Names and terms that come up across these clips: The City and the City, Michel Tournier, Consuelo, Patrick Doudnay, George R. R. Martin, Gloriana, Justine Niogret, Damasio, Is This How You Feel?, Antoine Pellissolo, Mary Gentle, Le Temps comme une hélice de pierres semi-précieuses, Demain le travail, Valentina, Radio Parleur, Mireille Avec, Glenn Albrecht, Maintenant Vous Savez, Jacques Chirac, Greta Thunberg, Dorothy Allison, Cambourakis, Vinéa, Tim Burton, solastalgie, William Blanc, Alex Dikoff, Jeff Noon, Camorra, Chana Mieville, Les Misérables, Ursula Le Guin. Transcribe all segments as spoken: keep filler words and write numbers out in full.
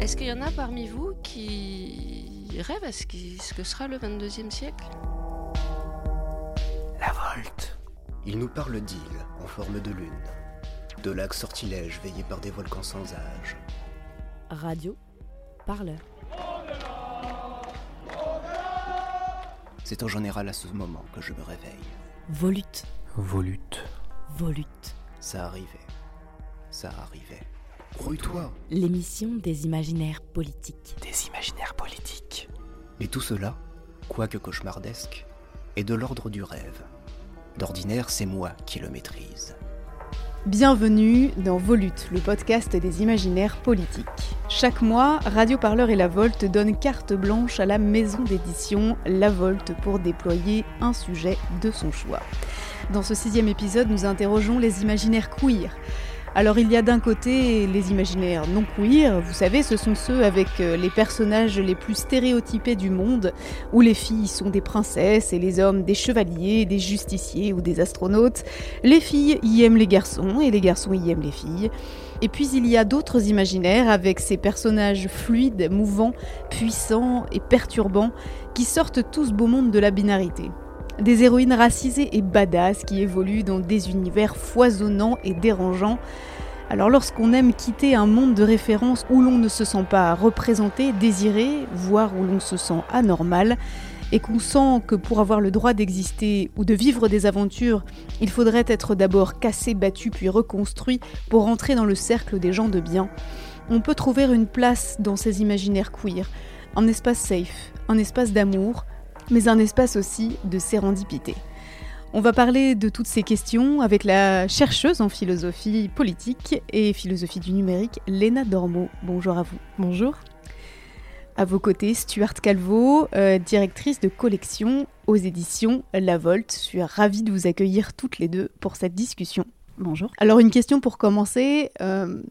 Est-ce qu'il y en a parmi vous qui rêvent à ce, qui, ce que sera le vingt-deuxième siècle ? La Volte. Il nous parle d'îles en forme de lune, de lacs sortilèges veillés par des volcans sans âge. Radio Parleur. C'est en général à ce moment que je me réveille. Volute. Volute. Volute. Ça arrivait. Ça arrivait. Rouille-toi. L'émission des imaginaires politiques. Des imaginaires politiques. Et tout cela, quoique cauchemardesque, est de l'ordre du rêve. D'ordinaire, c'est moi qui le maîtrise. Bienvenue dans Volute, le podcast des imaginaires politiques. Chaque mois, Radio Parleur et La Volte donnent carte blanche à la maison d'édition La Volte pour déployer un sujet de son choix. Dans ce sixième épisode, nous interrogeons les imaginaires queer. Alors il y a d'un côté les imaginaires non queer, vous savez, ce sont ceux avec les personnages les plus stéréotypés du monde, où les filles sont des princesses et les hommes des chevaliers, des justiciers ou des astronautes. Les filles y aiment les garçons et les garçons y aiment les filles. Et puis il y a d'autres imaginaires avec ces personnages fluides, mouvants, puissants et perturbants qui sortent tout ce beau monde de la binarité. Des héroïnes racisées et badass qui évoluent dans des univers foisonnants et dérangeants. Alors lorsqu'on aime quitter un monde de référence où l'on ne se sent pas représenté, désiré, voire où l'on se sent anormal, et qu'on sent que pour avoir le droit d'exister ou de vivre des aventures, il faudrait être d'abord cassé, battu, puis reconstruit pour entrer dans le cercle des gens de bien, on peut trouver une place dans ces imaginaires queer, un espace safe, un espace d'amour, mais un espace aussi de sérendipité. On va parler de toutes ces questions avec la chercheuse en philosophie politique et philosophie du numérique, Léna Dormeau. Bonjour à vous. Bonjour. À vos côtés, Stuart Calveau, euh, directrice de collection aux éditions La Volte. Je suis ravie de vous accueillir toutes les deux pour cette discussion. Bonjour. Alors une question pour commencer. Euh,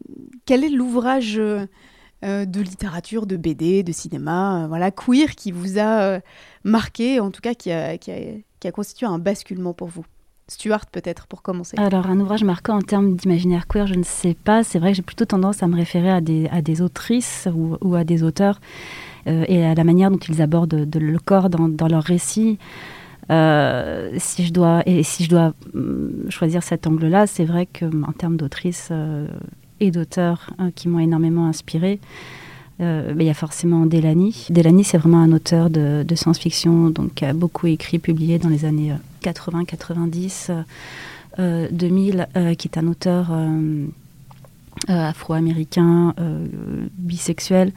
quel est l'ouvrage euh, de littérature, de B D, de cinéma, euh, voilà, queer qui vous a... Euh, marqué, en tout cas, qui a, qui, a, qui a constitué un basculement pour vous. Stuart, peut-être, pour commencer. Alors, un ouvrage marquant en termes d'imaginaire queer, je ne sais pas. C'est vrai que j'ai plutôt tendance à me référer à des, à des autrices ou, ou à des auteurs euh, et à la manière dont ils abordent de, de, le corps dans, dans leurs récits. Euh, si je dois, et si je dois choisir cet angle-là, c'est vrai qu'en termes d'autrices euh, et d'auteurs euh, qui m'ont énormément inspirée, Euh, mais il y a forcément Delany. Delany, c'est vraiment un auteur de, de science-fiction donc, qui a beaucoup écrit, publié dans les années quatre-vingts, quatre-vingt-dix, deux mille, euh, qui est un auteur euh, afro-américain, euh, bisexuel,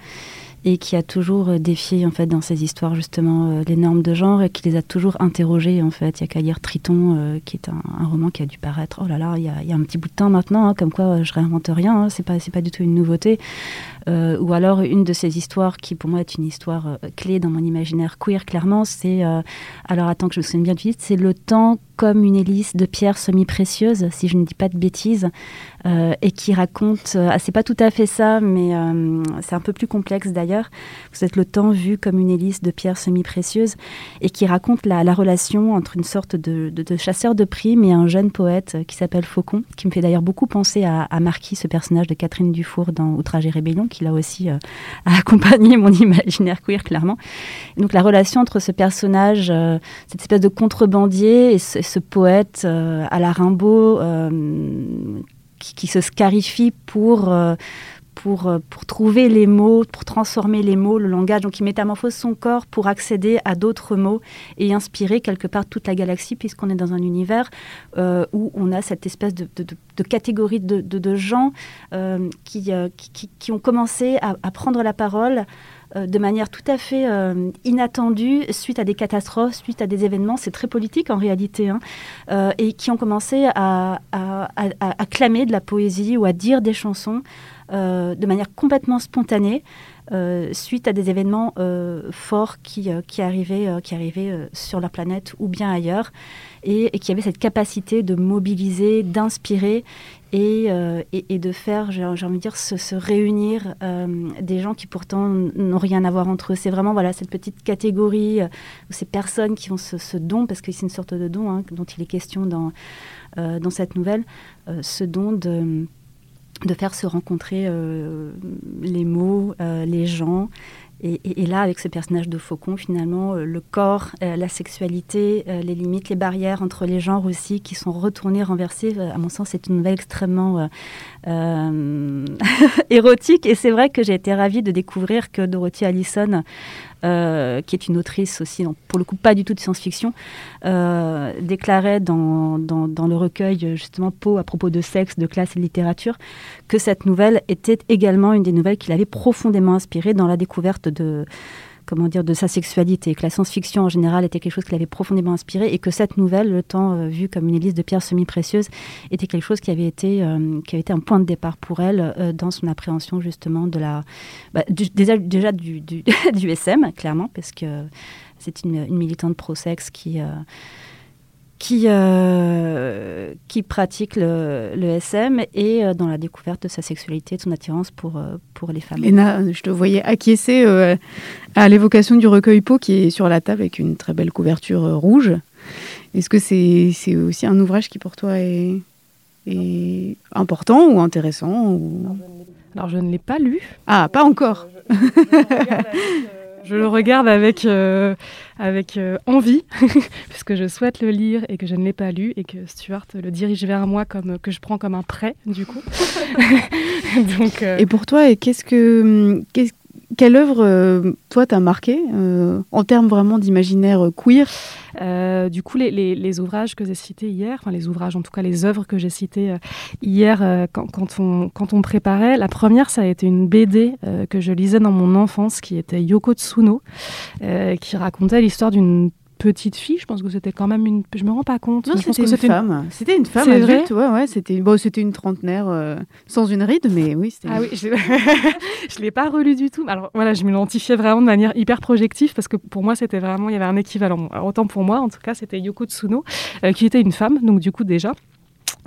et qui a toujours défié en fait, dans ses histoires justement euh, les normes de genre et qui les a toujours interrogées. En fait. Il n'y a qu'à lire Triton, euh, qui est un, un roman qui a dû paraître, oh là là, il y a, il y a un petit bout de temps maintenant, hein, comme quoi euh, je ne réinvente rien, hein, ce n'est pas, c'est pas du tout une nouveauté. Euh, ou alors une de ces histoires qui pour moi est une histoire euh, clé dans mon imaginaire queer clairement, c'est, euh, alors attends que je me souvienne bien du titre, c'est Le Temps comme une hélice de pierres semi-précieuses, si je ne dis pas de bêtises, euh, et qui raconte, euh, ah, c'est pas tout à fait ça, mais euh, c'est un peu plus complexe d'ailleurs, vous êtes le temps vu comme une hélice de pierres semi-précieuses, et qui raconte la, la relation entre une sorte de, de, de chasseur de primes et un jeune poète qui s'appelle Faucon, qui me fait d'ailleurs beaucoup penser à, à Marquis, ce personnage de Catherine Dufour dans Outrage et Rébellion, qui là aussi euh, a accompagné mon imaginaire queer, clairement. Et donc la relation entre ce personnage, euh, cette espèce de contrebandier, et ce, ce poète euh, à la Rimbaud, euh, qui, qui se scarifie pour... Euh, Pour, pour trouver les mots, pour transformer les mots, le langage. Donc, il métamorphose son corps pour accéder à d'autres mots et inspirer quelque part toute la galaxie, puisqu'on est dans un univers euh, où on a cette espèce de, de, de, de catégorie de, de, de gens euh, qui, euh, qui, qui, qui ont commencé à, à prendre la parole euh, de manière tout à fait euh, inattendue, suite à des catastrophes, suite à des événements. C'est très politique, en réalité, hein, euh, et qui ont commencé à, à, à, à clamer de la poésie ou à dire des chansons Euh, de manière complètement spontanée, euh, suite à des événements euh, forts qui, euh, qui arrivaient, euh, qui arrivaient euh, sur la planète ou bien ailleurs, et, et qui avaient cette capacité de mobiliser, d'inspirer et, euh, et, et de faire, j'ai, j'ai envie de dire, se, se réunir euh, des gens qui pourtant n'ont rien à voir entre eux. C'est vraiment voilà, cette petite catégorie, euh, ces personnes qui ont ce, ce don, parce que c'est une sorte de don hein, dont il est question dans, euh, dans cette nouvelle, euh, ce don de... de faire se rencontrer euh, les mots, euh, les gens. Et, et, et là, avec ce personnage de Faucon, finalement, euh, le corps, euh, la sexualité, euh, les limites, les barrières entre les genres aussi, qui sont retournées, renversées. À mon sens, c'est une nouvelle extrêmement euh, euh, érotique. Et c'est vrai que j'ai été ravie de découvrir que Dorothy Allison, euh, qui est une autrice aussi, non, pour le coup, pas du tout de science-fiction, euh, déclarait dans, dans, dans le recueil, justement, Peau, à propos de sexe, de classe et de littérature, que cette nouvelle était également une des nouvelles qui l'avait profondément inspirée dans la découverte de, comment dire, de sa sexualité, que la science-fiction en général était quelque chose qui l'avait profondément inspiré, et que cette nouvelle, Le Temps euh, vu comme une hélice de pierres semi-précieuses, était quelque chose qui avait été, euh, qui avait été un point de départ pour elle euh, dans son appréhension justement de la, bah, du, déjà, déjà du, du, du S M, clairement, parce que c'est une, une militante pro-sexe qui... Euh, Qui, euh, qui pratique le, le S M et euh, dans la découverte de sa sexualité, de son attirance pour, euh, pour les femmes. Léna, je te voyais acquiescer euh, à l'évocation du recueil Peau qui est sur la table avec une très belle couverture euh, rouge. Est-ce que c'est, c'est aussi un ouvrage qui pour toi est, est important ou intéressant ou... Alors je ne l'ai pas lu. Ah, pas encore. Je, je, je Je le regarde avec, euh, avec euh, envie, puisque je souhaite le lire et que je ne l'ai pas lu, et que Stuart le dirige vers moi, comme, que je prends comme un prêt, du coup. Donc, euh... Et pour toi, qu'est-ce que, qu'est-ce, quelle œuvre, euh, toi, t'a marqué euh, en termes vraiment d'imaginaire queer ? Euh, du coup, les, les, les ouvrages que j'ai cités hier, enfin les ouvrages, en tout cas les œuvres que j'ai citées euh, hier euh, quand, quand, on, quand on préparait, la première, ça a été une B D euh, que je lisais dans mon enfance, qui était Yoko Tsuno, euh, qui racontait l'histoire d'une petite fille. Je pense que c'était quand même une... Je me rends pas compte. Non, je pense que c'était une femme. Une... C'était une femme adulte, ouais, ouais. C'était, bon, c'était une trentenaire euh, sans une ride, mais oui, c'était... Ah oui, je ne l'ai pas relu du tout. Alors voilà, je m'identifiais vraiment de manière hyper projective parce que pour moi, c'était vraiment... Il y avait un équivalent. Alors, autant pour moi, en tout cas, c'était Yoko Tsuno, euh, qui était une femme, donc du coup, déjà...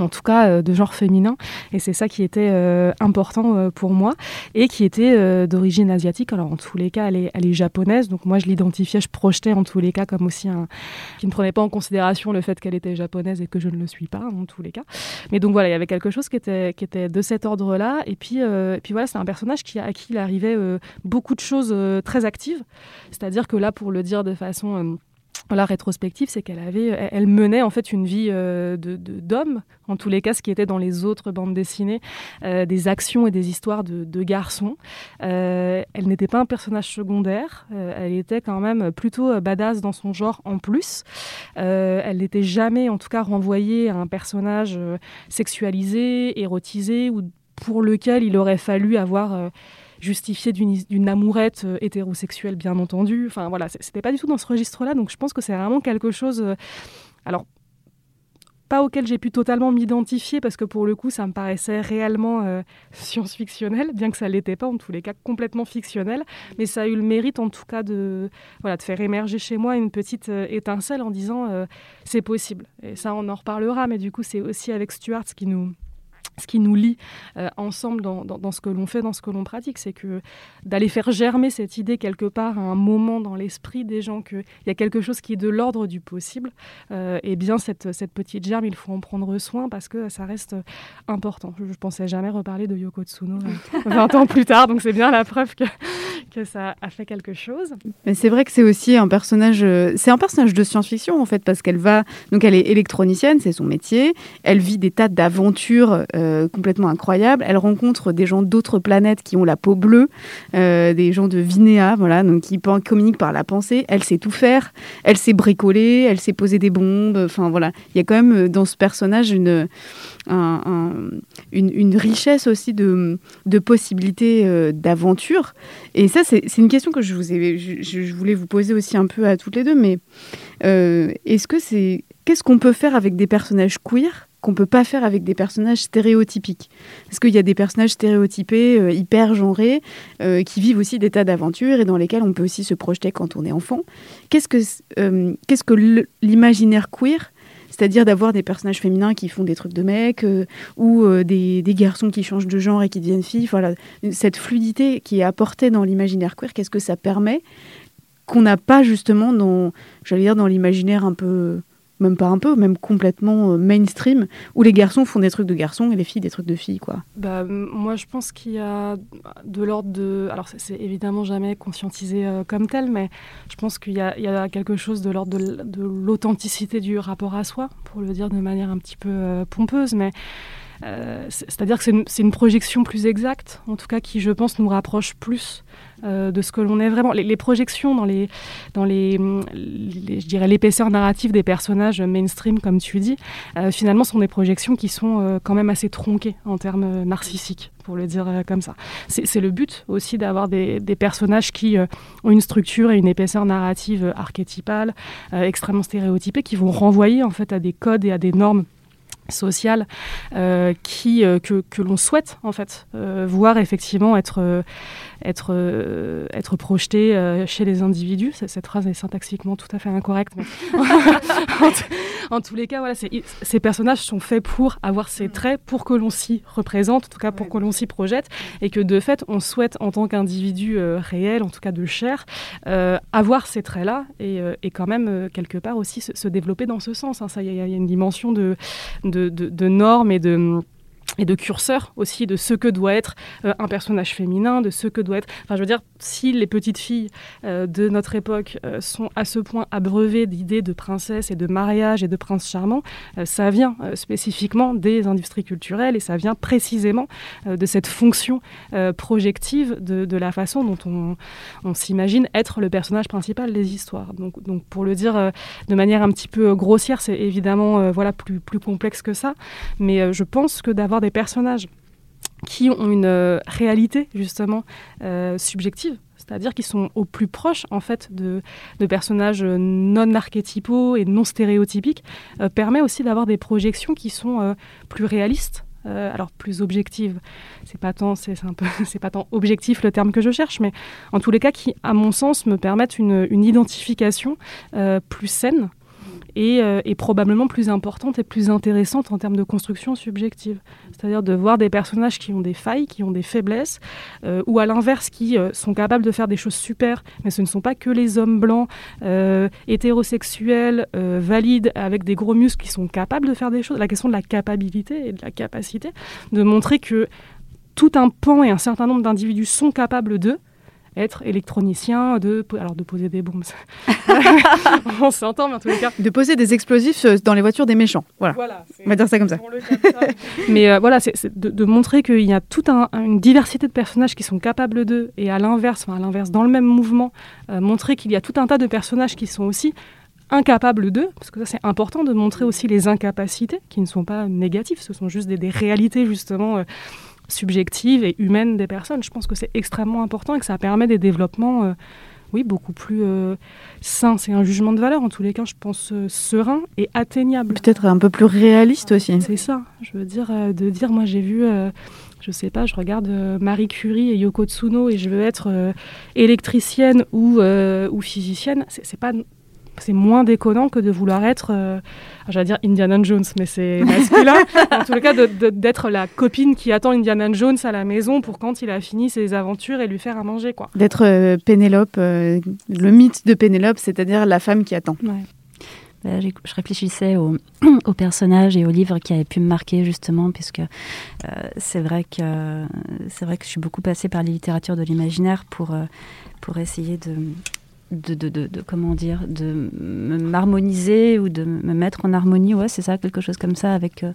en tout cas euh, de genre féminin, et c'est ça qui était euh, important euh, pour moi, et qui était euh, d'origine asiatique. Alors en tous les cas elle est, elle est japonaise, donc moi je l'identifiais, je projetais en tous les cas comme aussi un... qui ne prenait pas en considération le fait qu'elle était japonaise et que je ne le suis pas en tous les cas, mais donc voilà, il y avait quelque chose qui était, qui était de cet ordre là, et puis, euh, et puis voilà, c'est un personnage qui, à qui il arrivait euh, beaucoup de choses euh, très actives, c'est-à-dire que là, pour le dire de façon... Euh, la rétrospective, c'est qu'elle avait, elle menait en fait une vie euh, de, de, d'homme, en tous les cas, ce qui était dans les autres bandes dessinées, euh, des actions et des histoires de, de garçons. Euh, elle n'était pas un personnage secondaire, euh, elle était quand même plutôt badass dans son genre en plus. Euh, elle n'était jamais, en tout cas, renvoyée à un personnage euh, sexualisé, érotisé, ou pour lequel il aurait fallu avoir... Euh, justifié d'une, d'une amourette euh, hétérosexuelle, bien entendu. Enfin voilà, c'était pas du tout dans ce registre-là, donc je pense que c'est vraiment quelque chose... Euh, alors, pas auquel j'ai pu totalement m'identifier, parce que pour le coup, ça me paraissait réellement euh, science-fictionnel, bien que ça l'était pas, en tous les cas, complètement fictionnel, mais ça a eu le mérite, en tout cas, de, voilà, de faire émerger chez moi une petite euh, étincelle en disant euh, « c'est possible ». Et ça, on en reparlera, mais du coup, c'est aussi avec Stuart qui nous... ce qui nous lie euh, ensemble dans, dans, dans ce que l'on fait, dans ce que l'on pratique, c'est que d'aller faire germer cette idée quelque part à un moment dans l'esprit des gens qu'il y a quelque chose qui est de l'ordre du possible, euh, et bien cette, cette petite germe, il faut en prendre soin parce que ça reste important. Je ne pensais jamais reparler de Yoko Tsuno euh, vingt ans plus tard, donc c'est bien la preuve que, que ça a fait quelque chose. Mais c'est vrai que c'est aussi un personnage, euh, c'est un personnage de science-fiction en fait, parce qu'elle va, donc elle est électronicienne, c'est son métier, elle vit des tas d'aventures euh, Euh, complètement incroyable. Elle rencontre des gens d'autres planètes qui ont la peau bleue, euh, des gens de Vinéa, voilà, donc qui communiquent par la pensée. Elle sait tout faire, elle sait bricoler, elle sait poser des bombes. Enfin voilà, il y a quand même dans ce personnage une, un, un, une, une richesse aussi de, de possibilités euh, d'aventure. Et ça, c'est, c'est une question que je vous ai, je, je voulais vous poser aussi un peu à toutes les deux. Mais euh, est-ce que c'est, qu'est-ce qu'on peut faire avec des personnages queer qu'on ne peut pas faire avec des personnages stéréotypiques. Parce qu'il y a des personnages stéréotypés, euh, hyper genrés, euh, qui vivent aussi des tas d'aventures et dans lesquelles on peut aussi se projeter quand on est enfant. Qu'est-ce que, euh, qu'est-ce que l'imaginaire queer, c'est-à-dire d'avoir des personnages féminins qui font des trucs de mecs, euh, ou euh, des, des garçons qui changent de genre et qui deviennent filles, voilà, cette fluidité qui est apportée dans l'imaginaire queer, qu'est-ce que ça permet qu'on n'a pas justement dans, j'allais dire, dans l'imaginaire un peu... même pas un peu, même complètement mainstream, où les garçons font des trucs de garçons et les filles des trucs de filles, quoi. Bah, moi, je pense qu'il y a de l'ordre de... Alors, c'est, c'est évidemment jamais conscientisé euh, comme tel, mais je pense qu'il y a, il y a quelque chose de l'ordre de, de l'authenticité du rapport à soi, pour le dire de manière un petit peu euh, pompeuse, mais... Euh, c'est-à-dire que c'est une, c'est une projection plus exacte, en tout cas qui, je pense, nous rapproche plus euh, de ce que l'on est vraiment. Les, les projections dans, les, dans les, les, je dirais, l'épaisseur narrative des personnages mainstream, comme tu dis, euh, finalement, sont des projections qui sont euh, quand même assez tronquées en termes narcissiques, pour le dire euh, comme ça. C'est, c'est le but aussi d'avoir des, des personnages qui euh, ont une structure et une épaisseur narrative archétypale, euh, extrêmement stéréotypée, qui vont renvoyer en fait à des codes et à des normes sociale euh, qui euh, que que l'on souhaite en fait euh, voir effectivement être euh, être euh, être projeté euh, chez les individus. C'est, cette phrase est syntaxiquement tout à fait incorrecte, mais en, t- en tous les cas, voilà, c'est, ces personnages sont faits pour avoir ces traits, pour que l'on s'y représente, en tout cas pour que l'on s'y projette, et que de fait on souhaite en tant qu'individu euh, réel, en tout cas de chair, euh, avoir ces traits là et euh, et quand même euh, quelque part aussi se, se développer dans ce sens, hein. Ça, il y, y a une dimension de de De, de, de normes et de, et de curseurs aussi, de ce que doit être euh, un personnage féminin, de ce que doit être... Enfin, je veux dire, si les petites filles euh, de notre époque euh, sont à ce point abreuvées d'idées de princesse et de mariage et de prince charmant, euh, ça vient euh, spécifiquement des industries culturelles et ça vient précisément euh, de cette fonction euh, projective de, de la façon dont on, on s'imagine être le personnage principal des histoires. Donc, donc pour le dire euh, de manière un petit peu grossière, c'est évidemment euh, voilà, plus, plus complexe que ça, mais euh, je pense que d'avoir des personnages qui ont une euh, réalité justement euh, subjective, c'est-à-dire qu'ils sont au plus proche en fait de, de personnages non archétypaux et non stéréotypiques, euh, permet aussi d'avoir des projections qui sont euh, plus réalistes, euh, alors plus objectives. C'est pas tant, c'est, c'est un peu, c'est pas tant objectif le terme que je cherche, mais en tous les cas qui, à mon sens, me permettent une, une identification euh, plus saine. Et, euh, et probablement plus importante et plus intéressante en termes de construction subjective. C'est-à-dire de voir des personnages qui ont des failles, qui ont des faiblesses, euh, ou à l'inverse, qui euh, sont capables de faire des choses super, mais ce ne sont pas que les hommes blancs, euh, hétérosexuels, euh, valides, avec des gros muscles qui sont capables de faire des choses. La question de la capacité et de la capacité, de montrer que tout un pan et un certain nombre d'individus sont capables d'eux, être électronicien, de, alors de poser des bombes, on s'entend, mais en tous les cas... De poser des explosifs dans les voitures des méchants, voilà, voilà, on va dire ça comme ça. Mais euh, voilà, c'est, c'est de, de montrer qu'il y a toute un, une diversité de personnages qui sont capables d'eux, et à l'inverse, enfin à l'inverse, dans le même mouvement, euh, montrer qu'il y a tout un tas de personnages qui sont aussi incapables d'eux, parce que ça c'est important de montrer aussi les incapacités, qui ne sont pas négatives, ce sont juste des, des réalités justement... Euh, subjective et humaine des personnes. Je pense que c'est extrêmement important et que ça permet des développements, euh, oui, beaucoup plus euh, sains. C'est un jugement de valeur, en tous les cas, je pense, euh, serein et atteignable. Peut-être un peu plus réaliste aussi. C'est ça. Je veux dire, euh, de dire, moi j'ai vu, euh, je sais pas, je regarde euh, Marie Curie et Yoko Tsuno et je veux être euh, électricienne ou, euh, ou physicienne. C'est, c'est pas... C'est moins déconnant que de vouloir être, euh, j'allais dire Indiana Jones, mais c'est masculin. En tout cas, de, de, d'être la copine qui attend Indiana Jones à la maison pour quand il a fini ses aventures et lui faire à manger, quoi. D'être euh, Pénélope, euh, le mythe de Pénélope, c'est-à-dire la femme qui attend. Ouais. Là, je réfléchissais aux au personnages et aux livres qui avaient pu me marquer, justement, puisque euh, c'est, vrai que, c'est vrai que je suis beaucoup passée par les littératures de l'imaginaire pour, euh, pour essayer de... De, de, de, de comment dire, de m'harmoniser ou de me mettre en harmonie, ouais, c'est ça, quelque chose comme ça avec euh,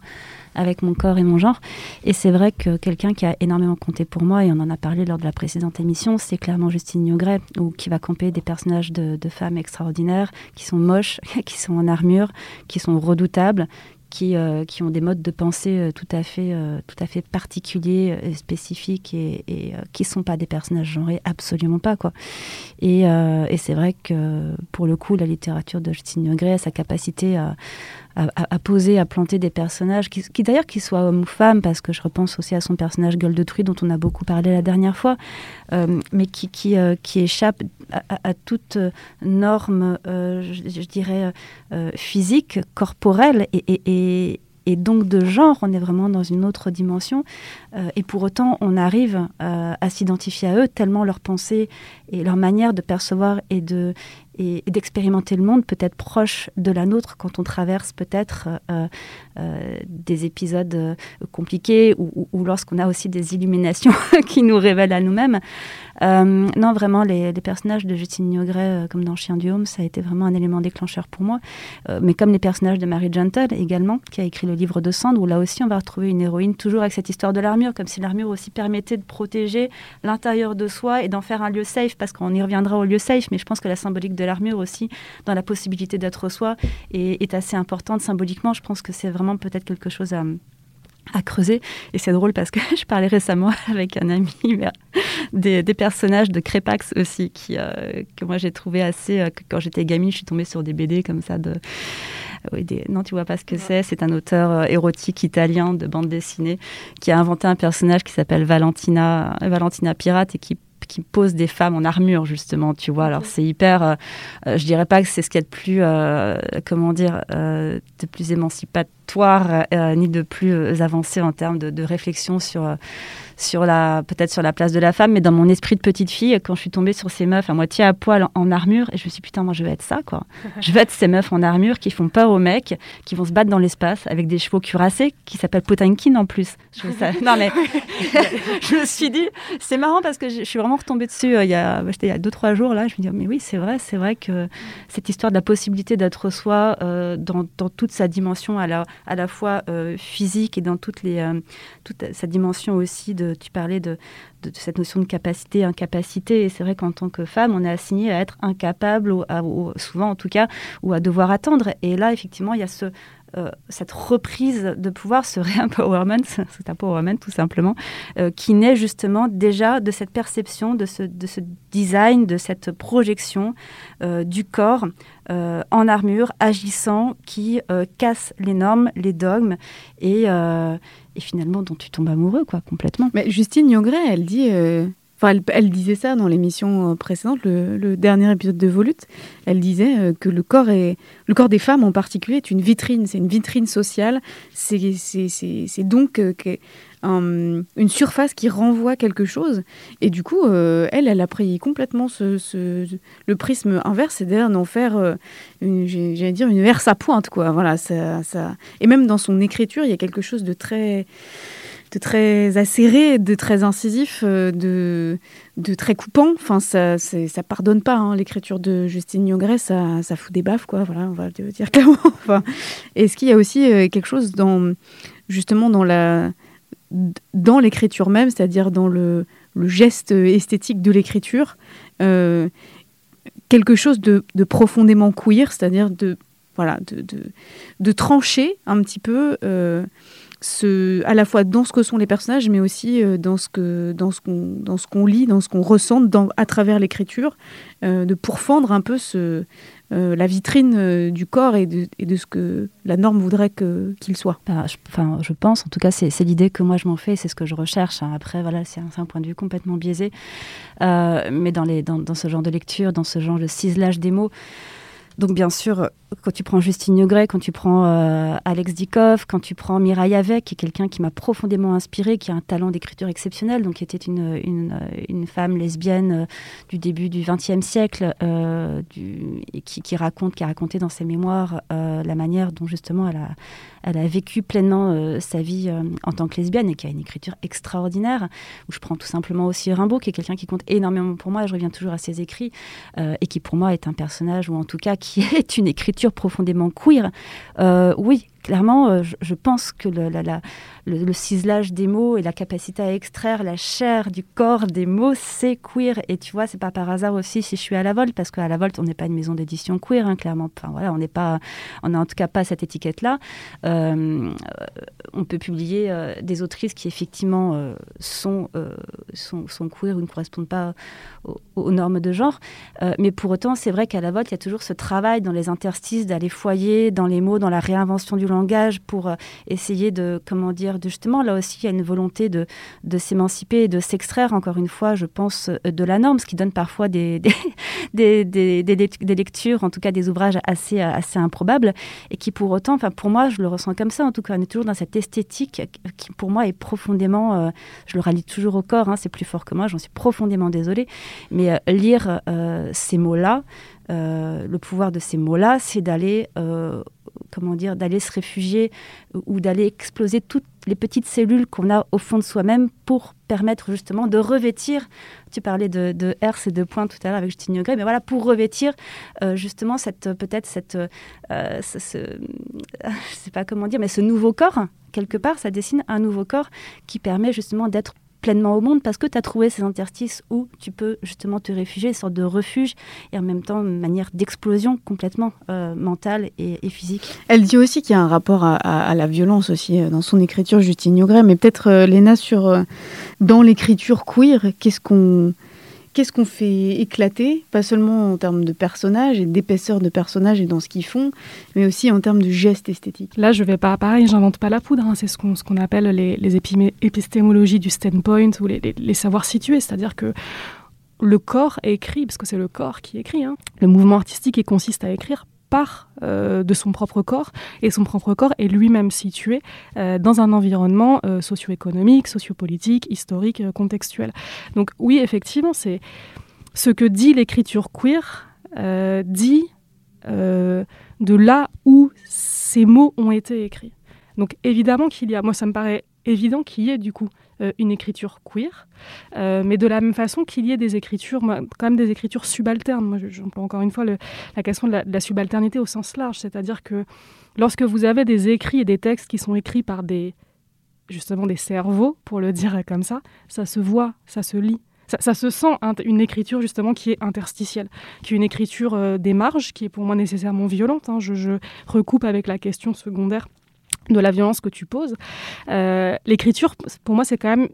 avec mon corps et mon genre. Et c'est vrai que quelqu'un qui a énormément compté pour moi, et on en a parlé lors de la précédente émission, c'est clairement Justine Niogret, ou qui va camper des personnages de, de femmes extraordinaires, qui sont moches, qui sont en armure, qui sont redoutables, qui euh, qui ont des modes de pensée tout à fait euh, tout à fait particuliers, et spécifiques, et, et euh, qui sont pas des personnages genrés, absolument pas, quoi. Et, euh, et c'est vrai que pour le coup, la littérature de Justine Niogret a sa capacité à, à, à poser, à planter des personnages qui, qui d'ailleurs qu'ils soient hommes ou femmes, parce que je repense aussi à son personnage Gueule de Truie dont on a beaucoup parlé la dernière fois, euh, mais qui qui euh, qui échappe à, à, à toute norme, euh, je, je dirais euh, physique, corporelle et, et, et Et, et donc de genre, on est vraiment dans une autre dimension, euh, et pour autant on arrive euh, à s'identifier à eux, tellement leur pensée et leur manière de percevoir et de, et, et d'expérimenter le monde peut-être proche de la nôtre quand on traverse peut-être euh, euh, des épisodes euh, compliqués ou, ou, ou lorsqu'on a aussi des illuminations qui nous révèlent à nous-mêmes. Euh, non, vraiment, les, les personnages de Justine Niogret, euh, comme dans Chien du Home, ça a été vraiment un élément déclencheur pour moi. Euh, mais comme les personnages de Mary Gentle également, qui a écrit le livre de Sand, où là aussi on va retrouver une héroïne toujours avec cette histoire de l'armure, comme si l'armure aussi permettait de protéger l'intérieur de soi et d'en faire un lieu safe, parce qu'on y reviendra au lieu safe, mais je pense que la symbolique de l'armure aussi, dans la possibilité d'être soi, est, est assez importante symboliquement. Je pense que c'est vraiment peut-être quelque chose à... à creuser. Et c'est drôle parce que je parlais récemment avec un ami des, des personnages de Crépax aussi, qui, euh, que moi j'ai trouvé assez... Euh, quand j'étais gamine, je suis tombée sur des B D comme ça de... Oui, des... Non, tu vois pas ce que c'est. C'est un auteur euh, érotique italien de bande dessinée qui a inventé un personnage qui s'appelle Valentina, euh, Valentina Pirate et qui qui pose des femmes en armure, justement, tu vois. Alors, c'est hyper... Euh, je dirais pas que c'est ce qu'il y a de plus, euh, comment dire, euh, de plus émancipatoire, euh, ni de plus avancé en termes de, de réflexion sur, sur la, peut-être sur la place de la femme, mais dans mon esprit de petite fille, quand je suis tombée sur ces meufs à moitié à poil en, en armure, et je me suis dit, putain, moi, je veux être ça, quoi. Je veux être ces meufs en armure qui font peur aux mecs, qui vont se battre dans l'espace avec des chevaux cuirassés, qui s'appellent Potemkin, en plus. Je ça... Non, mais... je me suis dit... C'est marrant parce que je, je suis vraiment retombée dessus euh, il y a deux trois jours, là, je me dis, mais oui, c'est vrai, c'est vrai que cette histoire de la possibilité d'être soi euh, dans, dans toute sa dimension à la, à la fois euh, physique et dans toutes les, euh, toute sa dimension aussi, de, tu parlais de, de, de cette notion de capacité, incapacité, et c'est vrai qu'en tant que femme, on est assigné à être incapable, ou, à, ou souvent en tout cas, ou à devoir attendre, et là, effectivement, il y a ce... Euh, cette reprise de pouvoir, ce re-empowerment, cet empowerment tout simplement, euh, qui naît justement déjà de cette perception, de ce, de ce design, de cette projection euh, du corps euh, en armure, agissant, qui euh, casse les normes, les dogmes et, euh, et finalement dont tu tombes amoureux, quoi, complètement. Mais Justine Niogret, elle dit... Euh... Enfin, elle, elle disait ça dans l'émission précédente, le, le dernier épisode de Volute. Elle disait que le corps, est, le corps des femmes en particulier est une vitrine, c'est une vitrine sociale. C'est, c'est, c'est, c'est donc euh, un, une surface qui renvoie quelque chose. Et du coup, euh, elle, elle a pris complètement ce, ce, le prisme inverse, c'est-à-dire d'en faire, euh, une, j'allais dire, une herse à pointe, quoi. Voilà, ça, ça... Et même dans son écriture, il y a quelque chose de très... de très acéré, de très incisif, de, de très coupant. Enfin, ça c'est, ça pardonne pas, hein. L'écriture de Justine Niogret, ça, ça fout des baffes, quoi. Voilà, on va le dire clairement. Enfin, est-ce qu'il y a aussi quelque chose dans, justement dans, la, dans l'écriture même, c'est-à-dire dans le, le geste esthétique de l'écriture, euh, quelque chose de, de profondément queer, c'est-à-dire de, voilà, de, de, de trancher un petit peu... Euh, Ce, à la fois dans ce que sont les personnages, mais aussi dans ce, que, dans ce, qu'on, dans ce qu'on lit, dans ce qu'on ressent dans, à travers l'écriture, euh, de pourfendre un peu ce, euh, la vitrine euh, du corps et de, et de ce que la norme voudrait que, qu'il soit. Bah, je, enfin, je pense, en tout cas, c'est, c'est l'idée que moi je m'en fais, c'est ce que je recherche. Hein. Après, voilà, c'est un, c'est un point de vue complètement biaisé. Euh, mais dans, les, dans, dans ce genre de lecture, dans ce genre de ciselage des mots, donc bien sûr, quand tu prends Justine Niogret, quand tu prends euh, Alex Dikoff, quand tu prends Mireille Avec, qui est quelqu'un qui m'a profondément inspirée, qui a un talent d'écriture exceptionnel, donc qui était une, une, une femme lesbienne euh, du début du XXe siècle, euh, du, qui, qui raconte, qui a raconté dans ses mémoires euh, la manière dont justement elle a, elle a vécu pleinement euh, sa vie euh, en tant que lesbienne et qui a une écriture extraordinaire. Où je prends tout simplement aussi Rimbaud, qui est quelqu'un qui compte énormément pour moi, je reviens toujours à ses écrits, euh, et qui pour moi est un personnage, ou en tout cas qui qui est une écriture profondément queer. Euh, oui, clairement, euh, je, je pense que le, la, la, le, le ciselage des mots et la capacité à extraire la chair du corps des mots, c'est queer. Et tu vois, c'est pas par hasard aussi si je suis à La Volte, parce qu'à La Volte, on n'est pas une maison d'édition queer, hein, clairement. Enfin, voilà, on n'est pas, on n'a en tout cas pas cette étiquette-là. Euh, on peut publier euh, des autrices qui, effectivement, euh, sont, euh, sont, sont queer ou ne correspondent pas aux, aux normes de genre. Euh, mais pour autant, c'est vrai qu'à La Volte, il y a toujours ce travail dans les interstices, d'aller foyer, dans les mots, dans la réinvention du langage pour essayer de, comment dire, de, justement, là aussi, il y a une volonté de, de s'émanciper et de s'extraire, encore une fois, je pense, de la norme, ce qui donne parfois des, des, des, des, des, des lectures, en tout cas des ouvrages assez, assez improbables, et qui pour autant, enfin, pour moi, je le ressens comme ça, en tout cas, on est toujours dans cette esthétique qui, pour moi, est profondément, euh, je le rallie toujours au corps, hein, c'est plus fort que moi, j'en suis profondément désolée, mais euh, lire euh, ces mots-là, Euh, le pouvoir de ces mots-là, c'est d'aller, euh, comment dire, d'aller se réfugier euh, ou d'aller exploser toutes les petites cellules qu'on a au fond de soi-même pour permettre justement de revêtir. Tu parlais de, de herse et de point tout à l'heure avec Justine Niogret, mais voilà, pour revêtir euh, justement cette, peut-être cette, euh, ce, ce, je sais pas comment dire, mais ce nouveau corps, quelque part, ça dessine un nouveau corps qui permet justement d'être pleinement au monde, parce que tu as trouvé ces interstices où tu peux justement te réfugier, une sorte de refuge, et en même temps une manière d'explosion complètement euh, mentale et, et physique. Elle dit aussi qu'il y a un rapport à, à, à la violence aussi dans son écriture, Justine Niogret, mais peut-être euh, Léna, sur, euh, dans l'écriture queer, qu'est-ce qu'on, qu'est-ce qu'on fait éclater, pas seulement en termes de personnages et d'épaisseur de personnages et dans ce qu'ils font, mais aussi en termes de gestes esthétiques. Là, je vais pas, pareil, j'invente pas la poudre, hein, c'est ce qu'on, ce qu'on appelle les, les épimé- épistémologies du standpoint, ou les, les, les savoirs situés, c'est-à-dire que le corps est écrit, parce que c'est le corps qui écrit, hein. Le mouvement artistique, il consiste à écrire part euh, de son propre corps, et son propre corps est lui-même situé euh, dans un environnement euh, socio-économique, sociopolitique, historique, euh, contextuel. Donc oui, effectivement, c'est ce que dit l'écriture queer, euh, dit euh, de là où ces mots ont été écrits. Donc évidemment qu'il y a, moi ça me paraît évident qu'il y ait du coup euh, une écriture queer, euh, mais de la même façon qu'il y ait des écritures, moi, quand même des écritures subalternes. Moi, j'emploie encore une fois le, la question de la, de la subalternité au sens large, c'est-à-dire que lorsque vous avez des écrits et des textes qui sont écrits par des, justement des cerveaux, pour le dire comme ça, ça se voit, ça se lit. Ça, ça se sent une écriture justement qui est interstitielle, qui est une écriture euh, des marges, qui est pour moi nécessairement violente. Hein. Je, je recoupe avec la question secondaire de la violence que tu poses. Euh, l'écriture, pour moi, c'est quand même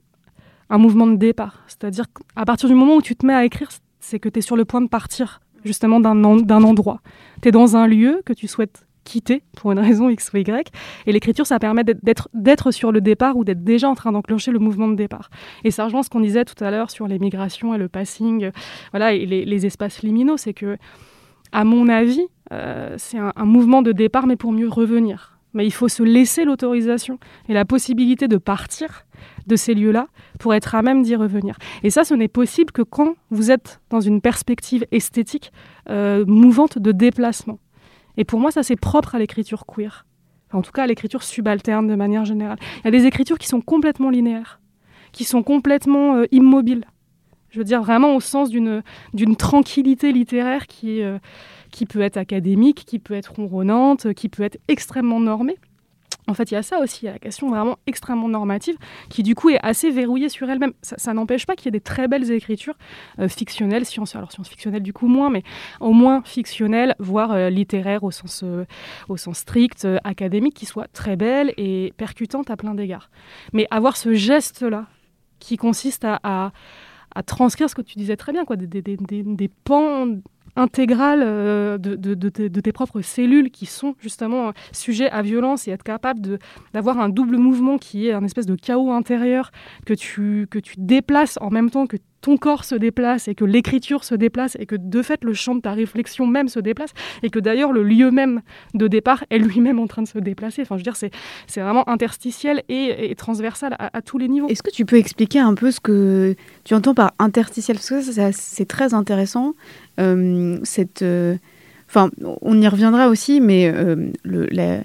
un mouvement de départ. C'est-à-dire qu'à partir du moment où tu te mets à écrire, c'est que tu es sur le point de partir, justement, d'un, en- d'un endroit. Tu es dans un lieu que tu souhaites quitter, pour une raison X ou Y, et l'écriture, ça permet d'être, d'être sur le départ ou d'être déjà en train d'enclencher le mouvement de départ. Et ça rejoint ce qu'on disait tout à l'heure sur les migrations et le passing, euh, voilà, et les, les espaces liminaux, c'est que, à mon avis, euh, c'est un, un mouvement de départ, mais pour mieux revenir. Mais il faut se laisser l'autorisation et la possibilité de partir de ces lieux-là pour être à même d'y revenir. Et ça, ce n'est possible que quand vous êtes dans une perspective esthétique euh, mouvante de déplacement. Et pour moi, ça, c'est propre à l'écriture queer. Enfin, en tout cas, à l'écriture subalterne de manière générale. Il y a des écritures qui sont complètement linéaires, qui sont complètement euh, immobiles. Je veux dire vraiment au sens d'une, d'une tranquillité littéraire qui... Euh, qui peut être académique, qui peut être ronronnante, qui peut être extrêmement normée. En fait, il y a ça aussi, il y a la question vraiment extrêmement normative, qui du coup est assez verrouillée sur elle-même. Ça, ça n'empêche pas qu'il y ait des très belles écritures euh, fictionnelles, science, alors science fictionnelle du coup moins, mais au moins fictionnelles, voire euh, littéraires au sens, euh, au sens strict, euh, académique, qui soient très belles et percutantes à plein d'égards. Mais avoir ce geste-là, qui consiste à, à, à transcrire ce que tu disais très bien, quoi, des, des, des, des, des pans... intégrale de, de, de, tes, de tes propres cellules qui sont justement sujets à violence et être capable de, d'avoir un double mouvement qui est un espèce de chaos intérieur que tu, que tu déplaces en même temps que ton corps se déplace et que l'écriture se déplace et que de fait le champ de ta réflexion même se déplace et que d'ailleurs le lieu même de départ est lui-même en train de se déplacer. Enfin je veux dire c'est, c'est vraiment interstitiel et, et transversal à, à tous les niveaux. Est-ce que tu peux expliquer un peu ce que tu entends par interstitiel ? Parce que ça, ça, c'est très intéressant. Euh, cette, euh, enfin, on y reviendra aussi, mais euh, le, la,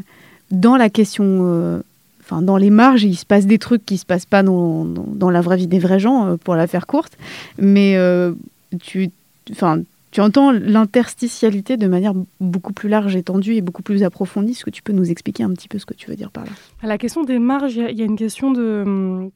dans la question, euh, enfin, dans les marges, il se passe des trucs qui se passent pas dans, dans, dans la vraie vie des vrais gens, euh, pour la faire courte. Mais euh, tu, enfin, tu entends l'interstitialité de manière beaucoup plus large, étendue et beaucoup plus approfondie. Est-ce que tu peux nous expliquer un petit peu ce que tu veux dire par là ? À la question des marges, il y, y a une question de hum...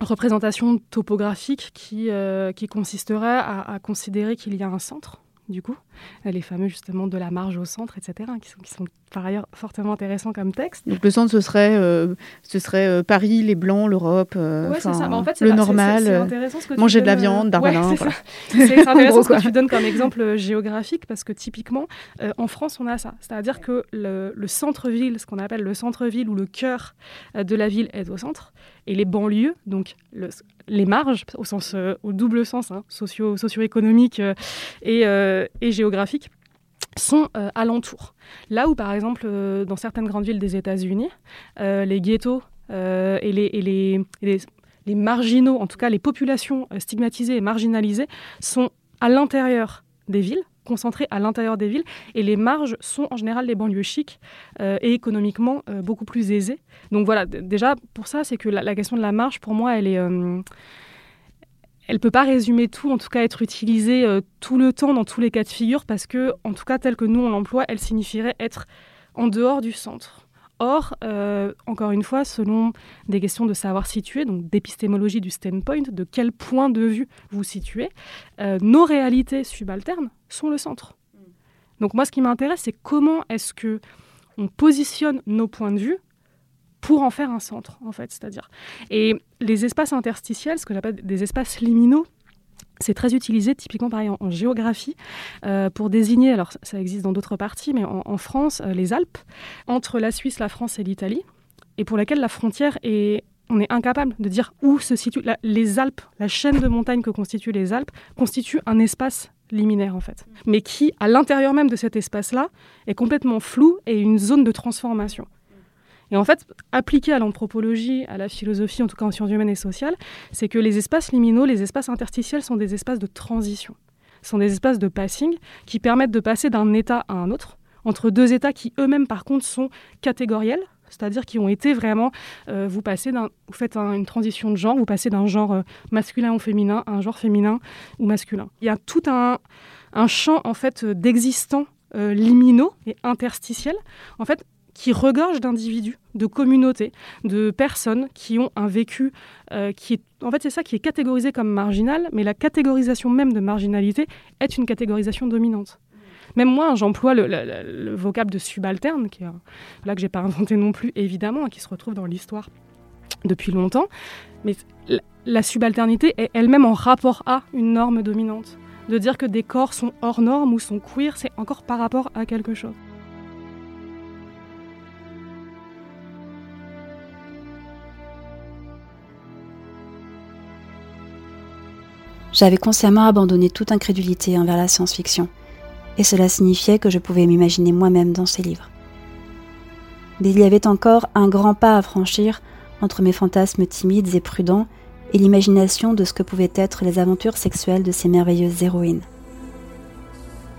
représentation topographique qui, euh, qui consisterait à, à considérer qu'il y a un centre, du coup, les fameux justement de la marge au centre, et cetera, qui sont, qui sont par ailleurs fortement intéressant comme texte. Donc le centre, ce serait, euh, ce serait euh, Paris, les Blancs, l'Europe, euh, ouais, c'est ça. Bah, en fait, c'est le pas, normal, c'est, c'est, c'est manger de la viande, Darmanin. Ouais, c'est, c'est, c'est intéressant ce que tu donnes comme exemple géographique, parce que typiquement, euh, en France, on a ça. C'est-à-dire que le, le centre-ville, ce qu'on appelle le centre-ville ou le cœur de la ville est au centre, et les banlieues, donc le, les marges, au, sens, euh, au double sens, hein, socio, socio-économique euh, et, euh, et géographique, sont euh, alentours. Là où, par exemple, euh, dans certaines grandes villes des États-Unis, euh, les ghettos euh, et, les, et, les, et les, les marginaux, en tout cas les populations euh, stigmatisées et marginalisées, sont à l'intérieur des villes, concentrées à l'intérieur des villes, et les marges sont en général les banlieues chics euh, et économiquement euh, beaucoup plus aisées. Donc voilà, d- déjà pour ça, c'est que la, la question de la marge, pour moi, elle est... Euh, Elle ne peut pas résumer tout, en tout cas être utilisée euh, tout le temps dans tous les cas de figure, parce que, en tout cas, tel que nous on l'emploie, elle signifierait être en dehors du centre. Or, euh, encore une fois, selon des questions de savoir situer, donc d'épistémologie du standpoint, de quel point de vue vous situez, euh, nos réalités subalternes sont le centre. Donc moi, ce qui m'intéresse, c'est comment est-ce que on positionne nos points de vue pour en faire un centre, en fait, c'est-à-dire. Et les espaces interstitiels, ce que j'appelle des espaces liminaux, c'est très utilisé, typiquement, pareil, en, en géographie, euh, pour désigner, alors ça existe dans d'autres parties, mais en, en France, euh, les Alpes, entre la Suisse, la France et l'Italie, et pour laquelle la frontière est... On est incapable de dire où se situent la, les Alpes, la chaîne de montagnes que constituent les Alpes, constitue un espace liminaire, en fait, mais qui, à l'intérieur même de cet espace-là, est complètement flou et une zone de transformation. Et en fait, appliqué à l'anthropologie, à la philosophie, en tout cas en sciences humaines et sociales, c'est que les espaces liminaux, les espaces interstitiels sont des espaces de transition, sont des espaces de passing qui permettent de passer d'un état à un autre, entre deux états qui eux-mêmes, par contre, sont catégoriels, c'est-à-dire qui ont été vraiment, euh, vous passez d'un, vous faites un, une transition de genre, vous passez d'un genre masculin ou féminin à un genre féminin ou masculin. Il y a tout un, un champ, en fait, d'existants euh, liminaux et interstitiels, en fait, qui regorge d'individus, de communautés, de personnes qui ont un vécu euh, qui est... En fait, c'est ça qui est catégorisé comme marginal, mais la catégorisation même de marginalité est une catégorisation dominante. Même moi, j'emploie le, le, le, le vocable de subalterne, qui est un, là que je n'ai pas inventé non plus, évidemment, qui se retrouve dans l'histoire depuis longtemps. Mais la, la subalternité est elle-même en rapport à une norme dominante. De dire que des corps sont hors norme ou sont queer, c'est encore par rapport à quelque chose. J'avais consciemment abandonné toute incrédulité envers la science-fiction, et cela signifiait que je pouvais m'imaginer moi-même dans ces livres. Mais il y avait encore un grand pas à franchir entre mes fantasmes timides et prudents et l'imagination de ce que pouvaient être les aventures sexuelles de ces merveilleuses héroïnes.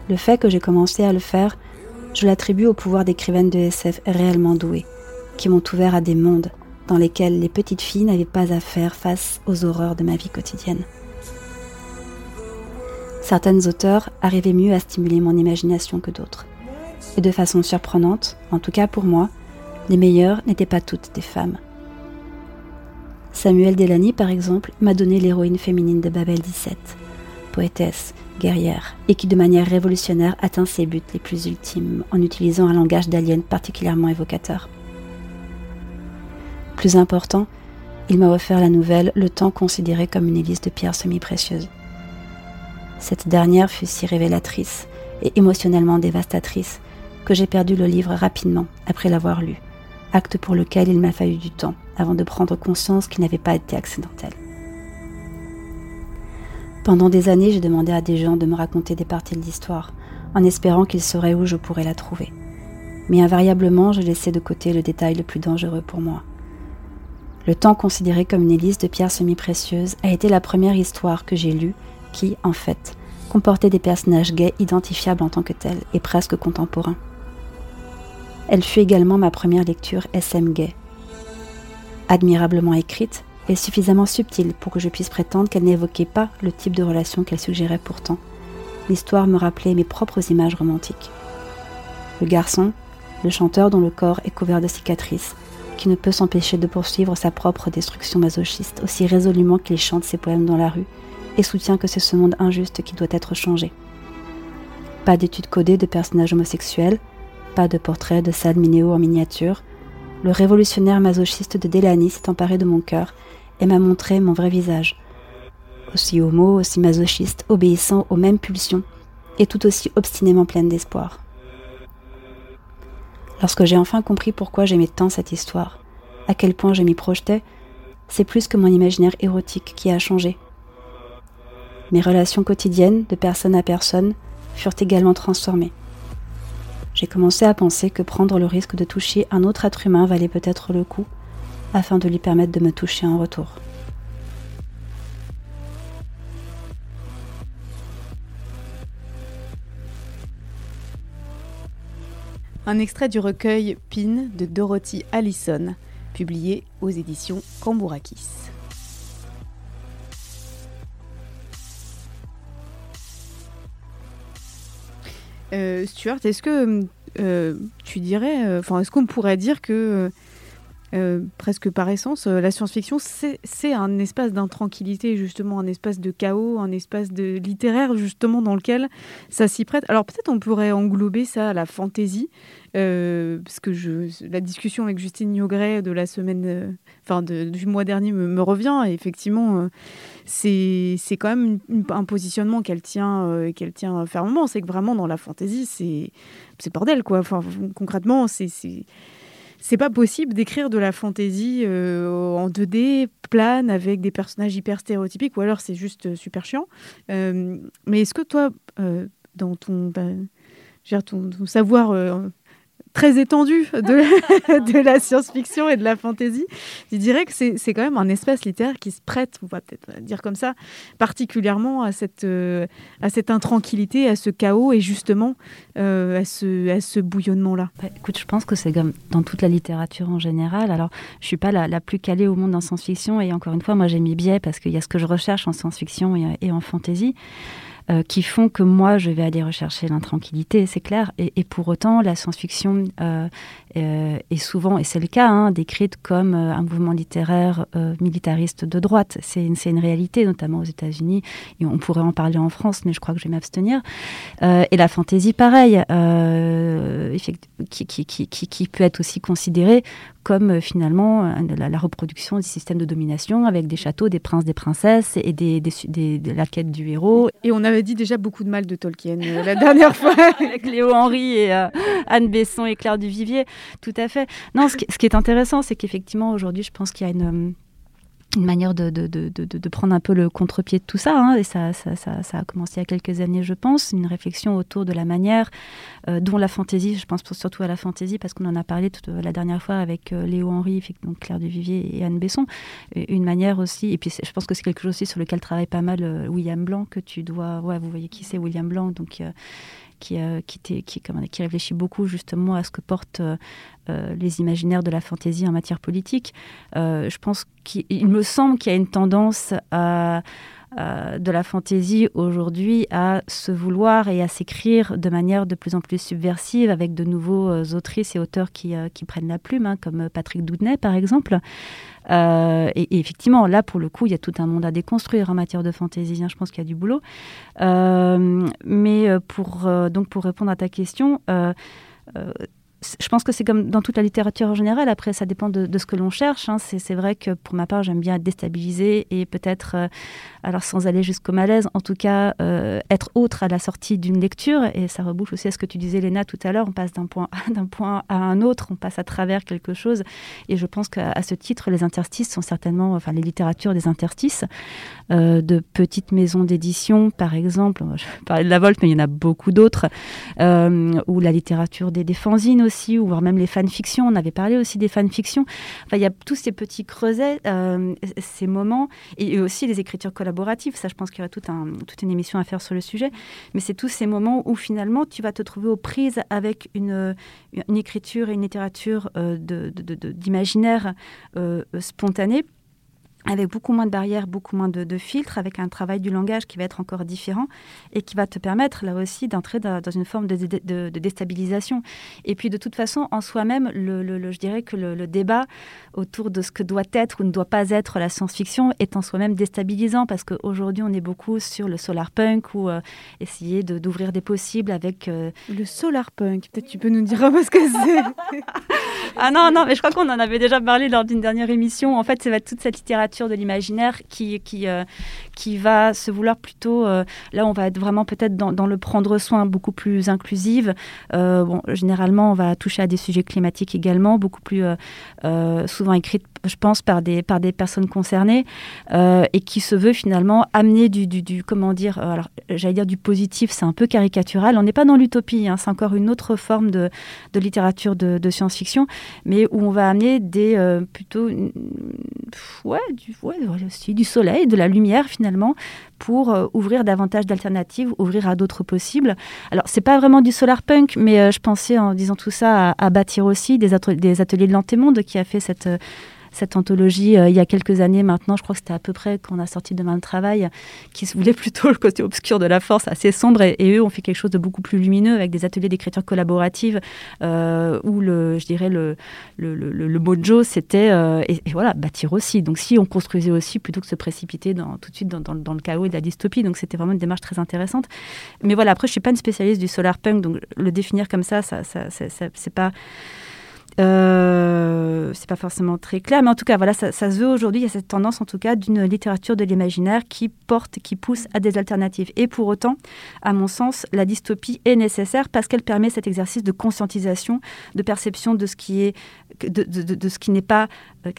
Le fait que j'ai commencé à le faire, je l'attribue au pouvoir d'écrivaines de S F réellement douées, qui m'ont ouvert à des mondes dans lesquels les petites filles n'avaient pas à faire face aux horreurs de ma vie quotidienne. Certaines auteurs arrivaient mieux à stimuler mon imagination que d'autres. Et de façon surprenante, en tout cas pour moi, les meilleures n'étaient pas toutes des femmes. Samuel Delany, par exemple, m'a donné l'héroïne féminine de Babel dix-sept, poétesse, guerrière, et qui de manière révolutionnaire atteint ses buts les plus ultimes en utilisant un langage d'alien particulièrement évocateur. Plus important, il m'a offert la nouvelle « Le Temps considéré comme une hélice de pierres semi-précieuses ». Cette dernière fut si révélatrice et émotionnellement dévastatrice que j'ai perdu le livre rapidement après l'avoir lu, acte pour lequel il m'a fallu du temps avant de prendre conscience qu'il n'avait pas été accidentel. Pendant des années, j'ai demandé à des gens de me raconter des parties de l'histoire, en espérant qu'ils sauraient où je pourrais la trouver. Mais invariablement, j'ai laissé de côté le détail le plus dangereux pour moi. Le Temps considéré comme une hélice de pierres semi-précieuses a été la première histoire que j'ai lue qui, en fait, comportait des personnages gays identifiables en tant que tels et presque contemporains. Elle fut également ma première lecture S M gay. Admirablement écrite et suffisamment subtile pour que je puisse prétendre qu'elle n'évoquait pas le type de relation qu'elle suggérait pourtant. L'histoire me rappelait mes propres images romantiques. Le garçon, le chanteur dont le corps est couvert de cicatrices, qui ne peut s'empêcher de poursuivre sa propre destruction masochiste aussi résolument qu'il chante ses poèmes dans la rue, et soutient que c'est ce monde injuste qui doit être changé. Pas d'études codées de personnages homosexuels, pas de portrait de Sad Mineo en miniature. Le révolutionnaire masochiste de Delany s'est emparé de mon cœur et m'a montré mon vrai visage. Aussi homo, aussi masochiste, obéissant aux mêmes pulsions et tout aussi obstinément pleine d'espoir. Lorsque j'ai enfin compris pourquoi j'aimais tant cette histoire, à quel point je m'y projetais, c'est plus que mon imaginaire érotique qui a changé. Mes relations quotidiennes, de personne à personne, furent également transformées. J'ai commencé à penser que prendre le risque de toucher un autre être humain valait peut-être le coup, afin de lui permettre de me toucher en retour. Un extrait du recueil Pin de Dorothy Allison, publié aux éditions Cambourakis. Euh, Stuart, est-ce que euh, tu dirais, enfin, euh, est-ce qu'on pourrait dire que euh, presque par essence, euh, la science-fiction c'est, c'est un espace d'intranquillité, justement, un espace de chaos, un espace de littéraire, justement, dans lequel ça s'y prête. Alors peut-être on pourrait englober ça à la fantaisie, euh, parce que je, la discussion avec Justine Niogret de la semaine, euh, enfin de, du mois dernier me, me revient. Et effectivement, euh, c'est c'est quand même une, un positionnement qu'elle tient, euh, qu'elle tient fermement. C'est que vraiment dans la fantaisie, c'est c'est bordel quoi. Enfin concrètement, c'est, c'est C'est pas possible d'écrire de la fantaisie euh, en deux D, plane, avec des personnages hyper stéréotypiques, ou alors c'est juste euh, super chiant. Euh, mais est-ce que toi, euh, dans ton, bah, genre ton, ton savoir euh, très étendu de, de la science-fiction et de la fantaisie, tu dirais que c'est, c'est quand même un espace littéraire qui se prête, on va peut-être dire comme ça, particulièrement à cette, euh, à cette intranquillité, à ce chaos et justement euh, à ce, à ce bouillonnement-là. Bah, écoute, je pense que c'est comme dans toute la littérature en général. Alors, je ne suis pas la, la plus calée au monde en science-fiction et encore une fois, moi j'ai mes biais parce qu'il y a ce que je recherche en science-fiction et, et en fantaisie. Euh, qui font que moi, je vais aller rechercher l'intranquillité, c'est clair. Et, et pour autant, la science-fiction euh, euh, est souvent, et c'est le cas, hein, décrite comme euh, un mouvement littéraire euh, militariste de droite. C'est une, c'est une réalité, notamment aux États-Unis. Et on pourrait en parler en France, mais je crois que je vais m'abstenir. Euh, et la fantaisie, pareil, euh, qui, qui, qui, qui, qui peut être aussi considérée comme euh, finalement la, la reproduction du système de domination avec des châteaux, des princes, des princesses et des, des, des, des, la quête du héros. Et on avait dit déjà beaucoup de mal de Tolkien euh, la dernière fois. Avec Léo Henry et euh, Anne Besson et Claire du Vivier, tout à fait. Non, ce qui, ce qui est intéressant, c'est qu'effectivement, aujourd'hui, je pense qu'il y a une... une manière de, de, de, de, de prendre un peu le contre-pied de tout ça, hein, et ça, ça, ça, ça a commencé il y a quelques années, je pense, une réflexion autour de la manière euh, dont la fantaisie, je pense surtout à la fantaisie, parce qu'on en a parlé toute la dernière fois avec euh, Léo Henry, donc Claire du Vivier et Anne Besson, et une manière aussi, et puis je pense que c'est quelque chose aussi sur lequel travaille pas mal euh, William Blanc, que tu dois, ouais, vous voyez qui c'est William Blanc, donc... Euh, Qui, euh, qui, qui, qui réfléchit beaucoup justement à ce que portent euh, les imaginaires de la fantaisie en matière politique. Euh, je pense qu'il me semble qu'il y a une tendance à, à, de la fantaisie aujourd'hui à se vouloir et à s'écrire de manière de plus en plus subversive avec de nouveaux euh, autrices et auteurs qui, euh, qui prennent la plume, hein, comme Patrick Doudnay par exemple. Euh, et, et effectivement, là, pour le coup, il y a tout un monde à déconstruire en matière de fantaisie. Hein, je pense qu'il y a du boulot. Euh, mais pour, euh, donc pour répondre à ta question, euh, euh, je pense que c'est comme dans toute la littérature en général. Après, ça dépend de, de ce que l'on cherche. Hein. C'est, c'est vrai que, pour ma part, j'aime bien être déstabilisée et peut-être, euh, alors sans aller jusqu'au malaise, en tout cas, euh, être autre à la sortie d'une lecture. Et ça rebouche aussi à ce que tu disais, Léna, tout à l'heure. On passe d'un point, d'un point à un autre, on passe à travers quelque chose. Et je pense qu'à à ce titre, les interstices sont certainement, enfin, les littératures des interstices, euh, de petites maisons d'édition, par exemple. Je parlais de La Volte, mais il y en a beaucoup d'autres. Euh, ou la littérature des, des fanzines aussi. Ou voire même les fanfictions, on avait parlé aussi des fanfictions. Enfin, il y a tous ces petits creusets, euh, ces moments, et aussi les écritures collaboratives. Ça, je pense qu'il y aura toute, un, toute une émission à faire sur le sujet. Mais c'est tous ces moments où finalement, tu vas te trouver aux prises avec une, une écriture et une littérature euh, de, de, de, d'imaginaire euh, spontanée. avec beaucoup moins de barrières, beaucoup moins de, de filtres, avec un travail du langage qui va être encore différent et qui va te permettre, là aussi, d'entrer dans, dans une forme de, de, de, de déstabilisation. Et puis, de toute façon, en soi-même, le, le, le, je dirais que le, le débat autour de ce que doit être ou ne doit pas être la science-fiction est en soi-même déstabilisant, parce qu'aujourd'hui, on est beaucoup sur le solarpunk ou euh, essayer de, d'ouvrir des possibles avec... Euh... Le solarpunk, peut-être tu peux nous dire un peu ce que c'est. Ah non, non, mais je crois qu'on en avait déjà parlé lors d'une dernière émission. En fait, ça va être toute cette littérature de l'imaginaire qui, qui, euh, qui va se vouloir plutôt... Euh, là, on va être vraiment peut-être dans, dans le prendre soin, beaucoup plus inclusive. Euh, bon, généralement, on va toucher à des sujets climatiques également, beaucoup plus euh, euh, souvent écrites, je pense, par des, par des personnes concernées, euh, et qui se veut finalement amener du... du, du comment dire euh, alors, j'allais dire du positif, c'est un peu caricatural. On n'est pas dans l'utopie, hein, c'est encore une autre forme de, de littérature de, de science-fiction, mais où on va amener des... Euh, plutôt... Ouais, du Du, ouais, aussi, du soleil, de la lumière finalement, pour euh, ouvrir davantage d'alternatives, ouvrir à d'autres possibles. Alors, c'est pas vraiment du solar punk, mais euh, je pensais en disant tout ça à, à bâtir aussi des, at- des ateliers de l'Antémonde qui a fait cette... Euh, cette anthologie, euh, il y a quelques années maintenant, je crois que c'était à peu près quand on a sorti Demain le travail, qui se voulait plutôt le côté obscur de la force, assez sombre, et, et eux ont fait quelque chose de beaucoup plus lumineux, avec des ateliers d'écriture collaborative, euh, où le, je dirais le, le, le, le mojo, c'était, euh, et, et voilà, bâtir aussi. Donc si on construisait aussi, plutôt que se précipiter dans, tout de suite dans, dans, dans le chaos et de la dystopie, donc c'était vraiment une démarche très intéressante. Mais voilà, après, je ne suis pas une spécialiste du solar punk, donc le définir comme ça, ça, ça, ça, ça c'est pas... Euh, c'est pas forcément très clair, mais en tout cas voilà, ça, ça se veut aujourd'hui, il y a cette tendance en tout cas d'une littérature de l'imaginaire qui porte, qui pousse à des alternatives, et pour autant, à mon sens, la dystopie est nécessaire parce qu'elle permet cet exercice de conscientisation, de perception de ce qui est de, de, de, de ce qui n'est pas,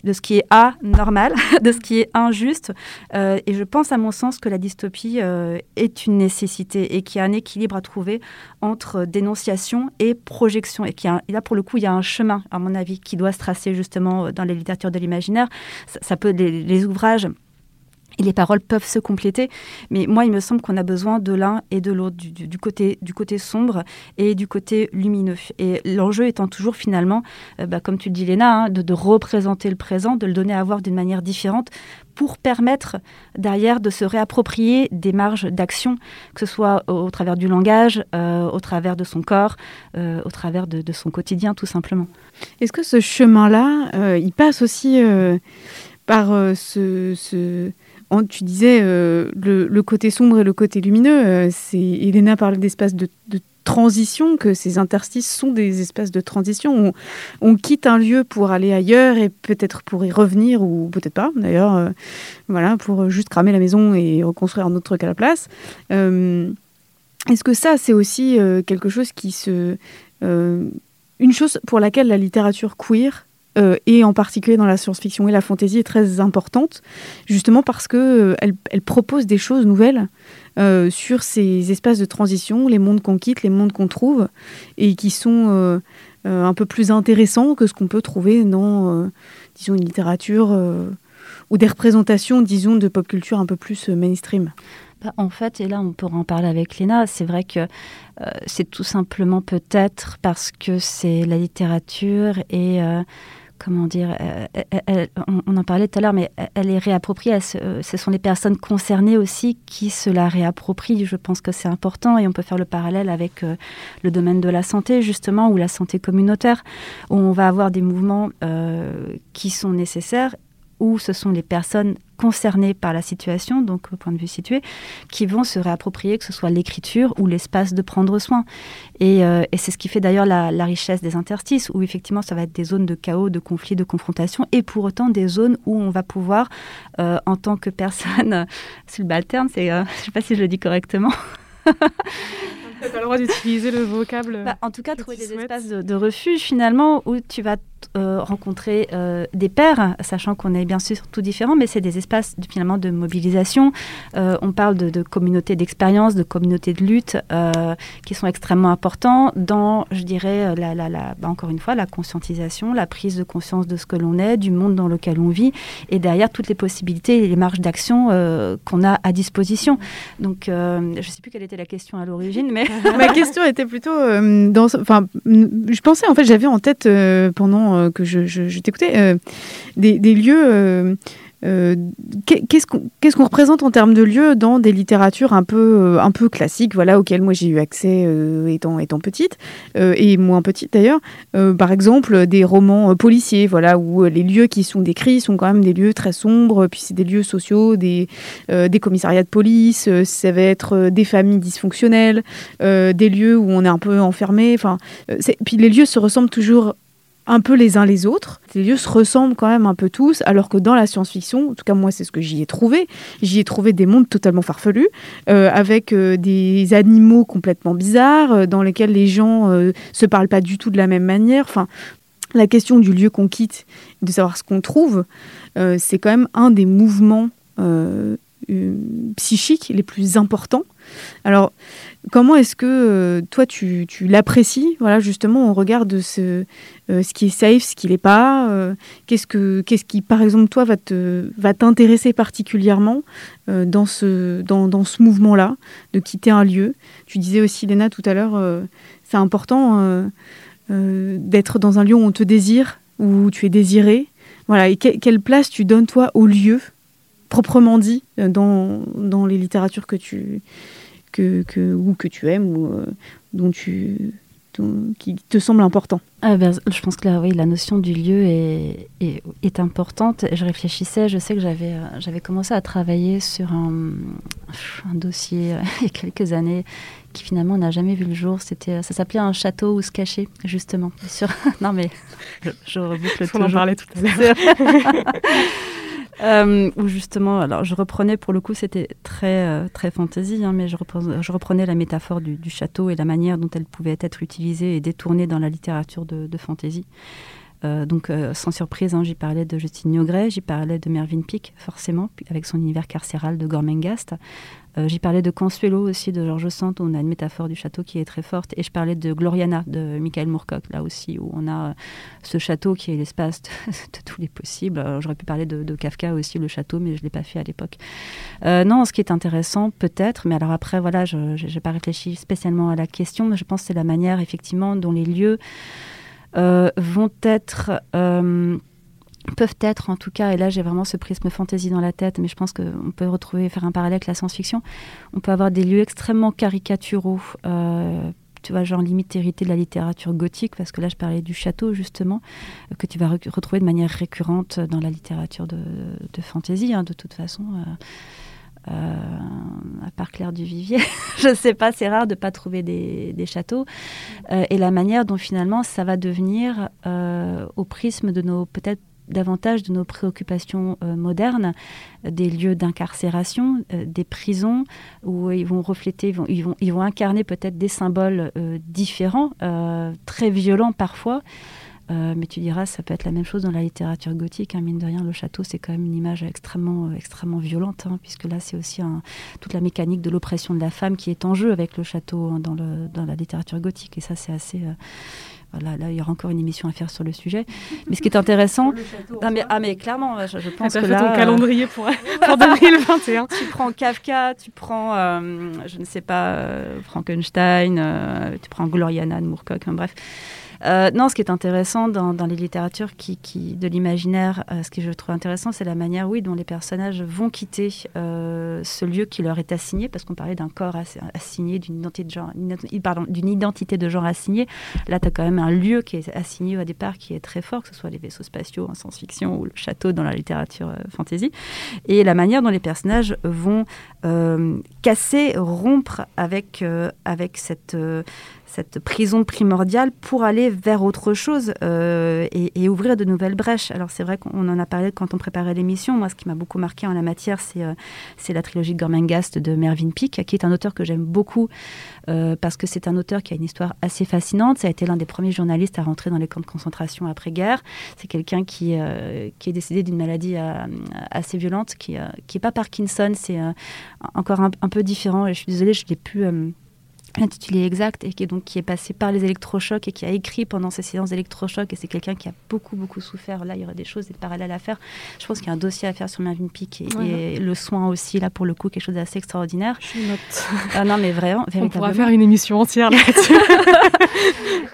de ce qui est anormal, de ce qui est injuste, euh, et je pense à mon sens que la dystopie euh, est une nécessité et qu'il y a un équilibre à trouver entre dénonciation et projection, et, qu'il y a un, et là pour le coup il y a un chemin à mon avis, qui doit se tracer justement dans les littératures de l'imaginaire. Ça, ça peut, les, les ouvrages et les paroles peuvent se compléter, mais moi, il me semble qu'on a besoin de l'un et de l'autre, du, du, côté, du côté sombre et du côté lumineux. Et l'enjeu étant toujours, finalement, euh, bah, comme tu le dis, Léna, hein, de, de représenter le présent, de le donner à voir d'une manière différente pour permettre, derrière, de se réapproprier des marges d'action, que ce soit au, au travers du langage, euh, au travers de son corps, euh, au travers de, de son quotidien, tout simplement. Est-ce que ce chemin-là, euh, il passe aussi euh, par euh, ce... ce... En, tu disais euh, le, le côté sombre et le côté lumineux. Euh, c'est, Léna parlait d'espace de, de transition, que ces interstices sont des espaces de transition. On, on quitte un lieu pour aller ailleurs et peut-être pour y revenir, ou peut-être pas d'ailleurs, euh, voilà, pour juste cramer la maison et reconstruire un autre truc à la place. Euh, est-ce que ça, c'est aussi euh, quelque chose qui se... Euh, une chose pour laquelle la littérature queer... Euh, et en particulier dans la science-fiction et la fantasy, est très importante, justement parce qu'elle euh, elle propose des choses nouvelles euh, sur ces espaces de transition, les mondes qu'on quitte, les mondes qu'on trouve, et qui sont euh, euh, un peu plus intéressants que ce qu'on peut trouver dans, euh, disons, une littérature euh, ou des représentations, disons, de pop culture un peu plus euh, mainstream. Bah, en fait, et là on pourra en parler avec Léna, c'est vrai que euh, c'est tout simplement peut-être parce que c'est la littérature et... Euh, Comment dire, euh, elle, elle, on en parlait tout à l'heure, mais elle est réappropriée. Elle se, euh, ce sont les personnes concernées aussi qui se la réapproprient. Je pense que c'est important et on peut faire le parallèle avec euh, le domaine de la santé, justement, ou la santé communautaire, où on va avoir des mouvements euh, qui sont nécessaires, où ce sont les personnes concernées par la situation, donc au point de vue situé, qui vont se réapproprier, que ce soit l'écriture ou l'espace de prendre soin. Et, euh, et c'est ce qui fait d'ailleurs la, la richesse des interstices, où effectivement ça va être des zones de chaos, de conflits, de confrontations, et pour autant des zones où on va pouvoir, euh, en tant que personne euh, subalterne, c'est, euh, je ne sais pas si je le dis correctement... Tu n'as pas le droit d'utiliser le vocable. Bah, en tout cas, trouver des souhaites. Espaces de, de refuge, finalement, où tu vas t- euh, rencontrer euh, des pairs, sachant qu'on est bien sûr tout différents, mais c'est des espaces, de, finalement, de mobilisation. Euh, on parle de, de communautés d'expérience, de communautés de lutte, euh, qui sont extrêmement importants dans, je dirais, la, la, la, bah, encore une fois, la conscientisation, la prise de conscience de ce que l'on est, du monde dans lequel on vit, et derrière, toutes les possibilités et les marges d'action euh, qu'on a à disposition. Donc, euh, je ne sais plus quelle était la question à l'origine, mais... Ma question était plutôt... Euh, dans, enfin, je pensais, en fait, j'avais en tête, euh, pendant euh, que je, je, je t'écoutais, euh, des, des lieux... Euh, Euh, qu'est-ce qu'on, qu'est-ce qu'on représente en termes de lieu dans des littératures un peu, un peu classiques, voilà, auxquelles moi j'ai eu accès euh, étant, étant petite, euh, et moins petite d'ailleurs, euh, par exemple des romans euh, policiers, voilà, où les lieux qui sont décrits sont quand même des lieux très sombres, puis c'est des lieux sociaux, des, euh, des commissariats de police, euh, ça va être des familles dysfonctionnelles, euh, des lieux où on est un peu enfermé, enfin, euh, puis les lieux se ressemblent toujours un peu les uns les autres. Les lieux se ressemblent quand même un peu tous, alors que dans la science-fiction, en tout cas moi c'est ce que j'y ai trouvé, j'y ai trouvé des mondes totalement farfelus, euh, avec euh, des animaux complètement bizarres, euh, dans lesquels les gens euh, se parlent pas du tout de la même manière. Enfin, la question du lieu qu'on quitte, de savoir ce qu'on trouve, euh, c'est quand même un des mouvements euh, euh, psychiques les plus importants. Alors, comment est-ce que euh, toi tu, tu l'apprécies, voilà, justement, au regard de ce, euh, ce qui est safe, ce qui l'est pas, euh, qu'est-ce que, qu'est-ce qui, par exemple, toi va te, va t'intéresser particulièrement euh, dans ce, dans, dans ce mouvement-là, de quitter un lieu. Tu disais aussi, Léna, tout à l'heure, euh, c'est important euh, euh, d'être dans un lieu où on te désire, où tu es désiré. Voilà, et que, quelle place tu donnes toi au lieu, proprement dit, dans, dans les littératures que tu Que, que, ou que tu aimes ou euh, dont tu, dont, qui te semble important. Ah ben, je pense que là, oui, la notion du lieu est, est, est importante. Je réfléchissais, je sais que j'avais, j'avais commencé à travailler sur un, un dossier euh, il y a quelques années qui finalement n'a jamais vu le jour. C'était, ça s'appelait Un château où se cacher, justement. Sur... non mais, je, je reboucle tout. On en parlait tout à l'heure. Euh, où justement, alors je reprenais, pour le coup c'était très, euh, très fantaisie, hein, mais je reprenais, je reprenais la métaphore du, du château et la manière dont elle pouvait être utilisée et détournée dans la littérature de, de fantaisie. Euh, donc euh, sans surprise, hein, j'y parlais de Justine Niogret, j'y parlais de Mervyn Peake, forcément, avec son univers carcéral de Gormenghast. Euh, j'y parlais de Consuelo aussi, de Georges Sand, où on a une métaphore du château qui est très forte. Et je parlais de Gloriana, de Michael Moorcock, là aussi, où on a euh, ce château qui est l'espace de, de tous les possibles. Alors, j'aurais pu parler de, de Kafka aussi, le château, mais je ne l'ai pas fait à l'époque. Euh, non, ce qui est intéressant, peut-être, mais alors après, voilà, je n'ai pas réfléchi spécialement à la question, mais je pense que c'est la manière, effectivement, dont les lieux euh, vont être... Euh, peuvent être, en tout cas, et là j'ai vraiment ce prisme fantasy dans la tête, mais je pense qu'on peut retrouver, faire un parallèle avec la science-fiction, on peut avoir des lieux extrêmement caricaturaux, euh, tu vois, genre limite hérité de la littérature gothique, parce que là je parlais du château justement, que tu vas re- retrouver de manière récurrente dans la littérature de, de fantasy, hein, de toute façon... Euh Euh, à part Claire du Vivier, je ne sais pas, c'est rare de ne pas trouver des, des châteaux, euh, et la manière dont finalement ça va devenir euh, au prisme de nos, peut-être davantage de nos préoccupations euh, modernes, des lieux d'incarcération, euh, des prisons où ils vont refléter, ils vont, ils vont, ils vont incarner peut-être des symboles euh, différents, euh, très violents parfois. Euh, mais tu diras, ça peut être la même chose dans la littérature gothique, hein, mine de rien, le château c'est quand même une image extrêmement, euh, extrêmement violente, hein, puisque là c'est aussi un, toute la mécanique de l'oppression de la femme qui est en jeu avec le château, hein, dans, le, dans la littérature gothique, et ça c'est assez... Euh, voilà, là il y aura encore une émission à faire sur le sujet, mais ce qui est intéressant... Château, non, mais, ah mais clairement, je, je pense ah, que là... Tu as fait ton euh... calendrier pour, pour deux mille vingt et un. Tu prends Kafka, tu prends, euh, je ne sais pas, euh, Frankenstein, euh, tu prends Gloriana de Moorcock, hein, bref... Euh, non, ce qui est intéressant dans, dans les littératures qui, qui, de l'imaginaire, euh, ce que je trouve intéressant, c'est la manière, oui, dont les personnages vont quitter euh, ce lieu qui leur est assigné, parce qu'on parlait d'un corps ass- assigné, d'une identité de genre, pardon, d'une identité de genre assignée. Là, tu as quand même un lieu qui est assigné au départ, qui est très fort, que ce soit les vaisseaux spatiaux en science-fiction ou le château dans la littérature euh, fantasy. Et la manière dont les personnages vont euh, casser, rompre avec, euh, avec cette... Euh, cette prison primordiale pour aller vers autre chose euh, et, et ouvrir de nouvelles brèches. Alors c'est vrai qu'on en a parlé quand on préparait l'émission. Moi, ce qui m'a beaucoup marqué en la matière, c'est, euh, c'est la trilogie de Gormenghast de Mervyn Peake, qui est un auteur que j'aime beaucoup euh, parce que c'est un auteur qui a une histoire assez fascinante. Ça a été l'un des premiers journalistes à rentrer dans les camps de concentration après-guerre. C'est quelqu'un qui, euh, qui est décédé d'une maladie euh, assez violente, qui euh, qui n'est pas Parkinson, c'est euh, encore un, un peu différent. Et je suis désolée, je ne l'ai plus... Euh, l'intitulé exact, et qui est, donc, qui est passé par les électrochocs et qui a écrit pendant ses séances d'électrochocs, et c'est quelqu'un qui a beaucoup beaucoup souffert. Là il y aurait des choses, des parallèles à faire. Je pense qu'il y a un dossier à faire sur Mervyn Peake et, ouais, et le soin aussi, là pour le coup quelque chose d'assez extraordinaire. Je note. Ah non mais vraiment, véritablement. On pourra faire une émission entière là-dessus.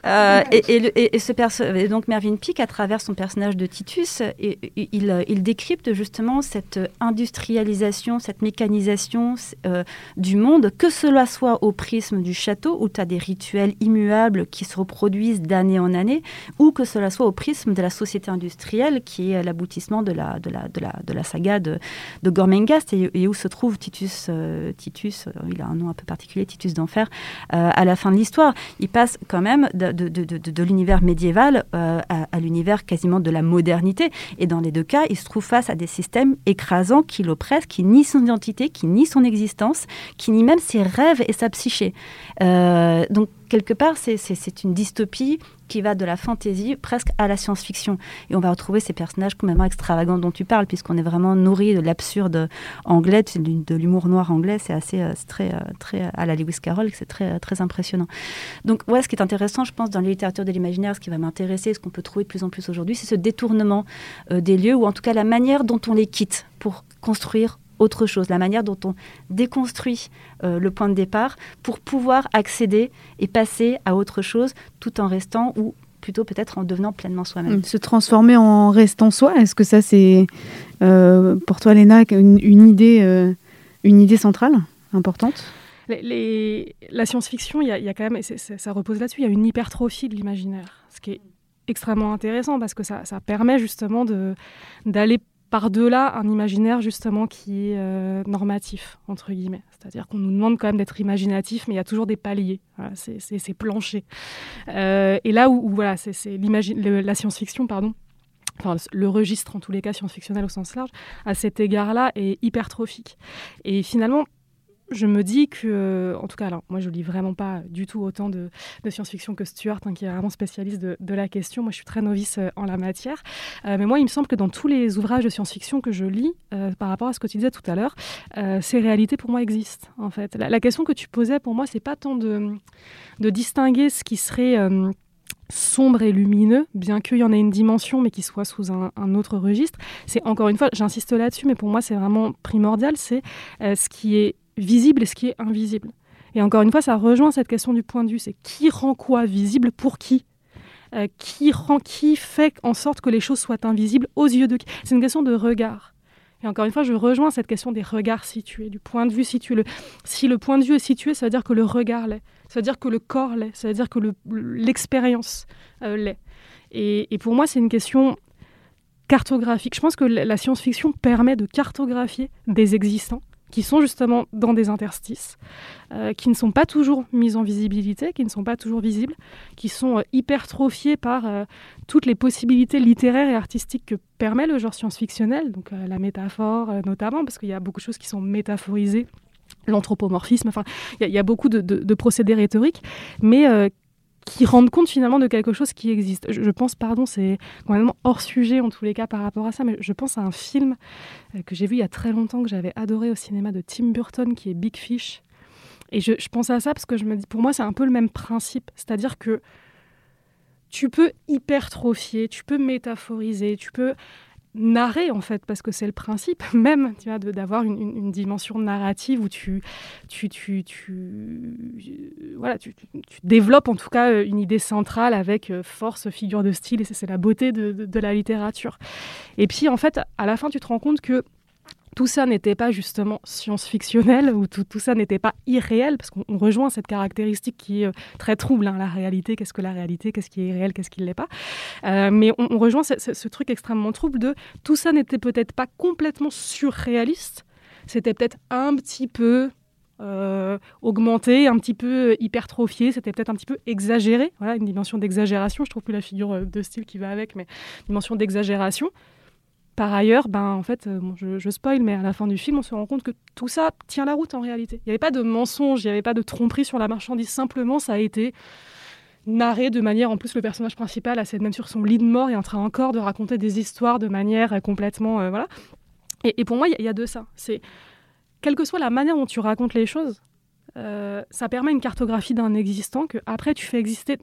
euh, et, et, et, et, ce perso- et donc Mervyn Peake, à travers son personnage de Titus, et, et, il, il décrypte justement cette industrialisation, cette mécanisation euh, du monde, que cela soit au prisme du château où tu as des rituels immuables qui se reproduisent d'année en année, ou que cela soit au prisme de la société industrielle qui est l'aboutissement de la, de la, de la, de la saga de, de Gormenghast, et, et où se trouve Titus, euh, Titus, il a un nom un peu particulier, Titus d'Enfer, euh, à la fin de l'histoire. Il passe quand même de, de, de, de, de l'univers médiéval euh, à, à l'univers quasiment de la modernité, et dans les deux cas il se trouve face à des systèmes écrasants qui l'oppressent, qui nient son identité, qui nient son existence, qui nient même ses rêves et sa psyché. Euh, donc, quelque part, c'est, c'est, c'est une dystopie qui va de la fantaisie presque à la science-fiction. Et on va retrouver ces personnages complètement extravagants dont tu parles, puisqu'on est vraiment nourri de l'absurde anglais, de, de l'humour noir anglais. C'est assez, c'est très, très à la Lewis Carroll, c'est très, très impressionnant. Donc, ouais, ce qui est intéressant, je pense, dans la littérature de l'imaginaire, ce qui va m'intéresser, ce qu'on peut trouver de plus en plus aujourd'hui, c'est ce détournement euh, des lieux, ou en tout cas la manière dont on les quitte pour construire autre chose, la manière dont on déconstruit euh, le point de départ pour pouvoir accéder et passer à autre chose, tout en restant, ou plutôt peut-être en devenant pleinement soi-même. Se transformer en restant soi, est-ce que ça c'est euh, pour toi, Léna, une, une, idée, euh, une idée centrale, importante ? les, les, La science-fiction, il y, y a quand même, c'est, c'est, ça repose là-dessus, il y a une hypertrophie de l'imaginaire, ce qui est extrêmement intéressant parce que ça, ça permet justement de, d'aller par-delà un imaginaire justement qui est euh, normatif, entre guillemets. C'est-à-dire qu'on nous demande quand même d'être imaginatif, mais il y a toujours des paliers, voilà, c'est, c'est, c'est plancher. Euh, et là où, où voilà, c'est, c'est le, la science-fiction, pardon, enfin, le registre en tous les cas science-fictionnel au sens large, à cet égard-là est hypertrophique. Et finalement, je me dis que, en tout cas, alors, moi je lis vraiment pas du tout autant de, de science-fiction que Stuart, hein, qui est vraiment spécialiste de, de la question. Moi je suis très novice euh, en la matière, euh, mais moi il me semble que dans tous les ouvrages de science-fiction que je lis, euh, par rapport à ce que tu disais tout à l'heure, euh, ces réalités pour moi existent en fait. La, la question que tu posais pour moi, c'est pas tant de, de distinguer ce qui serait euh, sombre et lumineux, bien qu'il y en ait une dimension, mais qui soit sous un, un autre registre. C'est, encore une fois, j'insiste là-dessus, mais pour moi c'est vraiment primordial, c'est euh, ce qui est visible et ce qui est invisible. Et encore une fois, ça rejoint cette question du point de vue, c'est qui rend quoi visible pour qui ? euh, qui, rend, qui fait en sorte que les choses soient invisibles aux yeux de qui ? C'est une question de regard. Et encore une fois, je rejoins cette question des regards situés, du point de vue situé. Le, si le point de vue est situé, ça veut dire que le regard l'est, ça veut dire que le corps l'est, ça veut dire que le, l'expérience euh, l'est. Et, et pour moi, c'est une question cartographique. Je pense que la science-fiction permet de cartographier des existants, qui sont justement dans des interstices, euh, qui ne sont pas toujours mis en visibilité, qui ne sont pas toujours visibles, qui sont euh, hypertrophiés par euh, toutes les possibilités littéraires et artistiques que permet le genre science-fictionnel, donc euh, la métaphore euh, notamment, parce qu'il y a beaucoup de choses qui sont métaphorisées, l'anthropomorphisme, enfin, il y, y a beaucoup de, de, de procédés rhétoriques, mais euh, qui rendent compte finalement de quelque chose qui existe. Je, je pense, pardon, c'est complètement hors sujet en tous les cas par rapport à ça, mais je pense à un film que j'ai vu il y a très longtemps, que j'avais adoré au cinéma, de Tim Burton, qui est Big Fish. Et je, je pense à ça parce que je me dis, pour moi, c'est un peu le même principe. C'est-à-dire que tu peux hypertrophier, tu peux métaphoriser, tu peux narrer en fait, parce que c'est le principe même, tu vois, de, d'avoir une, une, une dimension narrative où tu, tu, tu, tu, voilà, tu, tu, tu développes en tout cas une idée centrale avec force, figure de style, et c'est, c'est la beauté de, de, de la littérature. Et puis en fait, à la fin, tu te rends compte que tout ça n'était pas justement science-fictionnel, ou tout, tout ça n'était pas irréel, parce qu'on rejoint cette caractéristique qui est très trouble, hein, la réalité, qu'est-ce que la réalité, qu'est-ce qui est irréel, qu'est-ce qui ne l'est pas. Euh, mais on, on rejoint ce, ce, ce truc extrêmement trouble de tout ça n'était peut-être pas complètement surréaliste, c'était peut-être un petit peu euh, augmenté, un petit peu hypertrophié, c'était peut-être un petit peu exagéré, voilà, une dimension d'exagération, je trouve plus la figure de style qui va avec, mais une dimension d'exagération. Par ailleurs, ben, en fait, euh, bon, je, je spoil, mais à la fin du film, on se rend compte que tout ça tient la route en réalité. Il n'y avait pas de mensonge, il n'y avait pas de tromperie sur la marchandise, simplement ça a été narré de manière, en plus le personnage principal, à même sur son lit de mort, est en train encore de raconter des histoires de manière euh, complètement... Euh, voilà. Et, et pour moi, il y, y a de ça. C'est, quelle que soit la manière dont tu racontes les choses, euh, ça permet une cartographie d'un existant que après tu fais exister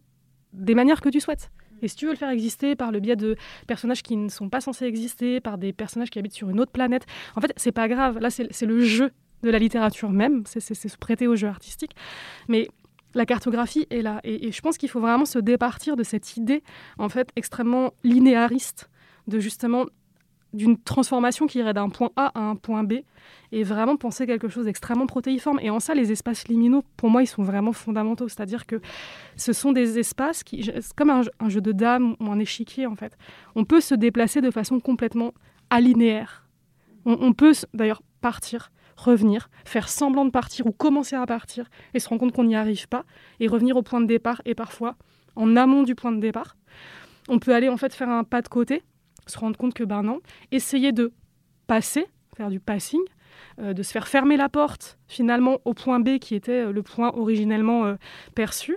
des manières que tu souhaites. Et si tu veux le faire exister par le biais de personnages qui ne sont pas censés exister, par des personnages qui habitent sur une autre planète, en fait, c'est pas grave. Là, c'est, c'est le jeu de la littérature même, c'est, c'est, c'est se prêter au jeu artistique. Mais la cartographie est là. Et, et je pense qu'il faut vraiment se départir de cette idée, en fait, extrêmement linéariste, de justement, d'une transformation qui irait d'un point A à un point B, et vraiment penser quelque chose d'extrêmement protéiforme. Et en ça, les espaces liminaux, pour moi, ils sont vraiment fondamentaux. C'est-à-dire que ce sont des espaces qui, c'est comme un, un jeu de dames ou un échiquier, en fait. On peut se déplacer de façon complètement alinéaire. On, on peut, d'ailleurs, partir, revenir, faire semblant de partir ou commencer à partir, et se rendre compte qu'on n'y arrive pas, et revenir au point de départ, et parfois en amont du point de départ. On peut aller, en fait, faire un pas de côté, se rendre compte que ben non, essayer de passer, faire du passing, euh, de se faire fermer la porte finalement au point B qui était le point originellement euh, perçu,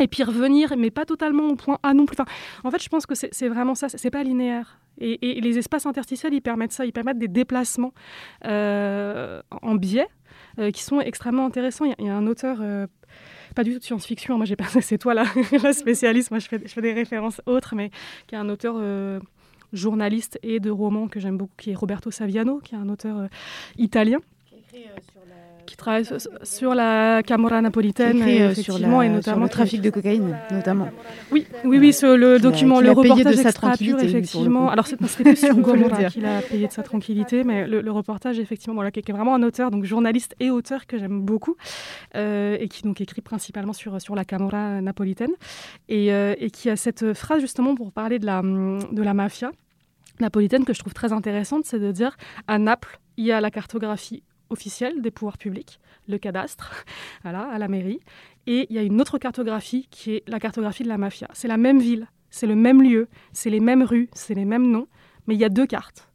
et puis revenir, mais pas totalement au point A non plus. Enfin, en fait, je pense que c'est, c'est vraiment ça, c'est pas linéaire. Et, et les espaces interstitiels, ils permettent ça, ils permettent des déplacements euh, en biais euh, qui sont extrêmement intéressants. Il y, y a un auteur... Euh, pas du tout de science-fiction, moi j'ai pas... C'est toi la, la spécialiste, moi je fais, je fais des références autres, mais qui est un auteur... Euh, journaliste et de romans que j'aime beaucoup, qui est Roberto Saviano, qui est un auteur euh, italien, qui, écrit, euh, sur la... qui travaille sur, sur la Camorra napolitaine, écrit, euh, effectivement, sur la... et notamment sur le trafic de cocaïne, notamment. Oui, oui, oui, ce, le document, le reportage extra-pur, effectivement. Alors, c'était plus sur Gormenghast qu'il a payé de sa tranquillité, mais le, le reportage, effectivement, voilà, qui est vraiment un auteur, donc journaliste et auteur que j'aime beaucoup, euh, et qui donc écrit principalement sur sur la Camorra napolitaine, et euh, et qui a cette phrase justement pour parler de la de la mafia napolitaine que je trouve très intéressante, c'est de dire à Naples, il y a la cartographie officielle des pouvoirs publics, le cadastre, voilà, à la mairie, et il y a une autre cartographie qui est la cartographie de la mafia. C'est la même ville, c'est le même lieu, c'est les mêmes rues, c'est les mêmes noms, mais il y a deux cartes.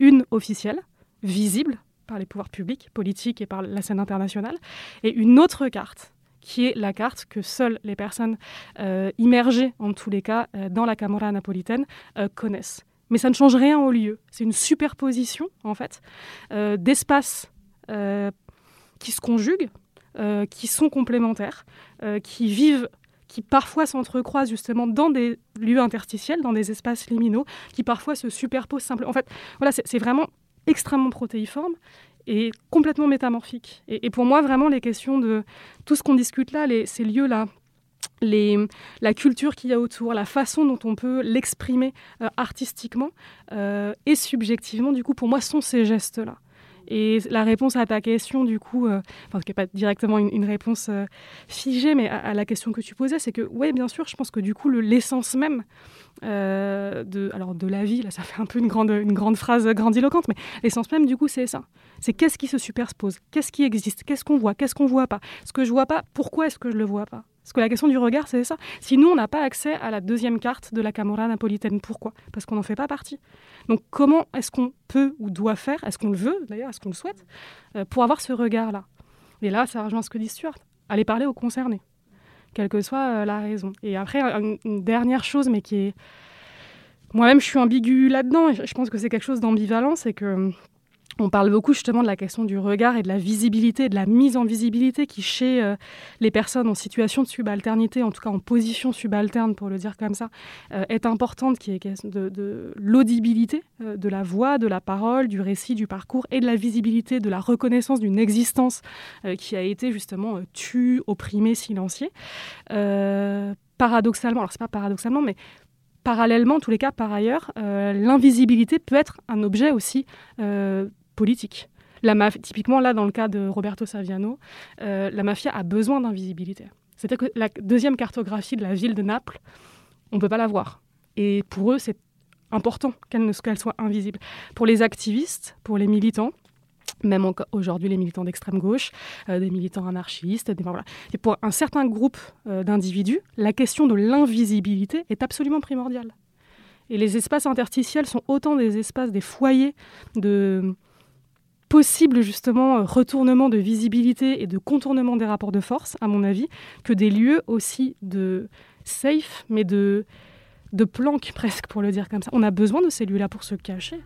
Une officielle, visible par les pouvoirs publics, politiques et par la scène internationale, et une autre carte qui est la carte que seules les personnes euh, immergées, en tous les cas, euh, dans la Camorra napolitaine euh, connaissent. Mais ça ne change rien au lieu. C'est une superposition, en fait, euh, d'espaces euh, qui se conjuguent, euh, qui sont complémentaires, euh, qui vivent, qui parfois s'entrecroisent justement dans des lieux interstitiels, dans des espaces liminaux, qui parfois se superposent simplement. En fait, voilà, c'est, c'est vraiment extrêmement protéiforme et complètement métamorphique. Et, et pour moi, vraiment, les questions de tout ce qu'on discute là, les, ces lieux-là, Les, la culture qu'il y a autour, la façon dont on peut l'exprimer euh, artistiquement euh, et subjectivement, du coup, pour moi, sont ces gestes-là. Et la réponse à ta question, du coup, euh, enfin, qui n'est pas directement une, une réponse euh, figée, mais à, à la question que tu posais, c'est que, oui, bien sûr, je pense que, du coup, le, l'essence même euh, de, alors, de la vie, là, ça fait un peu une grande, une grande phrase grandiloquente, mais l'essence même, du coup, c'est ça. C'est qu'est-ce qui se superpose, qu'est-ce qui existe, qu'est-ce qu'on voit, qu'est-ce qu'on ne voit pas. Ce que je ne vois pas, pourquoi est-ce que je ne le vois pas? Parce que la question du regard, c'est ça. Si nous, on n'a pas accès à la deuxième carte de la Camorra napolitaine, pourquoi ? Parce qu'on n'en fait pas partie. Donc comment est-ce qu'on peut ou doit faire, est-ce qu'on le veut d'ailleurs, est-ce qu'on le souhaite, euh, pour avoir ce regard-là ? Et là, ça rejoint ce que dit Stuart, aller parler aux concernés, quelle que soit euh, la raison. Et après, une, une dernière chose, mais qui est... Moi-même, je suis ambiguë là-dedans, et je pense que c'est quelque chose d'ambivalent, c'est que... On parle beaucoup justement de la question du regard et de la visibilité, de la mise en visibilité qui, chez euh, les personnes en situation de subalternité, en tout cas en position subalterne, pour le dire comme ça, euh, est importante, qui est de, de l'audibilité euh, de la voix, de la parole, du récit, du parcours et de la visibilité, de la reconnaissance d'une existence euh, qui a été justement euh, tue, opprimée, silenciée. Euh, paradoxalement, alors c'est pas paradoxalement, mais... Parallèlement, en tous les cas, par ailleurs, euh, l'invisibilité peut être un objet aussi euh, politique. La maf- typiquement, là, dans le cas de Roberto Saviano, euh, la mafia a besoin d'invisibilité. C'est-à-dire que la deuxième cartographie de la ville de Naples, on ne peut pas la voir. Et pour eux, c'est important qu'elle, ne, qu'elle soit invisible. Pour les activistes, pour les militants, même encore aujourd'hui les militants d'extrême gauche, euh, des militants anarchistes, des, voilà. Et pour un certain groupe euh, d'individus, la question de l'invisibilité est absolument primordiale. Et les espaces interstitiels sont autant des espaces, des foyers de possibles justement retournements de visibilité et de contournement des rapports de force, à mon avis, que des lieux aussi de safe, mais de, de planque presque, pour le dire comme ça. On a besoin de ces lieux-là pour se cacher,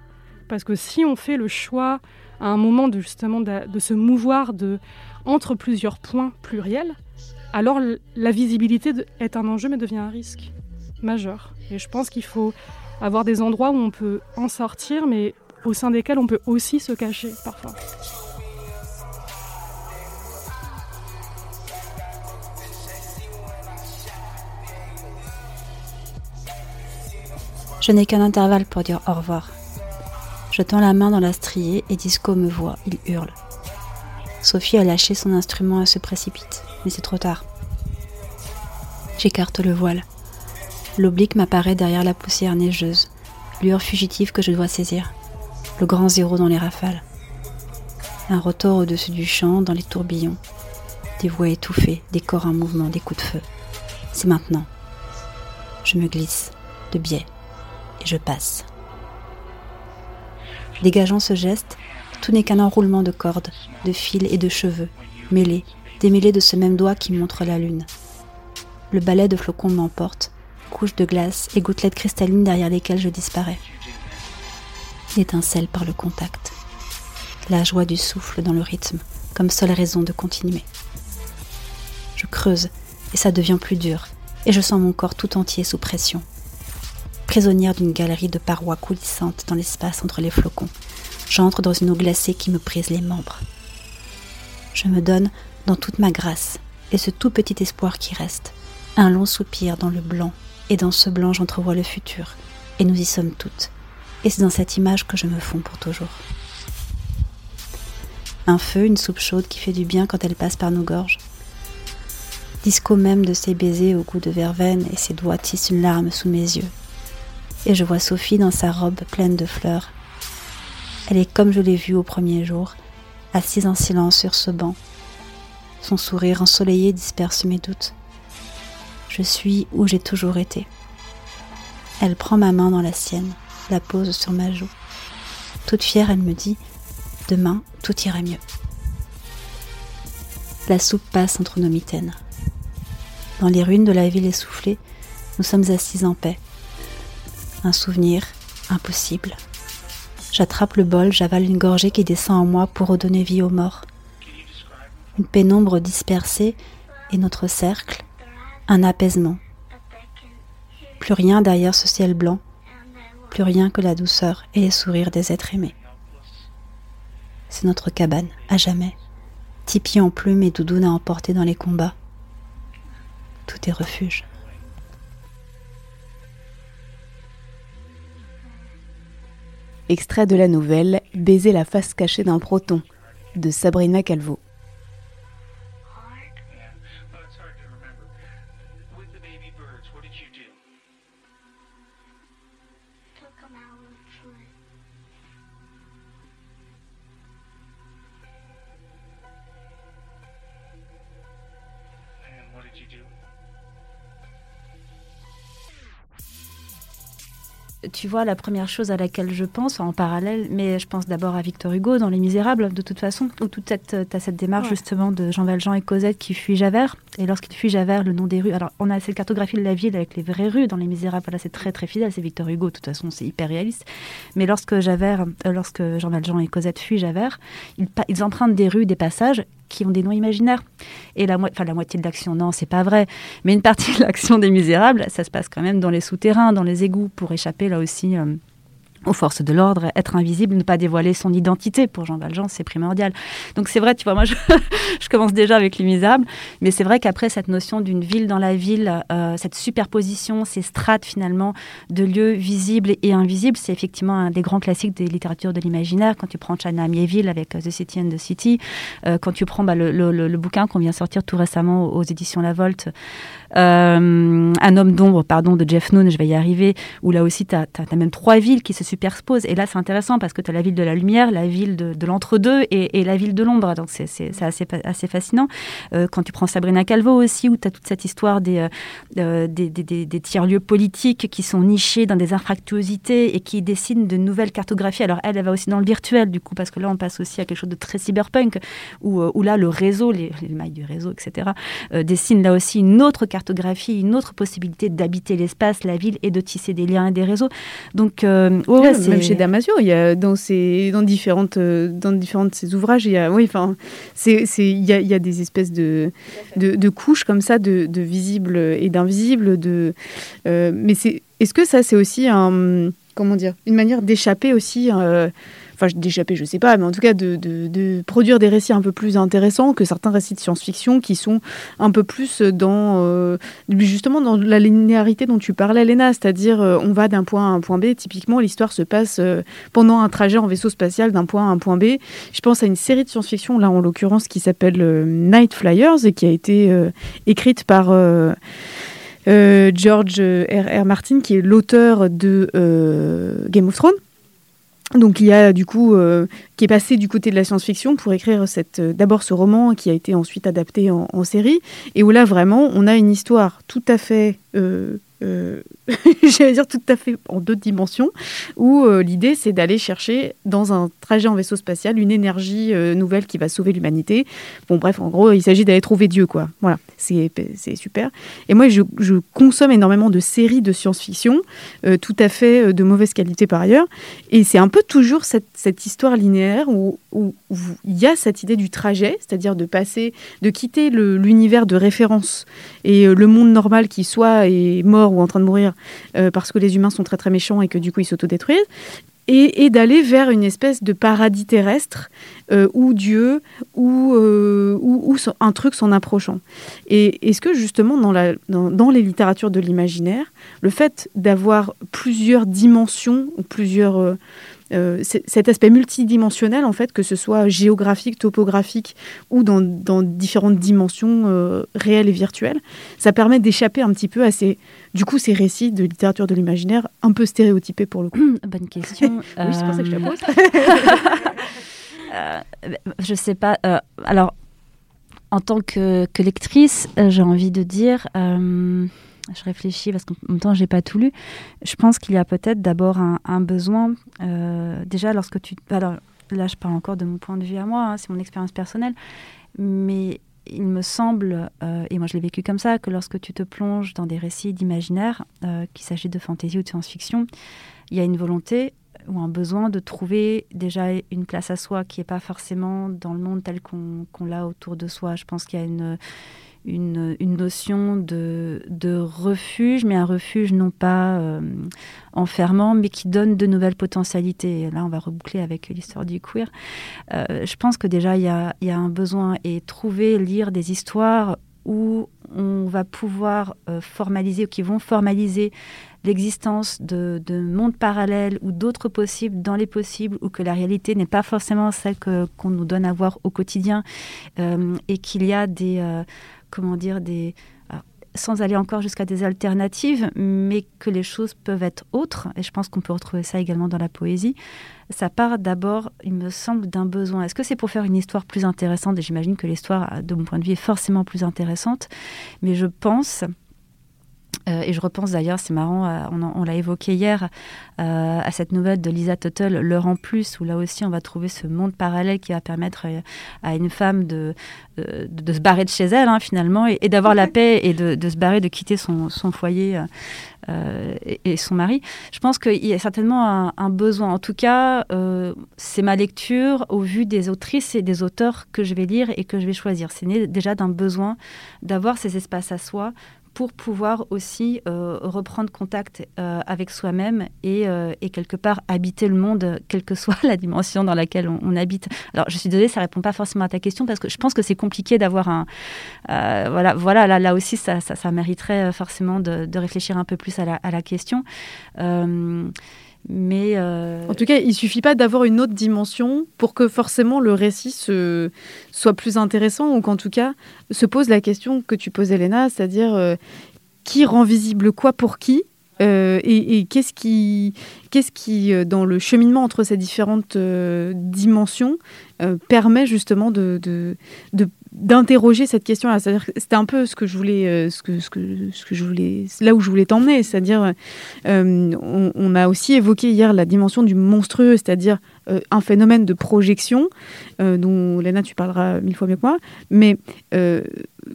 parce que si on fait le choix à un moment de, justement de, de se mouvoir de, entre plusieurs points pluriels, alors la visibilité est un enjeu mais devient un risque majeur. Et je pense qu'il faut avoir des endroits où on peut en sortir, mais au sein desquels on peut aussi se cacher parfois. Je n'ai qu'un intervalle pour dire au revoir. Je tends la main dans la striée et Disco me voit, il hurle. Sophie a lâché son instrument et se précipite, mais c'est trop tard. J'écarte le voile. L'oblique m'apparaît derrière la poussière neigeuse, lueur fugitive que je dois saisir, le grand zéro dans les rafales. Un rotor au-dessus du champ, dans les tourbillons. Des voix étouffées, des corps en mouvement, des coups de feu. C'est maintenant. Je me glisse, de biais, et je passe. Dégageant ce geste, tout n'est qu'un enroulement de cordes, de fils et de cheveux, mêlés, démêlés de ce même doigt qui montre la lune. Le balai de flocons m'emporte, couches de glace et gouttelettes cristallines derrière lesquelles je disparais. L'étincelle par le contact. La joie du souffle dans le rythme, comme seule raison de continuer. Je creuse, et ça devient plus dur, et je sens mon corps tout entier sous pression. Prisonnière d'une galerie de parois coulissantes dans l'espace entre les flocons, j'entre dans une eau glacée qui me brise les membres. Je me donne dans toute ma grâce, et ce tout petit espoir qui reste. Un long soupir dans le blanc, et dans ce blanc j'entrevois le futur, et nous y sommes toutes. Et c'est dans cette image que je me fonds pour toujours. Un feu, une soupe chaude qui fait du bien quand elle passe par nos gorges. Disco même de ses baisers au goût de verveine, et ses doigts tissent une larme sous mes yeux. Et je vois Sophie dans sa robe pleine de fleurs. Elle est comme je l'ai vue au premier jour, assise en silence sur ce banc. Son sourire ensoleillé disperse mes doutes. Je suis où j'ai toujours été. Elle prend ma main dans la sienne, la pose sur ma joue. Toute fière, elle me dit « Demain, tout ira mieux ». La soupe passe entre nos mitaines. Dans les ruines de la ville essoufflée, nous sommes assises en paix. Un souvenir impossible. J'attrape le bol, j'avale une gorgée qui descend en moi pour redonner vie aux morts. Une pénombre dispersée et notre cercle, un apaisement. Plus rien derrière ce ciel blanc, plus rien que la douceur et les sourires des êtres aimés. C'est notre cabane, à jamais. Tipi en plume et doudoune à emporter dans les combats. Tout est refuge. Extrait de la nouvelle « Baiser la face cachée d'un proton » de Sabrina Calvo. Tu vois, la première chose à laquelle je pense, en parallèle, mais je pense d'abord à Victor Hugo dans Les Misérables, de toute façon, où toute cette, t'as cette démarche ouais. justement de Jean Valjean et Cosette qui fuient Javert, et lorsqu'ils fuient Javert, le nom des rues, alors on a cette cartographie de la ville avec les vraies rues dans Les Misérables, voilà, c'est très très fidèle, c'est Victor Hugo, de toute façon c'est hyper réaliste, mais lorsque Javert, euh, lorsque Jean Valjean et Cosette fuient Javert, ils, pa- ils empruntent des rues, des passages, qui ont des noms imaginaires. Et la, mo- la moitié de l'action, non, c'est pas vrai. Mais une partie de l'action des Misérables, ça se passe quand même dans les souterrains, dans les égouts, pour échapper là aussi euh, aux forces de l'ordre, être invisible, ne pas dévoiler son identité. Pour Jean Valjean, c'est primordial. Donc c'est vrai, tu vois, moi je, je commence déjà avec Les Misérables, mais c'est vrai qu'après cette notion d'une ville dans la ville, euh, cette superposition, ces strates finalement de lieux visibles et invisibles, c'est effectivement un des grands classiques des littératures de l'imaginaire. Quand tu prends Chana Mieville avec The City and the City, euh, quand tu prends bah, le, le, le, le bouquin qu'on vient sortir tout récemment aux, aux éditions La Volte, euh, Un homme d'ombre, pardon, de Jeff Noon, je vais y arriver, où là aussi tu as même trois villes qui se superpose. Et là, c'est intéressant parce que tu as la ville de la lumière, la ville de, de l'entre-deux et, et la ville de l'ombre. Donc, c'est, c'est, c'est assez, assez fascinant. Euh, quand tu prends Sabrina Calveau aussi, où tu as toute cette histoire des, euh, des, des, des, des tiers-lieux politiques qui sont nichés dans des infractuosités et qui dessinent de nouvelles cartographies. Alors, elle, elle va aussi dans le virtuel, du coup, parce que là, on passe aussi à quelque chose de très cyberpunk, où, où là, le réseau, les, les mailles du réseau, et cetera, euh, dessine là aussi une autre cartographie cartographie une autre possibilité d'habiter l'espace, la ville, et de tisser des liens et des réseaux. Donc, euh, ouais, ouais, c'est... même chez Damasio, il y a dans ses dans différentes euh, dans différentes ses ouvrages, il y a oui, enfin, c'est c'est il y a il y a des espèces de de, de couches comme ça de, de visibles et d'invisibles de euh, mais c'est est-ce que ça c'est aussi un comment dire une manière d'échapper aussi euh, Enfin, d'échapper, je ne sais pas, mais en tout cas de, de, de produire des récits un peu plus intéressants que certains récits de science-fiction qui sont un peu plus dans, euh, justement, dans la linéarité dont tu parlais, Léna, c'est-à-dire euh, on va d'un point A à un point B. Typiquement, l'histoire se passe euh, pendant un trajet en vaisseau spatial d'un point A à un point B. Je pense à une série de science-fiction, là en l'occurrence, qui s'appelle euh, Night Flyers et qui a été euh, écrite par... Euh, euh, George R R. Martin, qui est l'auteur de euh, Game of Thrones. Donc il y a du coup, euh, qui est passé du côté de la science-fiction pour écrire cette, euh, d'abord ce roman qui a été ensuite adapté en, en série, et où là vraiment on a une histoire tout à fait, euh, euh, j'allais dire tout à fait en deux dimensions, où euh, l'idée c'est d'aller chercher dans un trajet en vaisseau spatial une énergie euh, nouvelle qui va sauver l'humanité. Bon bref, en gros il s'agit d'aller trouver Dieu quoi, voilà, c'est, c'est super. Et moi je, je consomme énormément de séries de science-fiction, euh, tout à fait de mauvaise qualité par ailleurs, et c'est un peu toujours cette, cette histoire linéaire où il y a cette idée du trajet, c'est-à-dire de passer, de quitter le, l'univers de référence et le monde normal qui soit est mort ou en train de mourir euh, parce que les humains sont très très méchants et que du coup ils s'autodétruisent, et, et d'aller vers une espèce de paradis terrestre euh, où Dieu, où, euh, où, où un truc s'en approchant. Et est-ce que justement dans, la, dans, dans les littératures de l'imaginaire, le fait d'avoir plusieurs dimensions ou plusieurs... Euh, Euh, cet aspect multidimensionnel, en fait, que ce soit géographique, topographique ou dans, dans différentes dimensions euh, réelles et virtuelles, ça permet d'échapper un petit peu à ces, du coup, ces récits de littérature de l'imaginaire un peu stéréotypés pour le coup. Mmh, bonne question. Oui, c'est pour ça que je la pose. euh, je sais pas. Euh, alors, en tant que, que lectrice, euh, j'ai envie de dire... Euh, Je réfléchis parce qu'en même temps, je n'ai pas tout lu. Je pense qu'il y a peut-être d'abord un, un besoin. Euh, déjà, lorsque tu... Alors là, je parle encore de mon point de vue à moi, hein, c'est mon expérience personnelle. Mais il me semble, euh, et moi je l'ai vécu comme ça, que lorsque tu te plonges dans des récits d'imaginaire, euh, qu'il s'agisse de fantaisie ou de science-fiction, il y a une volonté ou un besoin de trouver déjà une place à soi qui n'est pas forcément dans le monde tel qu'on, qu'on l'a autour de soi. Je pense qu'il y a une... Une, une notion de, de refuge, mais un refuge non pas euh, enfermant, mais qui donne de nouvelles potentialités. Et là, on va reboucler avec l'histoire du queer. Euh, je pense que déjà, il y a, y a un besoin, et trouver, lire des histoires où on va pouvoir euh, formaliser, ou qui vont formaliser l'existence de, de mondes parallèles ou d'autres possibles dans les possibles, ou que la réalité n'est pas forcément celle que, qu'on nous donne à voir au quotidien, euh, et qu'il y a des... Euh, comment dire, des, alors, sans aller encore jusqu'à des alternatives, mais que les choses peuvent être autres, et je pense qu'on peut retrouver ça également dans la poésie. Ça part d'abord, il me semble, d'un besoin. Est-ce que c'est pour faire une histoire plus intéressante ? Et j'imagine que l'histoire, de mon point de vue, est forcément plus intéressante, mais je pense... Euh, et je repense d'ailleurs, c'est marrant, euh, on, en, on l'a évoqué hier, euh, à cette nouvelle de Lisa Tuttle, L'heure en plus, où là aussi on va trouver ce monde parallèle qui va permettre euh, à une femme de, euh, de, de se barrer de chez elle, hein, finalement, et, et d'avoir la paix, et de, de se barrer, de quitter son, son foyer euh, euh, et, et son mari. Je pense qu'il y a certainement un, un besoin. En tout cas, euh, c'est ma lecture au vu des autrices et des auteurs que je vais lire et que je vais choisir. C'est né déjà d'un besoin d'avoir ces espaces à soi, pour pouvoir aussi euh, reprendre contact euh, avec soi-même et, euh, et quelque part habiter le monde, quelle que soit la dimension dans laquelle on, on habite. Alors, je suis désolée, ça ne répond pas forcément à ta question, parce que je pense que c'est compliqué d'avoir un... Euh, voilà, voilà là, là aussi, ça, ça, ça mériterait forcément de, de réfléchir un peu plus à la, à la question. Euh, mais... Euh... En tout cas, il ne suffit pas d'avoir une autre dimension pour que forcément le récit se... soit plus intéressant, ou qu'en tout cas se pose la question que tu posais, Léna, c'est-à-dire euh, qui rend visible quoi pour qui, euh, et, et qu'est-ce qui, qu'est-ce qui dans le cheminement entre ces différentes euh, dimensions euh, permet justement de, de, de d'interroger cette question-là. C'est-à-dire que c'était un peu ce que je voulais, euh, ce que, ce que, ce que je voulais, là où je voulais t'emmener. C'est-à-dire, euh, on, on a aussi évoqué hier la dimension du monstrueux, c'est-à-dire euh, un phénomène de projection, euh, dont Léna, tu parleras mille fois mieux que moi. Mais euh,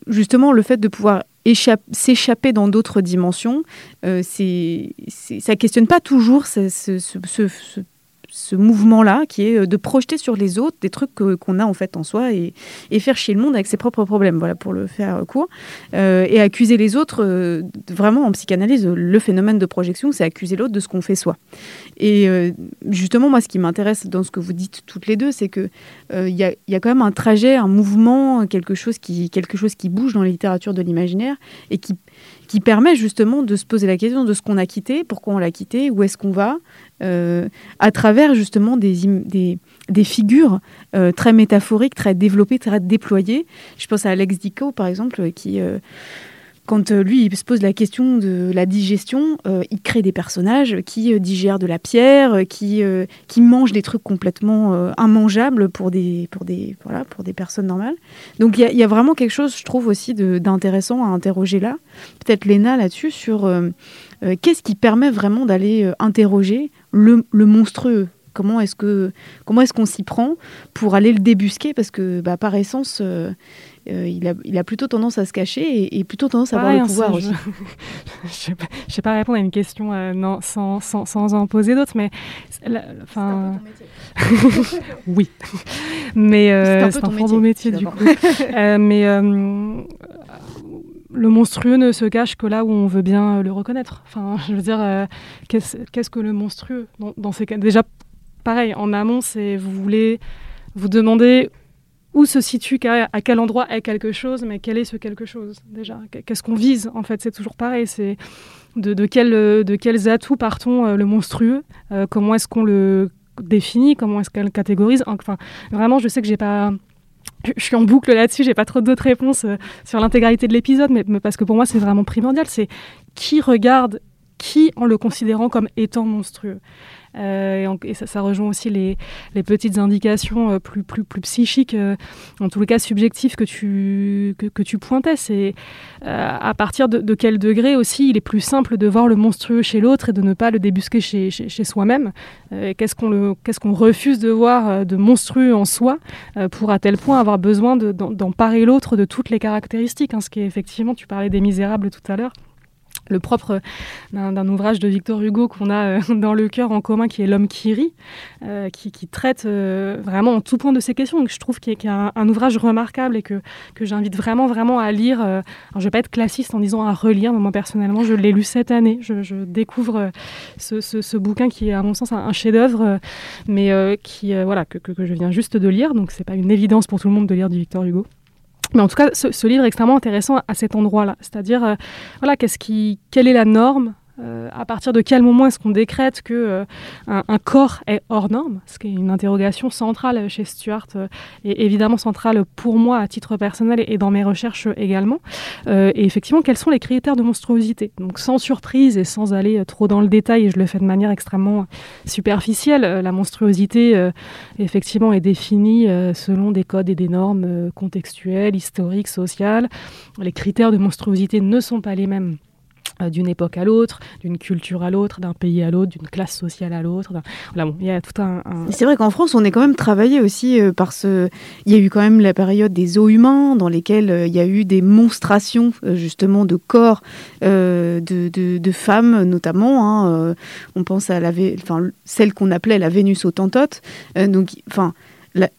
justement, le fait de pouvoir échappe, s'échapper dans d'autres dimensions, euh, c'est, c'est, ça ne questionne pas toujours ce, ce, ce, ce, ce mouvement-là qui est de projeter sur les autres des trucs que, qu'on a en fait en soi et, et faire chier le monde avec ses propres problèmes, voilà, pour le faire court. Euh, et accuser les autres, euh, vraiment en psychanalyse, le phénomène de projection, c'est accuser l'autre de ce qu'on fait soi. Et euh, justement, moi, ce qui m'intéresse dans ce que vous dites toutes les deux, c'est qu'il euh, y, y a quand même un trajet, un mouvement, quelque chose qui, quelque chose qui bouge dans la littérature de l'imaginaire et qui, qui permet justement de se poser la question de ce qu'on a quitté, pourquoi on l'a quitté, où est-ce qu'on va, euh, à travers justement des, des, des figures euh, très métaphoriques, très développées, très déployées. Je pense à Alex Dicot, par exemple, qui... Euh, Quand euh, lui, il se pose la question de la digestion, euh, il crée des personnages qui euh, digèrent de la pierre, euh, qui, euh, qui mangent des trucs complètement euh, immangeables pour des, pour, des, voilà, pour des personnes normales. Donc il y, y a vraiment quelque chose, je trouve, aussi de, d'intéressant à interroger là. Peut-être Léna, là-dessus, sur euh, euh, qu'est-ce qui permet vraiment d'aller euh, interroger le, le monstrueux ? Comment est-ce, que, comment est-ce qu'on s'y prend pour aller le débusquer ? Parce que, bah, par essence... Euh, Euh, il, a, il a plutôt tendance à se cacher et, et plutôt tendance à ah, avoir le pouvoir aussi. Je ne sais pas répondre à une question euh, non, sans, sans, sans en poser d'autres, mais... La, fin... C'est un peu ton métier. Oui. Mais, euh, c'est un peu ton métier, du coup. euh, mais euh, le monstrueux ne se cache que là où on veut bien le reconnaître. Enfin, je veux dire, euh, qu'est-ce, qu'est-ce que le monstrueux dans, dans ces cas ? Déjà, pareil, en amont, c'est vous voulez vous demander... Où se situe, à quel endroit est quelque chose, mais quel est ce quelque chose, déjà ? Qu'est-ce qu'on vise, en fait ? C'est toujours pareil, c'est de, de, quel, de quels atouts partons euh, le monstrueux, euh, comment est-ce qu'on le définit, comment est-ce qu'on le catégorise ? Enfin, vraiment, je sais que j'ai pas... Je suis en boucle là-dessus, j'ai pas trop d'autres réponses euh, sur l'intégralité de l'épisode, mais, mais parce que pour moi, c'est vraiment primordial, c'est qui regarde qui en le considérant comme étant monstrueux ? Euh, et, en, et ça, ça rejoint aussi les, les petites indications euh, plus, plus, plus psychiques, euh, en tout cas subjectives, que tu, que, que tu pointais. C'est euh, à partir de, de quel degré aussi il est plus simple de voir le monstrueux chez l'autre et de ne pas le débusquer chez, chez, chez soi-même. Euh, qu'est-ce, qu'on le, qu'est-ce qu'on refuse de voir de monstrueux en soi euh, pour à tel point avoir besoin de, d'en, d'emparer l'autre de toutes les caractéristiques, hein, ce qui est effectivement, tu parlais des Misérables tout à l'heure. Le propre d'un, d'un ouvrage de Victor Hugo qu'on a euh, dans le cœur en commun, qui est L'homme qui rit, euh, qui, qui traite euh, vraiment en tout point de ces questions. Donc, je trouve qu'il y a, qu'il y a un, un ouvrage remarquable et que, que j'invite vraiment, vraiment à lire. Euh, alors, je ne vais pas être classiste en disant à relire, mais moi, personnellement, je l'ai lu cette année. Je, je découvre euh, ce, ce, ce bouquin qui est, à mon sens, un, un chef-d'œuvre, euh, mais euh, qui, euh, voilà, que, que, que je viens juste de lire. Donc, ce n'est pas une évidence pour tout le monde de lire du Victor Hugo. Mais en tout cas, ce, ce livre est extrêmement intéressant à cet endroit-là. C'est-à-dire, euh, voilà, qu'est-ce qui, quelle est la norme ? Euh, à partir de quel moment est-ce qu'on décrète que euh, un, un corps est hors norme ? Ce qui est une interrogation centrale chez Stuart, euh, et évidemment centrale pour moi à titre personnel et, et dans mes recherches également. Euh, et effectivement, quels sont les critères de monstruosité ? Donc, sans surprise et sans aller euh, trop dans le détail, et je le fais de manière extrêmement superficielle, euh, la monstruosité, euh, effectivement, est définie euh, selon des codes et des normes euh, contextuelles, historiques, sociales. Les critères de monstruosité ne sont pas les mêmes d'une époque à l'autre, d'une culture à l'autre, d'un pays à l'autre, d'une classe sociale à l'autre. Là, bon, il y a tout un... un... C'est vrai qu'en France, on est quand même travaillé aussi euh, par ce... Il y a eu quand même la période des eaux humains, dans lesquelles euh, il y a eu des monstrations, euh, justement, de corps, euh, de, de, de femmes, notamment. Hein, euh, on pense à la vé... enfin, celle qu'on appelait la Vénus Hottentote. Euh, donc, enfin... La...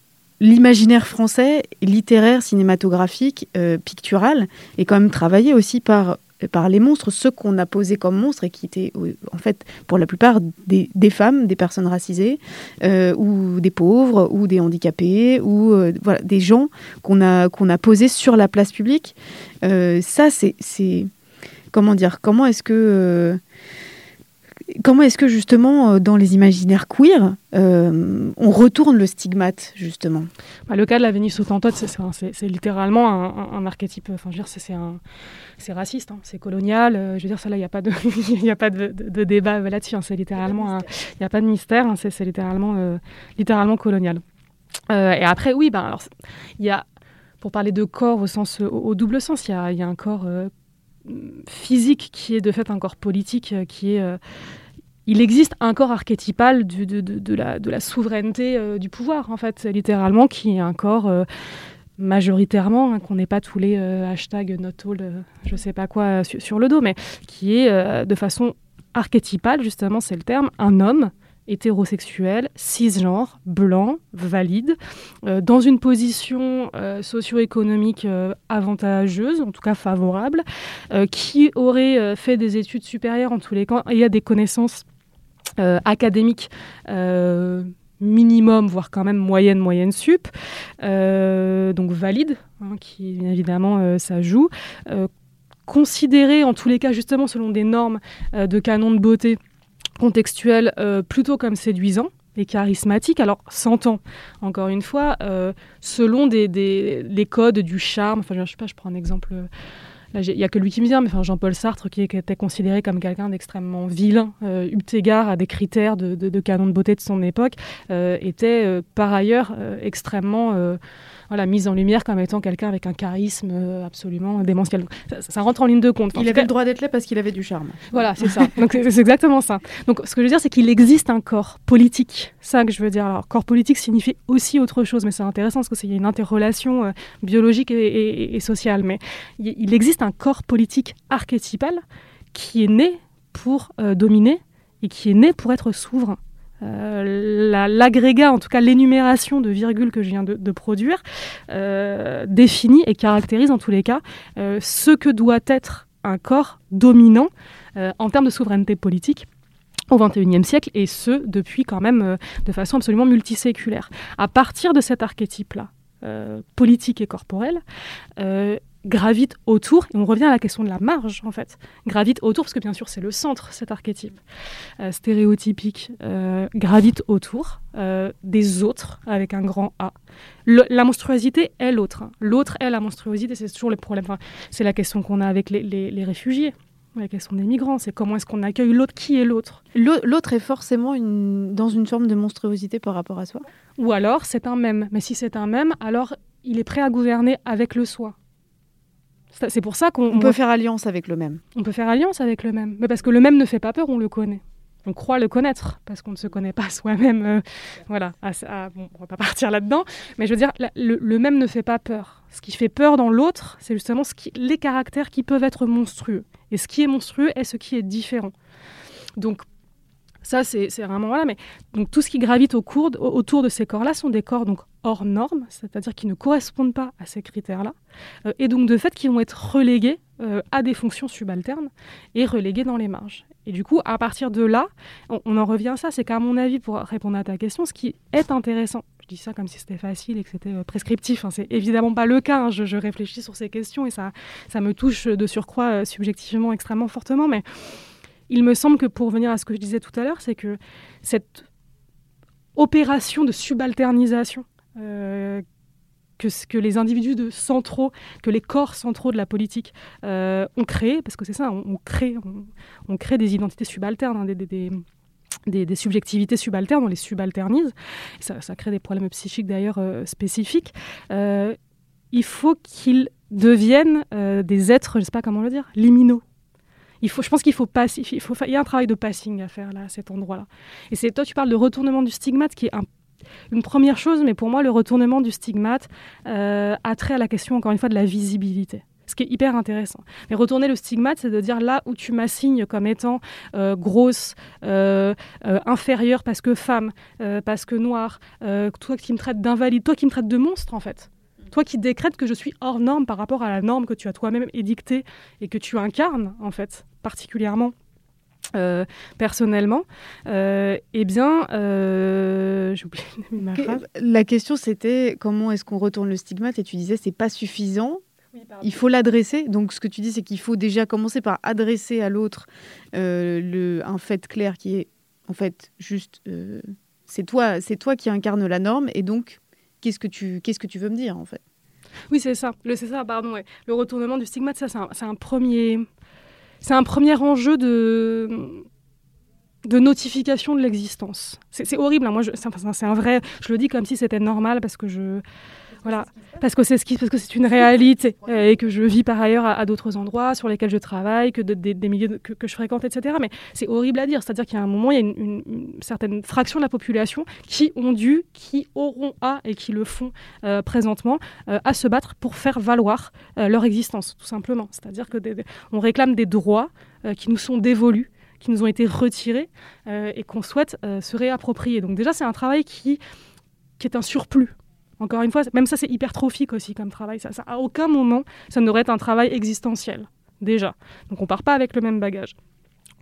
L'imaginaire français, littéraire, cinématographique, euh, pictural, est quand même travaillé aussi par... par les monstres, ceux qu'on a posés comme monstres et qui étaient en fait pour la plupart des, des femmes, des personnes racisées, euh, ou des pauvres, ou des handicapés, ou euh, voilà, des gens qu'on a, qu'on a posés sur la place publique. Euh, ça, c'est, c'est... Comment dire ? Comment est-ce que... Euh... Comment est-ce que, justement, dans les imaginaires queer, euh, on retourne le stigmate, justement ? Bah, le cas de la Vénus Hottentote, c'est, c'est, c'est littéralement un, un, un archétype. Enfin, je veux dire, c'est, c'est, un, c'est raciste, hein, c'est colonial. Euh, je veux dire, ça, là, il n'y a pas de, y a pas de, de, de débat là-dessus. Hein, c'est littéralement... Il n'y a pas de mystère. Hein, c'est, c'est littéralement, euh, littéralement colonial. Euh, et après, oui, ben, alors, il y a... Pour parler de corps au, sens, au, au double sens, il y a, y a un corps... Euh, physique qui est de fait un corps politique qui est euh, il existe un corps archétypal du, de, de, de, la, de la souveraineté euh, du pouvoir en fait littéralement qui est un corps euh, majoritairement, hein, qu'on n'ait pas tous les euh, hashtags not all, euh, je sais pas quoi, su- sur le dos, mais qui est euh, de façon archétypale, justement, c'est le terme, un homme hétérosexuel, cisgenre, blanc, valide, euh, dans une position euh, socio-économique euh, avantageuse, en tout cas favorable, euh, qui aurait euh, fait des études supérieures en tous les cas, et a des connaissances euh, académiques euh, minimum, voire quand même moyenne, moyenne sup, euh, donc valide, hein, qui bien évidemment euh, ça joue, euh, considéré en tous les cas justement selon des normes euh, de canon de beauté contextuel euh, plutôt comme séduisant et charismatique, alors s'entend encore une fois, euh, selon des, des, les codes du charme, enfin je sais pas, je prends un exemple, là il n'y a que lui qui me vient, mais enfin Jean-Paul Sartre qui était considéré comme quelqu'un d'extrêmement vilain, euh, eu égard à des critères de, de, de canon de beauté de son époque, euh, était euh, par ailleurs euh, extrêmement... Euh, Voilà, mise en lumière comme étant quelqu'un avec un charisme euh, absolument démentiel. Ça, ça, ça rentre en ligne de compte. Enfin, il avait cas... le droit d'être là parce qu'il avait du charme. Voilà, c'est ça. Donc, c'est, c'est exactement ça. Donc, ce que je veux dire, c'est qu'il existe un corps politique. Ça que je veux dire. Alors, corps politique signifie aussi autre chose, mais c'est intéressant parce qu'il y a une interrelation euh, biologique et, et, et sociale. Mais il, il existe un corps politique archétypal qui est né pour euh, dominer et qui est né pour être souverain. Euh, la, l'agrégat, en tout cas l'énumération de virgules que je viens de, de produire, euh, définit et caractérise en tous les cas euh, ce que doit être un corps dominant euh, en termes de souveraineté politique au vingt et unième siècle, et ce depuis quand même euh, de façon absolument multiséculaire. À partir de cet archétype-là, euh, politique et corporel, euh, gravite autour, et on revient à la question de la marge en fait, gravite autour, parce que bien sûr c'est le centre, cet archétype euh, stéréotypique, euh, gravite autour euh, des autres avec un grand A. Le, la monstruosité est l'autre, hein. L'autre est la monstruosité, c'est toujours le problème, enfin, c'est la question qu'on a avec les, les, les réfugiés, la question des migrants, c'est comment est-ce qu'on accueille l'autre, qui est l'autre. L'autre est forcément une, dans une forme de monstruosité par rapport à soi. Ou alors c'est un mème, mais si c'est un mème, alors il est prêt à gouverner avec le soi. C'est pour ça qu'on on peut on... faire alliance avec le même. On peut faire alliance avec le même, mais parce que le même ne fait pas peur, on le connaît. On croit le connaître parce qu'on ne se connaît pas soi-même. Euh, voilà. Ah, ah, bon, on va pas partir là-dedans, mais je veux dire, la, le, le même ne fait pas peur. Ce qui fait peur dans l'autre, c'est justement ce qui, les caractères qui peuvent être monstrueux. Et ce qui est monstrueux est ce qui est différent. Donc ça, c'est, c'est vraiment voilà. Mais donc tout ce qui gravite au cours de, autour de ces corps-là sont des corps donc hors normes, c'est-à-dire qui ne correspondent pas à ces critères-là, euh, et donc de fait qui vont être relégués euh, à des fonctions subalternes et relégués dans les marges. Et du coup, à partir de là, on, on en revient à ça, c'est qu'à mon avis, pour répondre à ta question, ce qui est intéressant, je dis ça comme si c'était facile et que c'était euh, prescriptif, hein, c'est évidemment pas le cas, hein, je, je réfléchis sur ces questions et ça, ça me touche de surcroît euh, subjectivement extrêmement fortement, mais il me semble que pour revenir à ce que je disais tout à l'heure, c'est que cette opération de subalternisation Euh, que, que les individus de centraux, que les corps centraux de la politique euh, ont créé, parce que c'est ça, on, on, crée, on, on crée des identités subalternes, hein, des, des, des, des, des subjectivités subalternes, on les subalternise, ça, ça crée des problèmes psychiques d'ailleurs euh, spécifiques, euh, il faut qu'ils deviennent euh, des êtres, je ne sais pas comment le dire, liminaux. Il faut, je pense qu'il faut pacifier, il, faut, il y a un travail de passing à faire là, à cet endroit-là. Et c'est, toi tu parles de retournement du stigmate qui est un Une première chose, mais pour moi, le retournement du stigmate euh, a trait à la question, encore une fois, de la visibilité, ce qui est hyper intéressant. Mais retourner le stigmate, c'est de dire là où tu m'assignes comme étant euh, grosse, euh, euh, inférieure parce que femme, euh, parce que noire, euh, toi qui me traites d'invalide, toi qui me traites de monstre, en fait. Toi qui décrètes que je suis hors norme par rapport à la norme que tu as toi-même édictée et que tu incarnes, en fait, particulièrement. Euh, personnellement, euh, eh bien, euh, j'ai oublié ma phrase. La question, c'était comment est-ce qu'on retourne le stigmate ? Et tu disais, c'est pas suffisant. Oui, il faut l'adresser. Donc, ce que tu dis, c'est qu'il faut déjà commencer par adresser à l'autre euh, le, un fait clair qui est, en fait, juste, euh, c'est toi, c'est toi qui incarne la norme. Et donc, qu'est-ce que tu, qu'est-ce que tu veux me dire, en fait ? Oui, c'est ça. Le, c'est ça. Pardon. Ouais. Le retournement du stigmate, ça, c'est un, c'est un premier. C'est un premier enjeu de, de notification de l'existence. C'est, c'est horrible, hein. Moi, je, c'est, c'est un vrai. Je le dis comme si c'était normal parce que je, Voilà, parce que c'est ce qui, parce que c'est une réalité et que je vis par ailleurs à, à d'autres endroits sur lesquels je travaille, que de, des, des milieux de, que, que je fréquente, et cetera. Mais c'est horrible à dire, c'est-à-dire qu'il y a un moment, il y a une, une, une certaine fraction de la population qui ont dû, qui auront à et qui le font euh, présentement euh, à se battre pour faire valoir euh, leur existence, tout simplement. C'est-à-dire que des, des, on réclame des droits euh, qui nous sont dévolus, qui nous ont été retirés euh, et qu'on souhaite euh, se réapproprier. Donc déjà, c'est un travail qui, qui est un surplus. Encore une fois, même ça, c'est hypertrophique aussi comme travail. Ça, ça, à aucun moment, ça n'aurait été un travail existentiel, déjà. Donc on ne part pas avec le même bagage.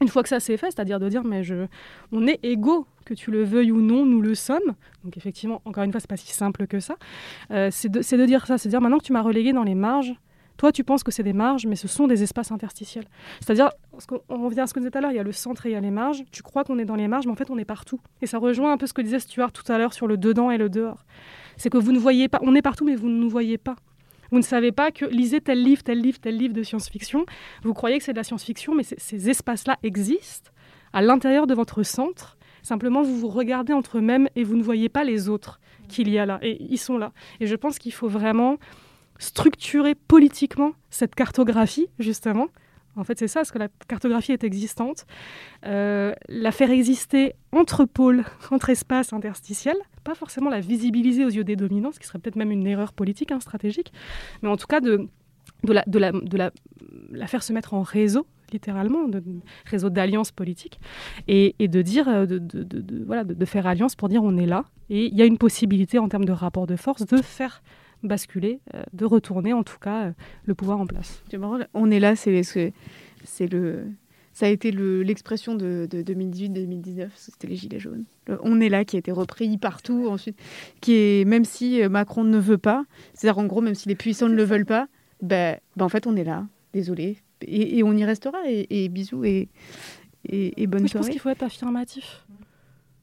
Une fois que ça s'est fait, c'est-à-dire de dire, mais je, on est égaux, que tu le veuilles ou non, nous le sommes. Donc effectivement, encore une fois, ce n'est pas si simple que ça. Euh, c'est, de, c'est de dire ça, c'est de dire, maintenant que tu m'as relégué dans les marges, toi, tu penses que c'est des marges, mais ce sont des espaces interstitiels. C'est-à-dire, on revient à ce que je disais tout à l'heure, il y a le centre et il y a les marges. Tu crois qu'on est dans les marges, mais en fait, on est partout. Et ça rejoint un peu ce que disait Stuart tout à l'heure sur le dedans et le dehors. C'est que vous ne voyez pas, on est partout, mais vous ne nous voyez pas. Vous ne savez pas que, lisez tel livre, tel livre, tel livre de science-fiction, vous croyez que c'est de la science-fiction, mais ces espaces-là existent à l'intérieur de votre centre. Simplement, vous vous regardez entre eux-mêmes et vous ne voyez pas les autres qu'il y a là. Et ils sont là. Et je pense qu'il faut vraiment structurer politiquement cette cartographie, justement. En fait, c'est ça, parce que la cartographie est existante. Euh, la faire exister entre pôles, entre espaces interstitiels, pas forcément la visibiliser aux yeux des dominants, ce qui serait peut-être même une erreur politique, hein, stratégique, mais en tout cas de, de, la, de, la, de la, la faire se mettre en réseau, littéralement, de, de réseau d'alliances politiques, et, et de dire, de, de, de, de, voilà, de, de faire alliance pour dire on est là, et il y a une possibilité en termes de rapport de force de faire basculer, euh, de retourner en tout cas euh, le pouvoir en place. C'est marrant, on est là, c'est, c'est, c'est le, ça a été le, l'expression de, de deux mille dix-huit deux mille dix-neuf, c'était les Gilets jaunes. Le, on est là qui a été repris partout ensuite, qui est, même si Macron ne veut pas, c'est-à-dire en gros même si les puissants ne le veulent pas, ben, ben en fait on est là, désolé, et, et on y restera, et, et bisous et, et, et bonne oui, soirée. Je pense qu'il faut être affirmatif.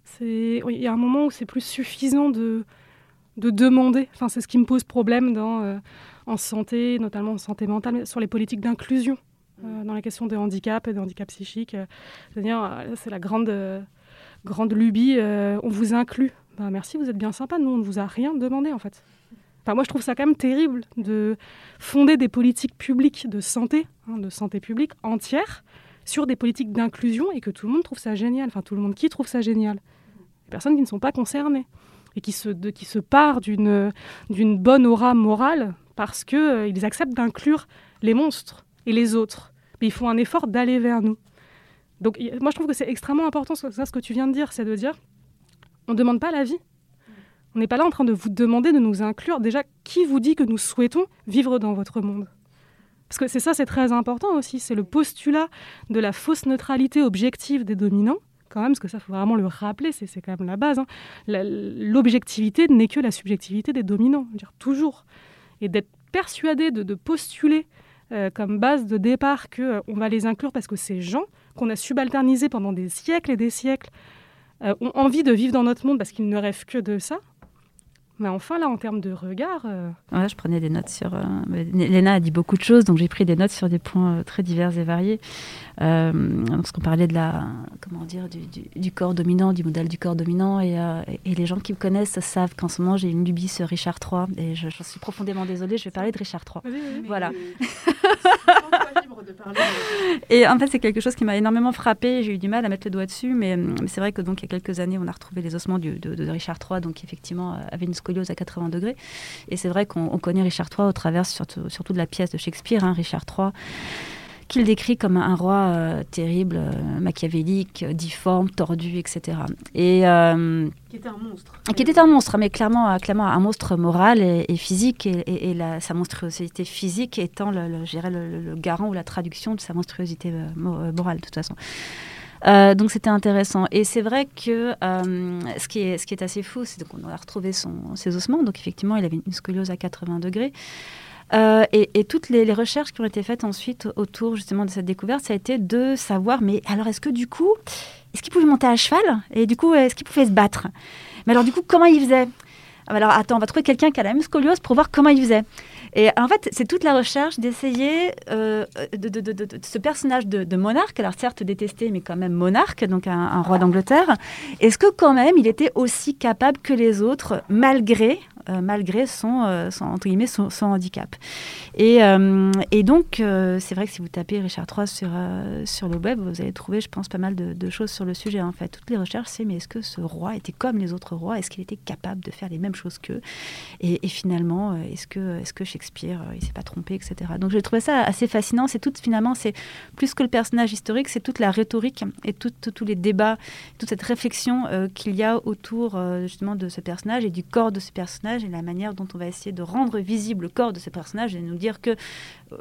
C'est, il y a un moment où c'est plus suffisant de de demander, enfin, c'est ce qui me pose problème dans, euh, en santé, notamment en santé mentale, mais sur les politiques d'inclusion, euh, dans la question des handicaps et des handicaps psychiques. Euh, c'est-à-dire, euh, c'est la grande, euh, grande lubie, euh, on vous inclut. Ben, merci, vous êtes bien sympa, nous on ne vous a rien demandé en fait. Enfin, moi je trouve ça quand même terrible de fonder des politiques publiques de santé, hein, de santé publique entière, sur des politiques d'inclusion et que tout le monde trouve ça génial, enfin tout le monde qui trouve ça génial. Les personnes qui ne sont pas concernées. Et qui se, de, qui se part d'une, d'une bonne aura morale parce qu'ils euh, acceptent d'inclure les monstres et les autres. Mais ils font un effort d'aller vers nous. Donc y, moi, je trouve que c'est extrêmement important ce, ça, ce que tu viens de dire, c'est de dire on ne demande pas la vie. On n'est pas là en train de vous demander de nous inclure. Déjà, qui vous dit que nous souhaitons vivre dans votre monde ? Parce que c'est ça, c'est très important aussi. C'est le postulat de la fausse neutralité objective des dominants. Quand même, parce que ça, il faut vraiment le rappeler, c'est, c'est quand même la base. Hein. La, l'objectivité n'est que la subjectivité des dominants, dire toujours. Et d'être persuadé de, de postuler euh, comme base de départ qu'on euh, va les inclure parce que ces gens qu'on a subalternisés pendant des siècles et des siècles euh, ont envie de vivre dans notre monde parce qu'ils ne rêvent que de ça. Mais enfin, là, en termes de regard... Euh... Ouais, je prenais des notes sur... Euh... Léna a dit beaucoup de choses, donc j'ai pris des notes sur des points euh, très divers et variés. Euh, parce qu'on parlait de la, comment dire, du, du, du corps dominant, du modèle du corps dominant. Et, euh, et les gens qui me connaissent savent qu'en ce moment, j'ai une lubie sur Richard trois. Et je, j'en suis profondément désolée, je vais parler de Richard trois. Oui, oui, voilà. Mais... Et en fait, c'est quelque chose qui m'a énormément frappée. J'ai eu du mal à mettre le doigt dessus. Mais, mais c'est vrai que donc, il y a quelques années, on a retrouvé les ossements du, de, de Richard trois, donc qui effectivement avait une scoliose à quatre-vingts degrés. Et c'est vrai qu'on on connaît Richard trois au travers surtout, surtout de la pièce de Shakespeare, hein, Richard trois, qu'il décrit comme un roi euh, terrible, euh, machiavélique, difforme, tordu, et cetera. Et, euh, qui était un monstre. Qui était un monstre, mais clairement, clairement un monstre moral et, et physique, et, et, et la, sa monstruosité physique étant le, le, je dirais le, le garant ou la traduction de sa monstruosité euh, morale, de toute façon. Euh, donc c'était intéressant. Et c'est vrai que euh, ce, qui est, ce qui est assez fou, c'est qu'on a retrouvé son, ses ossements. Donc effectivement, il avait une scoliose à quatre-vingts degrés. Euh, et, et toutes les, les recherches qui ont été faites ensuite autour justement de cette découverte, ça a été de savoir, mais alors est-ce que du coup, est-ce qu'il pouvait monter à cheval ? Et du coup, est-ce qu'il pouvait se battre ? Mais alors du coup, comment il faisait ? Alors attends, on va trouver quelqu'un qui a la même scoliose pour voir comment il faisait. Et en fait, c'est toute la recherche d'essayer euh, de, de, de, de, de ce personnage de, de monarque, alors certes détesté, mais quand même monarque, donc un, un roi d'Angleterre. Est-ce que quand même, il était aussi capable que les autres, malgré euh, malgré son, euh, son, entre guillemets, son, son handicap. Et, euh, et donc, euh, c'est vrai que si vous tapez Richard trois sur, euh, sur le web, vous allez trouver, je pense, pas mal de, de choses sur le sujet. En fait, toutes les recherches, c'est mais est-ce que ce roi était comme les autres rois ? Est-ce qu'il était capable de faire les mêmes choses qu'eux ? et, et finalement, est-ce que, est-ce que Shakespeare, euh, il ne s'est pas trompé, et cetera. Donc, j'ai trouvé ça assez fascinant. C'est tout, finalement, c'est plus que le personnage historique, c'est toute la rhétorique et tous les débats, toute cette réflexion euh, qu'il y a autour euh, justement de ce personnage et du corps de ce personnage et la manière dont on va essayer de rendre visible le corps de ce personnage et nous dire que euh,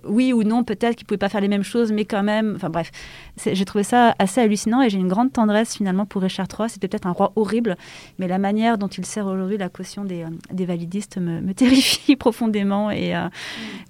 oui ou non, peut-être qu'il ne pouvait pas faire les mêmes choses, mais quand même, enfin bref, c'est, j'ai trouvé ça assez hallucinant et j'ai une grande tendresse finalement pour Richard trois. C'était peut-être un roi horrible, mais la manière dont il sert aujourd'hui la caution des, euh, des validistes me, me terrifie profondément et euh, mmh.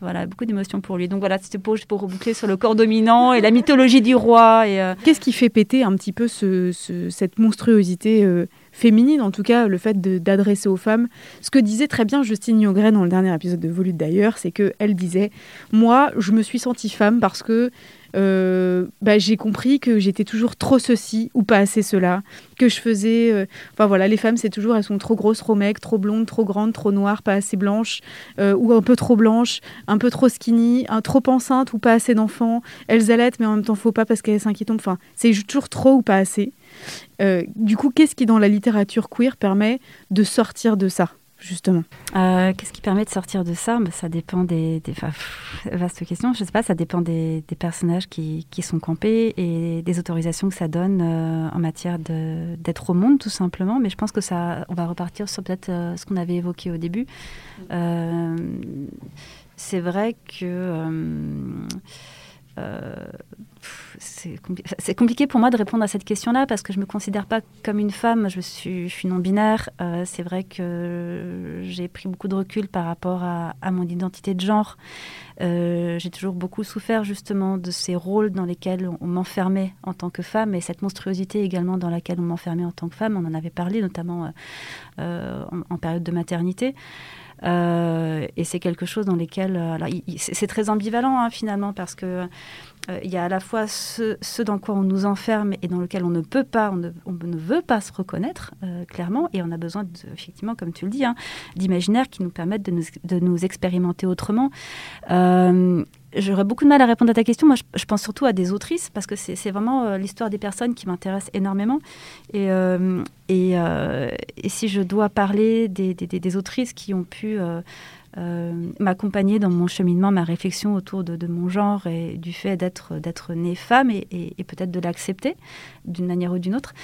voilà, beaucoup d'émotions pour lui. Donc voilà, c'était pour, pour reboucler sur le corps dominant et la mythologie du roi. Et, euh... Qu'est-ce qui fait péter un petit peu ce, ce, cette monstruosité euh, féminine, en tout cas le fait de, d'adresser aux femmes. Ce que disait très bien Justine Niogret dans le dernier épisode de Volute d'ailleurs, c'est qu'elle disait « Moi, je me suis sentie femme parce que euh, bah, j'ai compris que j'étais toujours trop ceci ou pas assez cela, que je faisais... Euh, enfin voilà, les femmes, c'est toujours, elles sont trop grosses, trop maigres, trop blondes, trop grandes, trop noires, pas assez blanches, euh, ou un peu trop blanches, un peu trop skinny, un, trop enceintes ou pas assez d'enfants, elles allaitent mais en même temps faut pas parce qu'elles s'inquiètent. Enfin, c'est toujours trop ou pas assez. » Euh, du coup, qu'est-ce qui, dans la littérature queer, permet de sortir de ça, justement ? euh, Qu'est-ce qui permet de sortir de ça ? Ben, ça dépend des... des enfin, pff, vaste question, je ne sais pas, ça dépend des, des personnages qui, qui sont campés et des autorisations que ça donne euh, en matière de, d'être au monde, tout simplement. Mais je pense que ça... On va repartir sur peut-être euh, ce qu'on avait évoqué au début. Euh, c'est vrai que... Euh, euh, C'est, compli- c'est compliqué pour moi de répondre à cette question-là parce que je ne me considère pas comme une femme, je suis, je suis non-binaire. Euh, c'est vrai que j'ai pris beaucoup de recul par rapport à, à mon identité de genre. Euh, j'ai toujours beaucoup souffert justement de ces rôles dans lesquels on, on m'enfermait en tant que femme et cette monstruosité également dans laquelle on m'enfermait en tant que femme. On en avait parlé notamment euh, euh, en, en période de maternité. Euh, et c'est quelque chose dans lequel... Euh, alors, il, il, c'est très ambivalent hein, finalement parce que... Il euh, y a à la fois ce, ce dans quoi on nous enferme et dans lequel on ne peut pas, on ne, on ne veut pas se reconnaître, euh, clairement, et on a besoin, de, effectivement, comme tu le dis, hein, d'imaginaires qui nous permettent de nous, de nous expérimenter autrement. Euh, J'aurais beaucoup de mal à répondre à ta question. Moi, je, je pense surtout à des autrices, parce que c'est, c'est vraiment euh, l'histoire des personnes qui m'intéresse énormément. Et, euh, et, euh, et si je dois parler des, des, des, des autrices qui ont pu... Euh, Euh, m'accompagner dans mon cheminement, ma réflexion autour de, de mon genre et du fait d'être, d'être née femme et, et, et peut-être de l'accepter d'une manière ou d'une autre.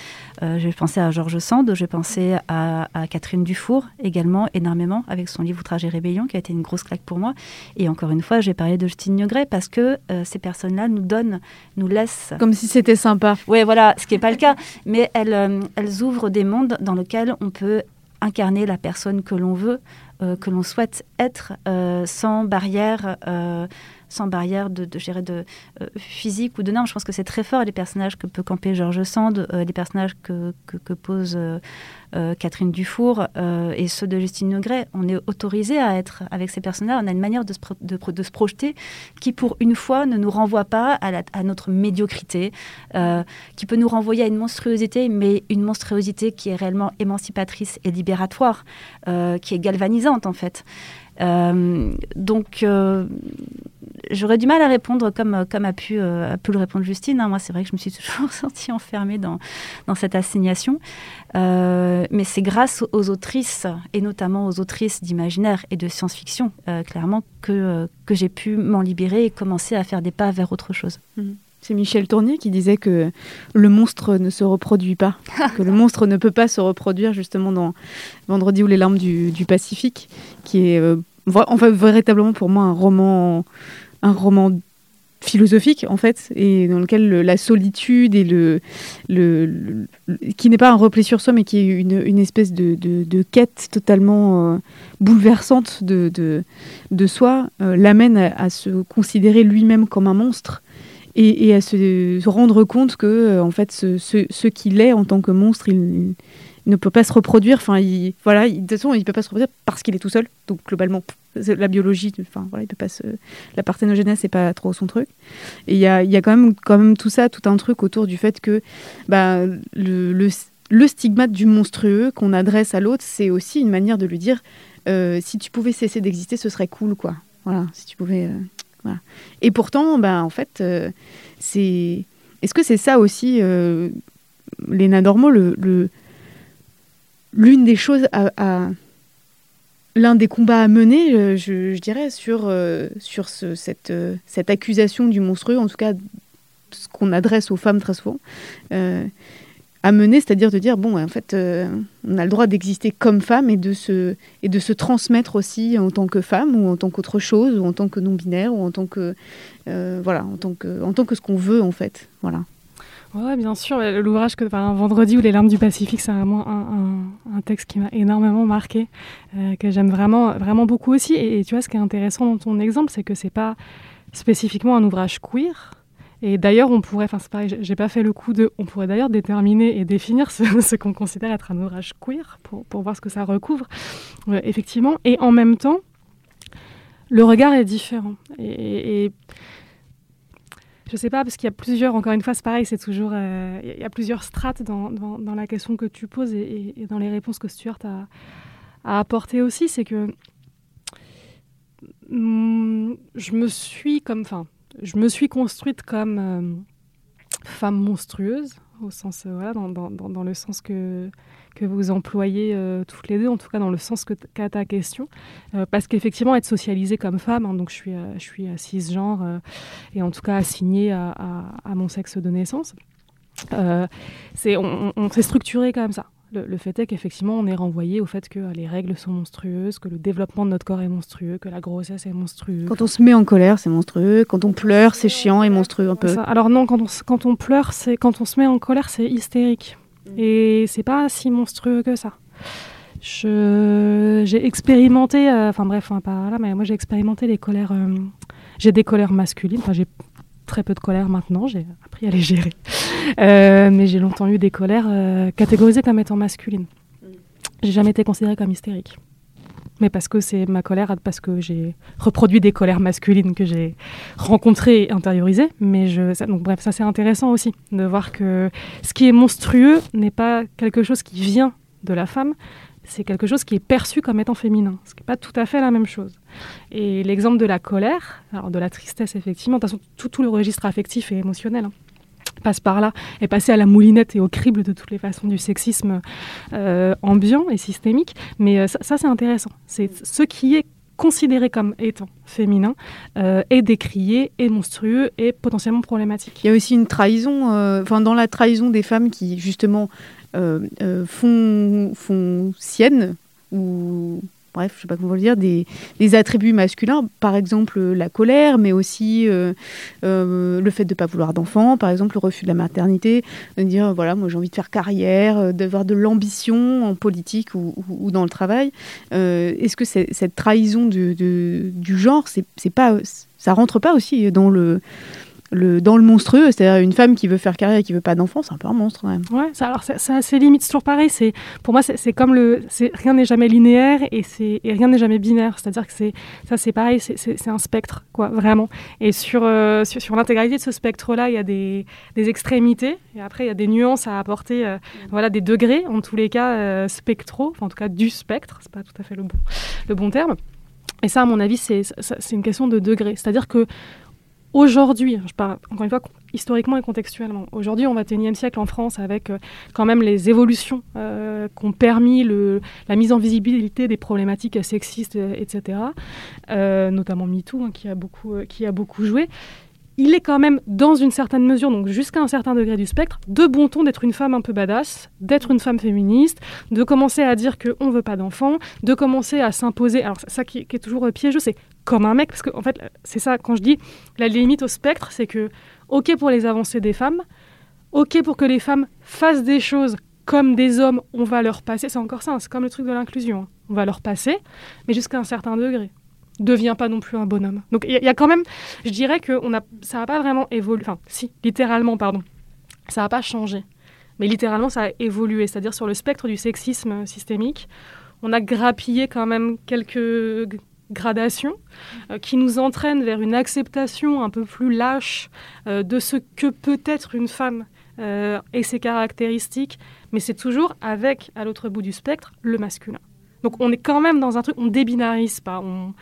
Euh, j'ai pensé à Georges Sand, j'ai pensé à, à Catherine Dufour également énormément avec son livre Outrage et Rébellion qui a été une grosse claque pour moi. Et encore une fois, j'ai parlé de Justine Niogret parce que euh, ces personnes-là nous donnent, nous laissent... Comme si c'était sympa. Oui, voilà, ce qui n'est pas le cas. Mais elles, euh, elles ouvrent des mondes dans lesquels on peut incarner la personne que l'on veut, Euh, que l'on souhaite être euh, sans barrière, euh, sans barrière de, de, je dirais de euh, physique ou de normes. Je pense que c'est très fort les personnages que peut camper Georges Sand, euh, les personnages que, que, que pose euh, euh, Catherine Dufour euh, et ceux de Justine Niogret. On est autorisé à être avec ces personnages. On a une manière de se, pro- de, de se projeter qui, pour une fois, ne nous renvoie pas à, la, à notre médiocrité, euh, qui peut nous renvoyer à une monstruosité, mais une monstruosité qui est réellement émancipatrice et libératoire, euh, qui est galvanisante en fait. Euh, donc euh, j'aurais du mal à répondre comme, comme a, pu, euh, a pu le répondre Justine. Hein. Moi c'est vrai que je me suis toujours sentie enfermée dans, dans cette assignation. Euh, mais c'est grâce aux autrices et notamment aux autrices d'imaginaire et de science-fiction euh, clairement que, euh, que j'ai pu m'en libérer et commencer à faire des pas vers autre chose. Mmh. C'est Michel Tournier qui disait que le monstre ne se reproduit pas, que le monstre ne peut pas se reproduire justement dans Vendredi ou les larmes du, du Pacifique, qui est euh, enfin, véritablement pour moi un roman, un roman philosophique en fait, et dans lequel le, la solitude et le, le, le, le qui n'est pas un repli sur soi, mais qui est une, une espèce de, de, de quête totalement euh, bouleversante de, de, de soi, euh, l'amène à, à se considérer lui-même comme un monstre. Et, et à se, se rendre compte que, euh, en fait, ce, ce, ce qu'il est en tant que monstre, il, il ne peut pas se reproduire. Enfin, il, voilà, il, de toute façon, il ne peut pas se reproduire parce qu'il est tout seul. Donc, globalement, pff, la biologie, enfin, voilà, il peut pas se, la parthénogénèse, c'est pas trop son truc. Et il y a, y a quand même, quand même tout ça, tout un truc autour du fait que, bah, le, le, le stigmate du monstrueux qu'on adresse à l'autre, c'est aussi une manière de lui dire euh, si tu pouvais cesser d'exister, ce serait cool, quoi. Voilà, si tu pouvais... Euh, voilà. Et pourtant, ben, en fait, euh, c'est... Est-ce que c'est ça aussi, euh, Léna Dormeau, le, le... l'une des choses à... à... L'un des combats à mener, je, je dirais, sur, euh, sur ce, cette, euh, cette accusation du monstrueux, en tout cas ce qu'on adresse aux femmes très souvent, euh, à mener, c'est-à-dire de dire, bon, en fait, euh, on a le droit d'exister comme femme et de, se, et de se transmettre aussi en tant que femme ou en tant qu'autre chose, ou en tant que non-binaire, ou en tant que, euh, voilà, en tant que, en tant que ce qu'on veut, en fait, voilà. Oui, bien sûr. L'ouvrage que enfin, Vendredi ou Les larmes du Pacifique, c'est vraiment un, un, un texte qui m'a énormément marqué, euh, que j'aime vraiment, vraiment beaucoup aussi. Et, et tu vois, ce qui est intéressant dans ton exemple, c'est que c'est pas spécifiquement un ouvrage queer. Et d'ailleurs, on pourrait, enfin c'est pareil, j'ai pas fait le coup de, on pourrait d'ailleurs déterminer et définir ce, ce qu'on considère être un ouvrage queer pour, pour voir ce que ça recouvre, euh, effectivement. Et en même temps, le regard est différent. Et, et je sais pas, parce qu'il y a plusieurs, encore une fois, c'est pareil, c'est toujours, euh, il y a plusieurs strates dans, dans, dans la question que tu poses et, et dans les réponses que Stuart a, a apportées aussi. C'est que mm, je me suis comme, enfin, je me suis construite comme euh, femme monstrueuse, au sens, euh, voilà, dans, dans, dans le sens que, que vous employez euh, toutes les deux, en tout cas dans le sens que t- qu'a ta question, euh, parce qu'effectivement être socialisée comme femme, hein, donc je suis, euh, je suis cisgenre euh, et en tout cas assignée à, à, à mon sexe de naissance, euh, c'est, on, on s'est structuré comme ça. Le, le fait est qu'effectivement on est renvoyé au fait que euh, les règles sont monstrueuses, que le développement de notre corps est monstrueux, que la grossesse est monstrueuse. Quand on se met en colère, c'est monstrueux. Quand on pleure, c'est chiant et monstrueux un peu. Ça, alors non, quand on, quand on pleure, c'est, quand on se met en colère, c'est hystérique. Et c'est pas si monstrueux que ça. Je, j'ai expérimenté, enfin euh, bref, hein, pas là, mais moi j'ai expérimenté les colères. Euh, j'ai des colères masculines, enfin j'ai très peu de colères maintenant, j'ai appris à les gérer. Euh, mais j'ai longtemps eu des colères euh, catégorisées comme étant masculines. J'ai jamais été considérée comme hystérique. Mais parce que c'est ma colère, parce que j'ai reproduit des colères masculines que j'ai rencontrées et intériorisées. Mais je, ça, donc bref, ça c'est intéressant aussi de voir que ce qui est monstrueux n'est pas quelque chose qui vient de la femme, c'est quelque chose qui est perçu comme étant féminin, ce qui n'est pas tout à fait la même chose. Et l'exemple de la colère, alors de la tristesse effectivement, de toute façon tout, tout le registre affectif et émotionnel, hein, passe par là, est passé à la moulinette et au crible de toutes les façons du sexisme euh, ambiant et systémique. Mais euh, ça, ça, c'est intéressant. C'est ce qui est considéré comme étant féminin euh, est décrié, est monstrueux et potentiellement problématique. Il y a aussi une trahison, enfin euh, dans la trahison des femmes qui justement euh, euh, font, font sienne ou... Bref, je ne sais pas comment le dire, des, des attributs masculins, par exemple la colère, mais aussi euh, euh, le fait de ne pas vouloir d'enfant, par exemple le refus de la maternité, de dire voilà, moi j'ai envie de faire carrière, d'avoir de l'ambition en politique ou, ou, ou dans le travail. Euh, est-ce que c'est, cette trahison du, de, du genre, c'est, c'est pas, ça ne rentre pas aussi dans le, le, dans le monstrueux, c'est-à-dire une femme qui veut faire carrière et qui ne veut pas d'enfant, c'est un peu un monstre quand même. Ouais, ça, alors ça, ça, c'est limite toujours pareil. C'est, pour moi, c'est, c'est comme le, c'est, rien n'est jamais linéaire et, c'est, et rien n'est jamais binaire. C'est-à-dire que c'est, ça, c'est pareil, c'est, c'est, c'est un spectre, quoi, vraiment. Et sur, euh, sur, sur l'intégralité de ce spectre-là, il y a des, des extrémités et après il y a des nuances à apporter, euh, voilà, des degrés en tous les cas euh, spectraux, enfin, en tout cas du spectre, c'est pas tout à fait le bon, le bon terme. Et ça, à mon avis, c'est, c'est, c'est une question de degré. C'est-à-dire que aujourd'hui, je parle encore une fois historiquement et contextuellement, aujourd'hui, au vingt et unième siècle en France, avec euh, quand même les évolutions euh, qu'ont permis le, la mise en visibilité des problématiques sexistes, et cetera, euh, notamment MeToo, hein, qui a beaucoup, euh, qui a beaucoup joué, il est quand même, dans une certaine mesure, donc jusqu'à un certain degré du spectre, de bon ton d'être une femme un peu badass, d'être une femme féministe, de commencer à dire qu'on ne veut pas d'enfants, de commencer à s'imposer. Alors ça, ça qui, qui est toujours piégeux, c'est comme un mec, parce que en fait, c'est ça, quand je dis la limite au spectre, c'est que, ok pour les avancées des femmes, ok pour que les femmes fassent des choses comme des hommes, on va leur passer, c'est encore ça, hein, c'est comme le truc de l'inclusion, hein, on va leur passer, mais jusqu'à un certain degré. Devient pas non plus un bonhomme. Donc il y, y a quand même, je dirais que on a, ça n'a pas vraiment évolué, enfin si, littéralement, pardon, ça n'a pas changé, mais littéralement ça a évolué, c'est-à-dire sur le spectre du sexisme systémique, on a grappillé quand même quelques gradations euh, qui nous entraînent vers une acceptation un peu plus lâche euh, de ce que peut être une femme euh, et ses caractéristiques, mais c'est toujours avec, à l'autre bout du spectre, le masculin. Donc on est quand même dans un truc, on débinarise pas, on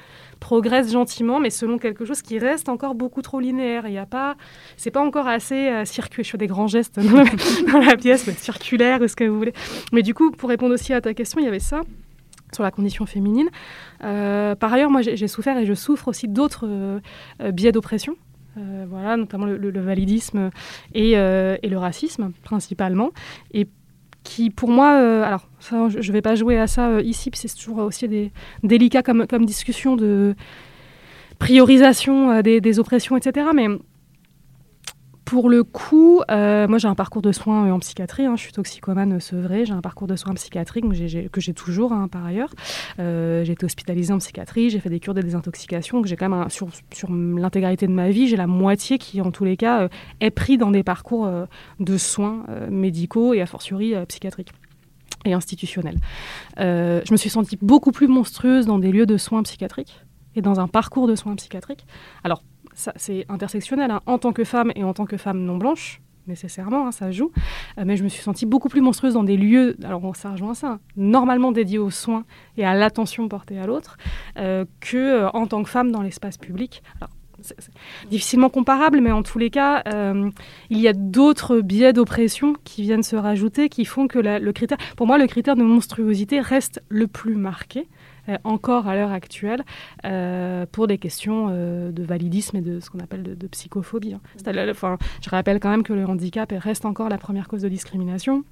progresse gentiment, mais selon quelque chose qui reste encore beaucoup trop linéaire. Il n'y a pas, c'est pas encore assez euh, circulaire. Je fais des grands gestes dans la, dans la pièce, mais circulaire ou ce que vous voulez. Mais du coup, pour répondre aussi à ta question, il y avait ça sur la condition féminine. Euh, par ailleurs, moi, j'ai, j'ai souffert et je souffre aussi d'autres euh, biais d'oppression. Euh, voilà, notamment le, le, le validisme et, euh, et le racisme, principalement. Et qui, pour moi, euh, alors, ça, je ne vais pas jouer à ça euh, ici, puis c'est toujours aussi des, délicat comme, comme discussion de priorisation euh, des, des oppressions, et cetera. Mais pour le coup, euh, moi, j'ai un parcours de soins euh, en psychiatrie. Hein, je suis toxicomane sevrée. J'ai un parcours de soins psychiatriques que j'ai, j'ai, que j'ai toujours, hein, par ailleurs. Euh, j'ai été hospitalisée en psychiatrie. J'ai fait des cures de désintoxication. Que j'ai quand même un, sur, sur l'intégralité de ma vie, j'ai la moitié qui, en tous les cas, euh, est pris dans des parcours euh, de soins euh, médicaux et a fortiori euh, psychiatriques et institutionnels. Euh, je me suis sentie beaucoup plus monstrueuse dans des lieux de soins psychiatriques et dans un parcours de soins psychiatriques. Alors, ça, c'est intersectionnel, hein, en tant que femme et en tant que femme non blanche, nécessairement, hein, ça joue. Euh, mais je me suis sentie beaucoup plus monstrueuse dans des lieux, alors ça rejoint ça, hein, normalement dédiés aux soins et à l'attention portée à l'autre, euh, que euh, en tant que femme dans l'espace public. Alors, c'est, c'est difficilement comparable, mais en tous les cas, euh, il y a d'autres biais d'oppression qui viennent se rajouter, qui font que la, le critère, pour moi, le critère de monstruosité reste le plus marqué. Euh, encore à l'heure actuelle, euh, pour des questions euh, de validisme et de ce qu'on appelle de, de psychophobie. Hein. C'est-à-dire, enfin, je rappelle quand même que le handicap reste encore la première cause de discrimination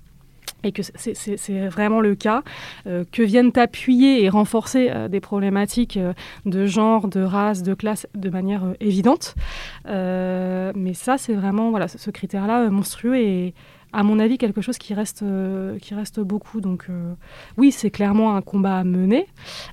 et que c'est, c'est, c'est vraiment le cas, euh, que viennent appuyer et renforcer euh, des problématiques euh, de genre, de race, de classe de manière euh, évidente. Euh, mais ça, c'est vraiment voilà, ce, ce critère-là euh, monstrueux et à mon avis, quelque chose qui reste, euh, qui reste beaucoup. Donc euh, oui, c'est clairement un combat à mener.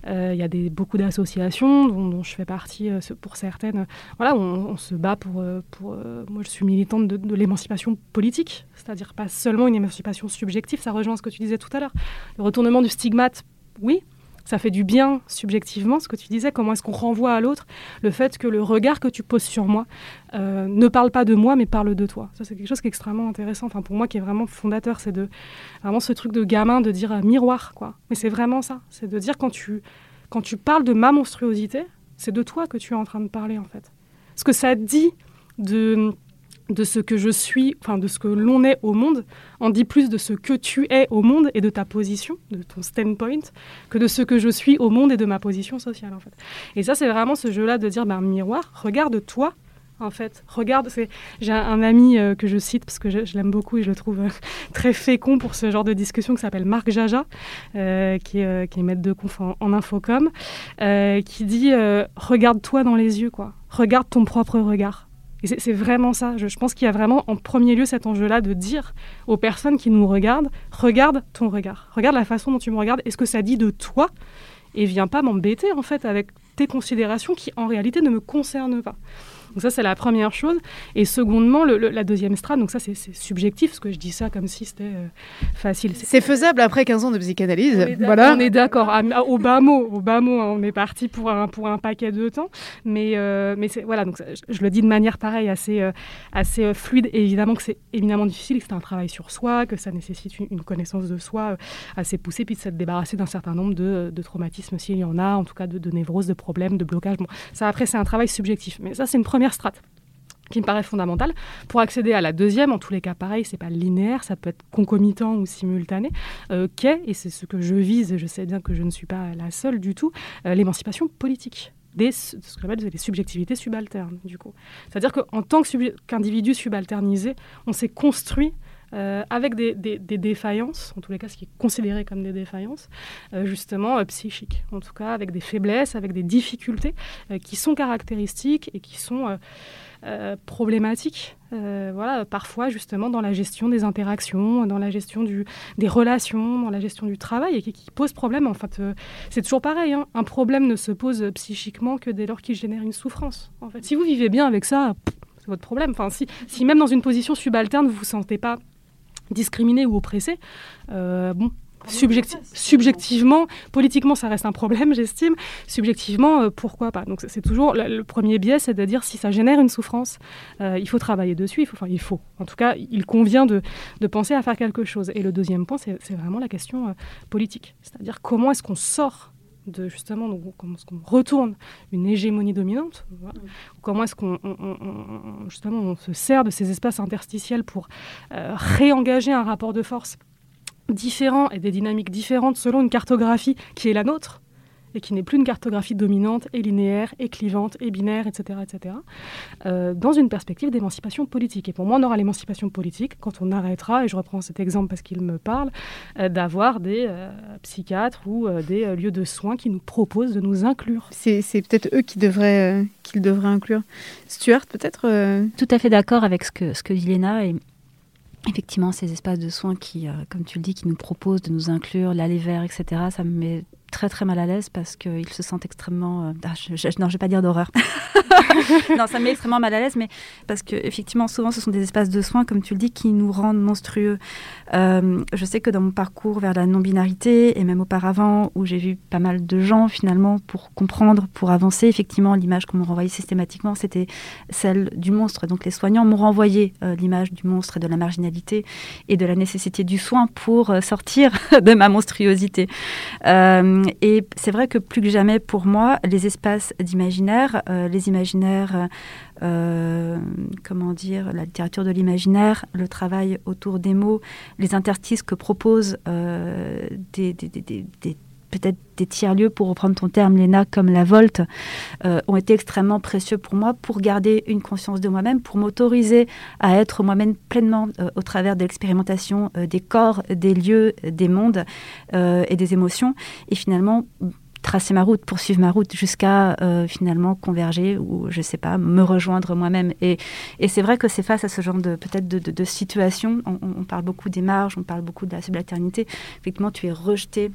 Il euh, y a des, beaucoup d'associations dont, dont je fais partie euh, pour certaines. Voilà, on, on se bat pour... pour euh, moi, je suis militante de, de l'émancipation politique, c'est-à-dire pas seulement une émancipation subjective. Ça rejoint ce que tu disais tout à l'heure. Le retournement du stigmate, oui, ça fait du bien subjectivement, ce que tu disais, comment est-ce qu'on renvoie à l'autre le fait que le regard que tu poses sur moi euh, ne parle pas de moi, mais parle de toi. Ça, c'est quelque chose qui est extrêmement intéressant, enfin, pour moi, qui est vraiment fondateur. C'est de, vraiment ce truc de gamin, de dire euh, miroir, quoi. Mais c'est vraiment ça. C'est de dire, quand tu, quand tu parles de ma monstruosité, c'est de toi que tu es en train de parler, en fait. Ce que ça dit de... de ce que je suis, enfin de ce que l'on est au monde, en dit plus de ce que tu es au monde et de ta position, de ton standpoint, que de ce que je suis au monde et de ma position sociale, en fait. Et ça, c'est vraiment ce jeu-là de dire, ben, miroir, regarde toi, en fait. Regarde, c'est... j'ai un ami euh, que je cite parce que je, je l'aime beaucoup et je le trouve euh, très fécond pour ce genre de discussion, qui s'appelle Marc Jaja, euh, qui, est, euh, qui est maître de conf en, en infocom, euh, qui dit euh, regarde-toi dans les yeux, quoi. Regarde ton propre regard. Et c'est, c'est vraiment ça. Je, je pense qu'il y a vraiment en premier lieu cet enjeu-là de dire aux personnes qui nous regardent, regarde ton regard, regarde la façon dont tu me regardes, est-ce que ça dit de toi ? Et viens pas m'embêter en fait avec tes considérations qui en réalité ne me concernent pas. Donc ça, c'est la première chose. Et secondement, le, le, la deuxième strate, donc ça, c'est, c'est subjectif, parce que je dis ça comme si c'était euh, facile. C'est... c'est faisable après quinze ans de psychanalyse. On voilà. On est d'accord. À, au bas mot, au bas mot, hein, on est parti pour un, pour un paquet de temps. Mais, euh, mais c'est, voilà, donc ça, je, je le dis de manière pareille, assez, euh, assez euh, fluide. Et évidemment que c'est éminemment difficile, que c'est un travail sur soi, que ça nécessite une, une connaissance de soi euh, assez poussée, puis de se débarrasser d'un certain nombre de, de traumatismes, s'il y en a, en tout cas de, de névroses, de problèmes, de blocages. Bon, ça, après, c'est un travail subjectif. Mais ça, c'est une première Première strate qui me paraît fondamentale. Pour accéder à la deuxième, en tous les cas, pareil, c'est pas linéaire, ça peut être concomitant ou simultané, euh, qu'est, et c'est ce que je vise, et je sais bien que je ne suis pas la seule du tout, euh, l'émancipation politique, des, ce qu'on appelle les subjectivités subalternes, du coup. C'est-à-dire qu'en tant que sub- qu'individu subalternisé, on s'est construit Euh, avec des, des, des défaillances, en tous les cas ce qui est considéré comme des défaillances, euh, justement euh, psychiques, en tout cas avec des faiblesses, avec des difficultés euh, qui sont caractéristiques et qui sont euh, euh, problématiques, euh, voilà, parfois justement dans la gestion des interactions, dans la gestion du, des relations, dans la gestion du travail, et qui, qui posent problème. En fait, euh, c'est toujours pareil, hein, un problème ne se pose psychiquement que dès lors qu'il génère une souffrance. En fait, si vous vivez bien avec ça, c'est votre problème. Enfin, si, si même dans une position subalterne vous vous sentez pas discriminé ou oppressé, euh, bon, Subjecti- subjectivement, politiquement, ça reste un problème, j'estime. Subjectivement, euh, pourquoi pas ? Donc, c'est toujours le, le premier biais, c'est de dire si ça génère une souffrance, euh, il faut travailler dessus. Il faut, enfin, il faut. En tout cas, il convient de, de penser à faire quelque chose. Et le deuxième point, c'est, c'est vraiment la question euh, politique. C'est-à-dire comment est-ce qu'on sort de justement, donc, comment est-ce qu'on retourne une hégémonie dominante, voilà. mmh. Comment est-ce qu'on on, on, on, justement, on se sert de ces espaces interstitiels pour euh, réengager un rapport de force différents et des dynamiques différentes selon une cartographie qui est la nôtre et qui n'est plus une cartographie dominante et linéaire et clivante et binaire, et cetera, et cetera, euh, dans une perspective d'émancipation politique. Et pour moi, on aura l'émancipation politique quand on arrêtera, et je reprends cet exemple parce qu'il me parle, euh, d'avoir des euh, psychiatres ou euh, des euh, lieux de soins qui nous proposent de nous inclure. C'est, c'est peut-être eux qui devraient, euh, qu'ils devraient inclure. Stuart, peut-être euh... Tout à fait d'accord avec ce que, ce que dit Léna et... Effectivement, ces espaces de soins qui, euh, comme tu le dis, qui nous proposent de nous inclure, l'aller vers, et cetera, ça me met très très mal à l'aise parce qu'ils se sentent extrêmement... Euh, ah, je, je, non, je ne vais pas dire d'horreur. Non, ça me met extrêmement mal à l'aise, mais parce qu'effectivement, souvent, ce sont des espaces de soins, comme tu le dis, qui nous rendent monstrueux. Euh, je sais que dans mon parcours vers la non-binarité, et même auparavant, où j'ai vu pas mal de gens, finalement, pour comprendre, pour avancer, effectivement, l'image qu'on me renvoyait systématiquement, c'était celle du monstre. Donc les soignants m'ont renvoyé euh, l'image du monstre et de la marginalité et de la nécessité du soin pour euh, sortir de ma monstruosité. Euh, Et c'est vrai que plus que jamais, pour moi, les espaces d'imaginaire, euh, les imaginaires, euh, comment dire, la littérature de l'imaginaire, le travail autour des mots, les interstices que proposent euh, des, des, des, des, des, peut-être des tiers-lieux, pour reprendre ton terme, Léna, comme la Volte, euh, ont été extrêmement précieux pour moi, pour garder une conscience de moi-même, pour m'autoriser à être moi-même pleinement euh, au travers de l'expérimentation euh, des corps, des lieux, des mondes euh, et des émotions. Et finalement, tracer ma route, poursuivre ma route jusqu'à euh, finalement converger ou, je ne sais pas, me rejoindre moi-même. Et, et c'est vrai que c'est face à ce genre de, peut-être de, de, de situation, on, on parle beaucoup des marges, on parle beaucoup de la subalternité, effectivement, tu es rejeté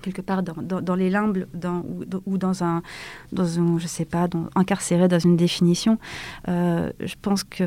quelque part dans, dans, dans les limbes dans, ou, dans, ou dans un, dans un je sais pas, dans, incarcéré dans une définition. Euh, je pense que,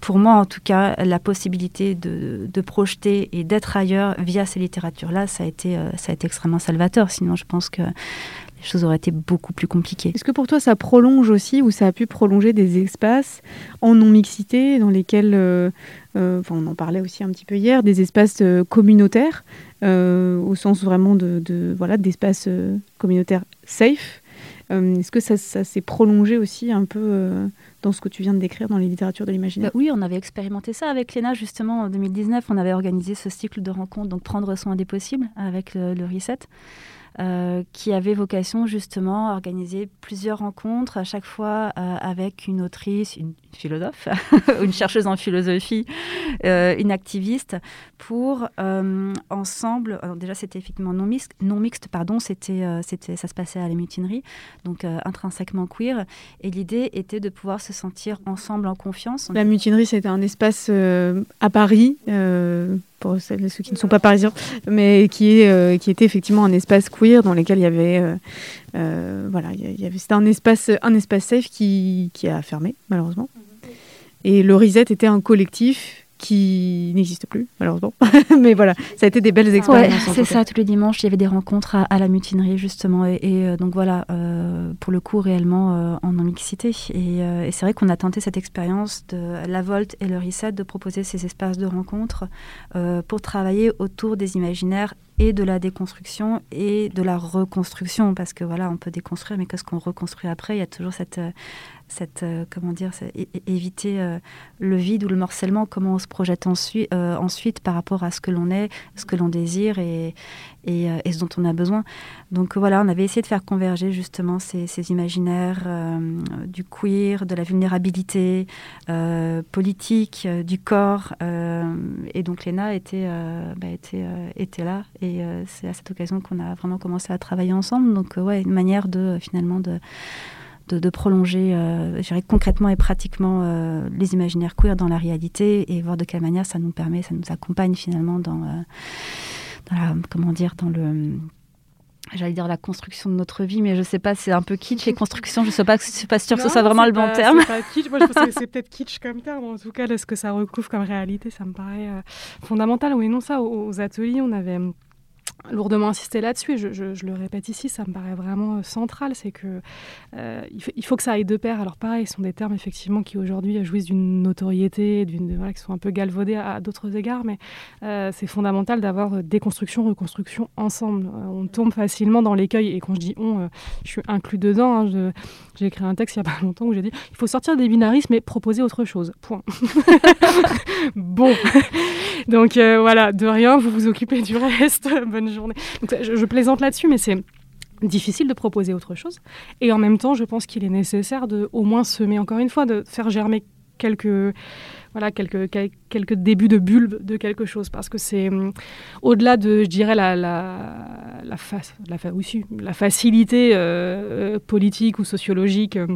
pour moi en tout cas, la possibilité de, de projeter et d'être ailleurs via ces littératures-là, ça a été, euh, ça a été extrêmement salvateur. Sinon, je pense que les choses auraient été beaucoup plus compliquées. Est-ce que pour toi, ça prolonge aussi, ou ça a pu prolonger des espaces en non-mixité, dans lesquels, euh, euh, on en parlait aussi un petit peu hier, des espaces euh, communautaires, euh, au sens vraiment de, de, voilà, d'espaces euh, communautaires safe. Euh, est-ce que ça, ça s'est prolongé aussi un peu euh, dans ce que tu viens de décrire dans les littératures de l'imaginaire ? Bah oui, on avait expérimenté ça avec Léna, justement, en deux mille dix-neuf. On avait organisé ce cycle de rencontres, donc prendre soin des possibles, avec le, le Reset. Euh, qui avait vocation justement à organiser plusieurs rencontres, à chaque fois euh, avec une autrice, une philosophe, une chercheuse en philosophie, euh, une activiste, pour euh, ensemble, alors déjà c'était effectivement non mixte, non mixte pardon, c'était, euh, c'était, ça se passait à La Mutinerie, donc euh, intrinsèquement queer, et l'idée était de pouvoir se sentir ensemble en confiance. La Mutinerie, c'était un espace euh, à Paris, euh... pour celles et ceux qui ne sont pas parisiens, mais qui, est, euh, qui était effectivement un espace queer dans lequel il y avait... Euh, euh, voilà, il y avait, c'était un espace, un espace safe qui, qui a fermé, malheureusement. Et le Reset était un collectif qui n'existe plus, malheureusement. Mais voilà, ça a été des belles expériences. Ouais, c'est ça, tous les dimanches, il y avait des rencontres à, à La Mutinerie, justement. Et, et donc voilà, euh, pour le coup, réellement euh, en non-mixité. Et, euh, et c'est vrai qu'on a tenté cette expérience de La Volte et le Reset, de proposer ces espaces de rencontre euh, pour travailler autour des imaginaires et de la déconstruction et de la reconstruction. Parce que voilà, on peut déconstruire, mais qu'est-ce qu'on reconstruit après ? Il y a toujours cette... Euh, Cette, euh, comment dire, cette, é- éviter euh, le vide ou le morcellement, comment on se projette ensu- euh, ensuite par rapport à ce que l'on est, ce que l'on désire et, et, euh, et ce dont on a besoin. Donc euh, voilà, on avait essayé de faire converger justement ces, ces imaginaires euh, du queer, de la vulnérabilité euh, politique, euh, du corps. Euh, et donc Léna était, euh, bah, était, euh, était là et euh, c'est à cette occasion qu'on a vraiment commencé à travailler ensemble. Donc euh, ouais, une manière de euh, finalement de... De, de prolonger euh, je dirais, concrètement et pratiquement euh, les imaginaires queer dans la réalité et voir de quelle manière ça nous permet, ça nous accompagne finalement dans, euh, dans la, comment dire, dans le... J'allais dire la construction de notre vie, mais je sais pas, c'est un peu kitsch. Et construction, je ne suis pas, pas sûre non, que ce soit vraiment le bon pas, terme. C'est pas kitsch. Moi, je pense que c'est peut-être kitsch comme terme. En tout cas, là, ce que ça recouvre comme réalité, ça me paraît euh, fondamental. Oui, non, ça, aux, aux ateliers, on avait... lourdement insisté là-dessus, et je, je, je le répète ici, ça me paraît vraiment central, c'est que euh, il, faut, il faut que ça aille de pair. Alors pareil, ce sont des termes effectivement qui aujourd'hui jouissent d'une notoriété, d'une, voilà, qui sont un peu galvaudés à, à d'autres égards, mais euh, c'est fondamental d'avoir déconstruction, reconstruction ensemble. Euh, on tombe facilement dans l'écueil, et quand je dis on, euh, je suis inclus dedans, hein, je, j'ai écrit un texte il n'y a pas longtemps où j'ai dit il faut sortir des binarismes et proposer autre chose, point. Bon, donc euh, voilà, de rien, vous vous occupez du reste, bonne journée. Donc, je, je plaisante là-dessus, mais c'est difficile de proposer autre chose. Et en même temps, je pense qu'il est nécessaire de, au moins, semer, encore une fois, de faire germer quelques, voilà, quelques, quelques débuts de bulbe de quelque chose. Parce que c'est, au-delà de, je dirais, la, la, la, fa- la, fa- aussi, la facilité euh, politique ou sociologique... Euh,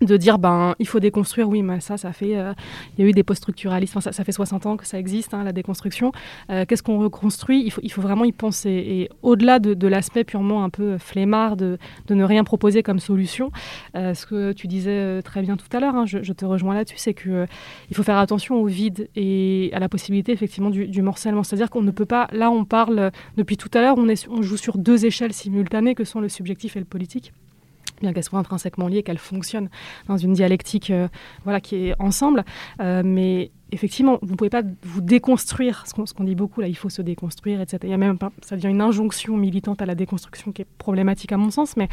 de dire, ben, il faut déconstruire, oui, mais ça, ça fait... Euh, il y a eu des post-structuralistes, enfin, ça, ça fait soixante ans que ça existe, hein, la déconstruction. Euh, qu'est-ce qu'on reconstruit ? il faut, il faut vraiment y penser. Et au-delà de, de l'aspect purement un peu flemmard de, de ne rien proposer comme solution, euh, ce que tu disais très bien tout à l'heure, hein, je, je te rejoins là-dessus, c'est qu'il euh, faut faire attention au vide et à la possibilité, effectivement, du, du morcellement. C'est-à-dire qu'on ne peut pas... Là, on parle... Depuis tout à l'heure, on, est, on joue sur deux échelles simultanées que sont le subjectif et le politique. Bien qu'elles soient intrinsèquement liées, qu'elles fonctionnent dans une dialectique euh, voilà, qui est ensemble. Euh, mais effectivement, vous ne pouvez pas vous déconstruire, ce qu'on, ce qu'on dit beaucoup, là, il faut se déconstruire, et cetera. Il y a même, ça devient une injonction militante à la déconstruction qui est problématique à mon sens, mais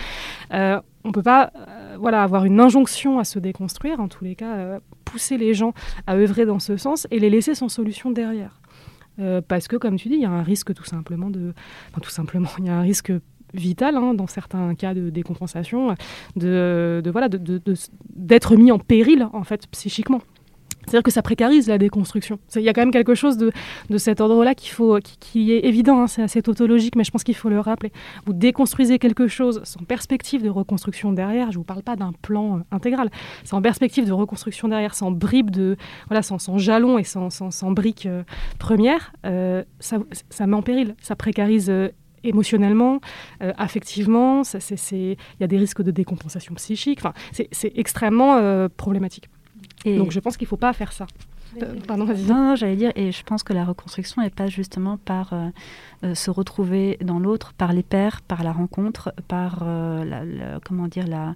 euh, on ne peut pas euh, voilà, avoir une injonction à se déconstruire, en tous les cas, euh, pousser les gens à œuvrer dans ce sens et les laisser sans solution derrière. Euh, parce que, comme tu dis, il y a un risque tout simplement de... Enfin, tout simplement, il y a un risque... vital, hein, dans certains cas de décompensation, de, de, voilà, de, de, de, d'être mis en péril, en fait, psychiquement. C'est-à-dire que ça précarise la déconstruction. Il y a quand même quelque chose de, de cet ordre-là qu'il faut, qui, qui est évident, hein, c'est assez tautologique, mais je pense qu'il faut le rappeler. Vous déconstruisez quelque chose sans perspective de reconstruction derrière, je ne vous parle pas d'un plan euh, intégral, c'est en perspective de reconstruction derrière, sans bribes, de, voilà, sans, sans jalons et sans, sans, sans briques euh, premières, euh, ça, ça met en péril, ça précarise euh, émotionnellement, euh, affectivement, ça, c'est, c'est, y a des risques de décompensation psychique. Enfin, c'est, c'est extrêmement euh, problématique. Et donc, je pense qu'il ne faut pas faire ça. Euh, pardon, vas-y. Non, non, j'allais dire, et je pense que la reconstruction, elle passe justement par euh, se retrouver dans l'autre, par les pairs, par la rencontre, par euh, la, la, comment dire, la...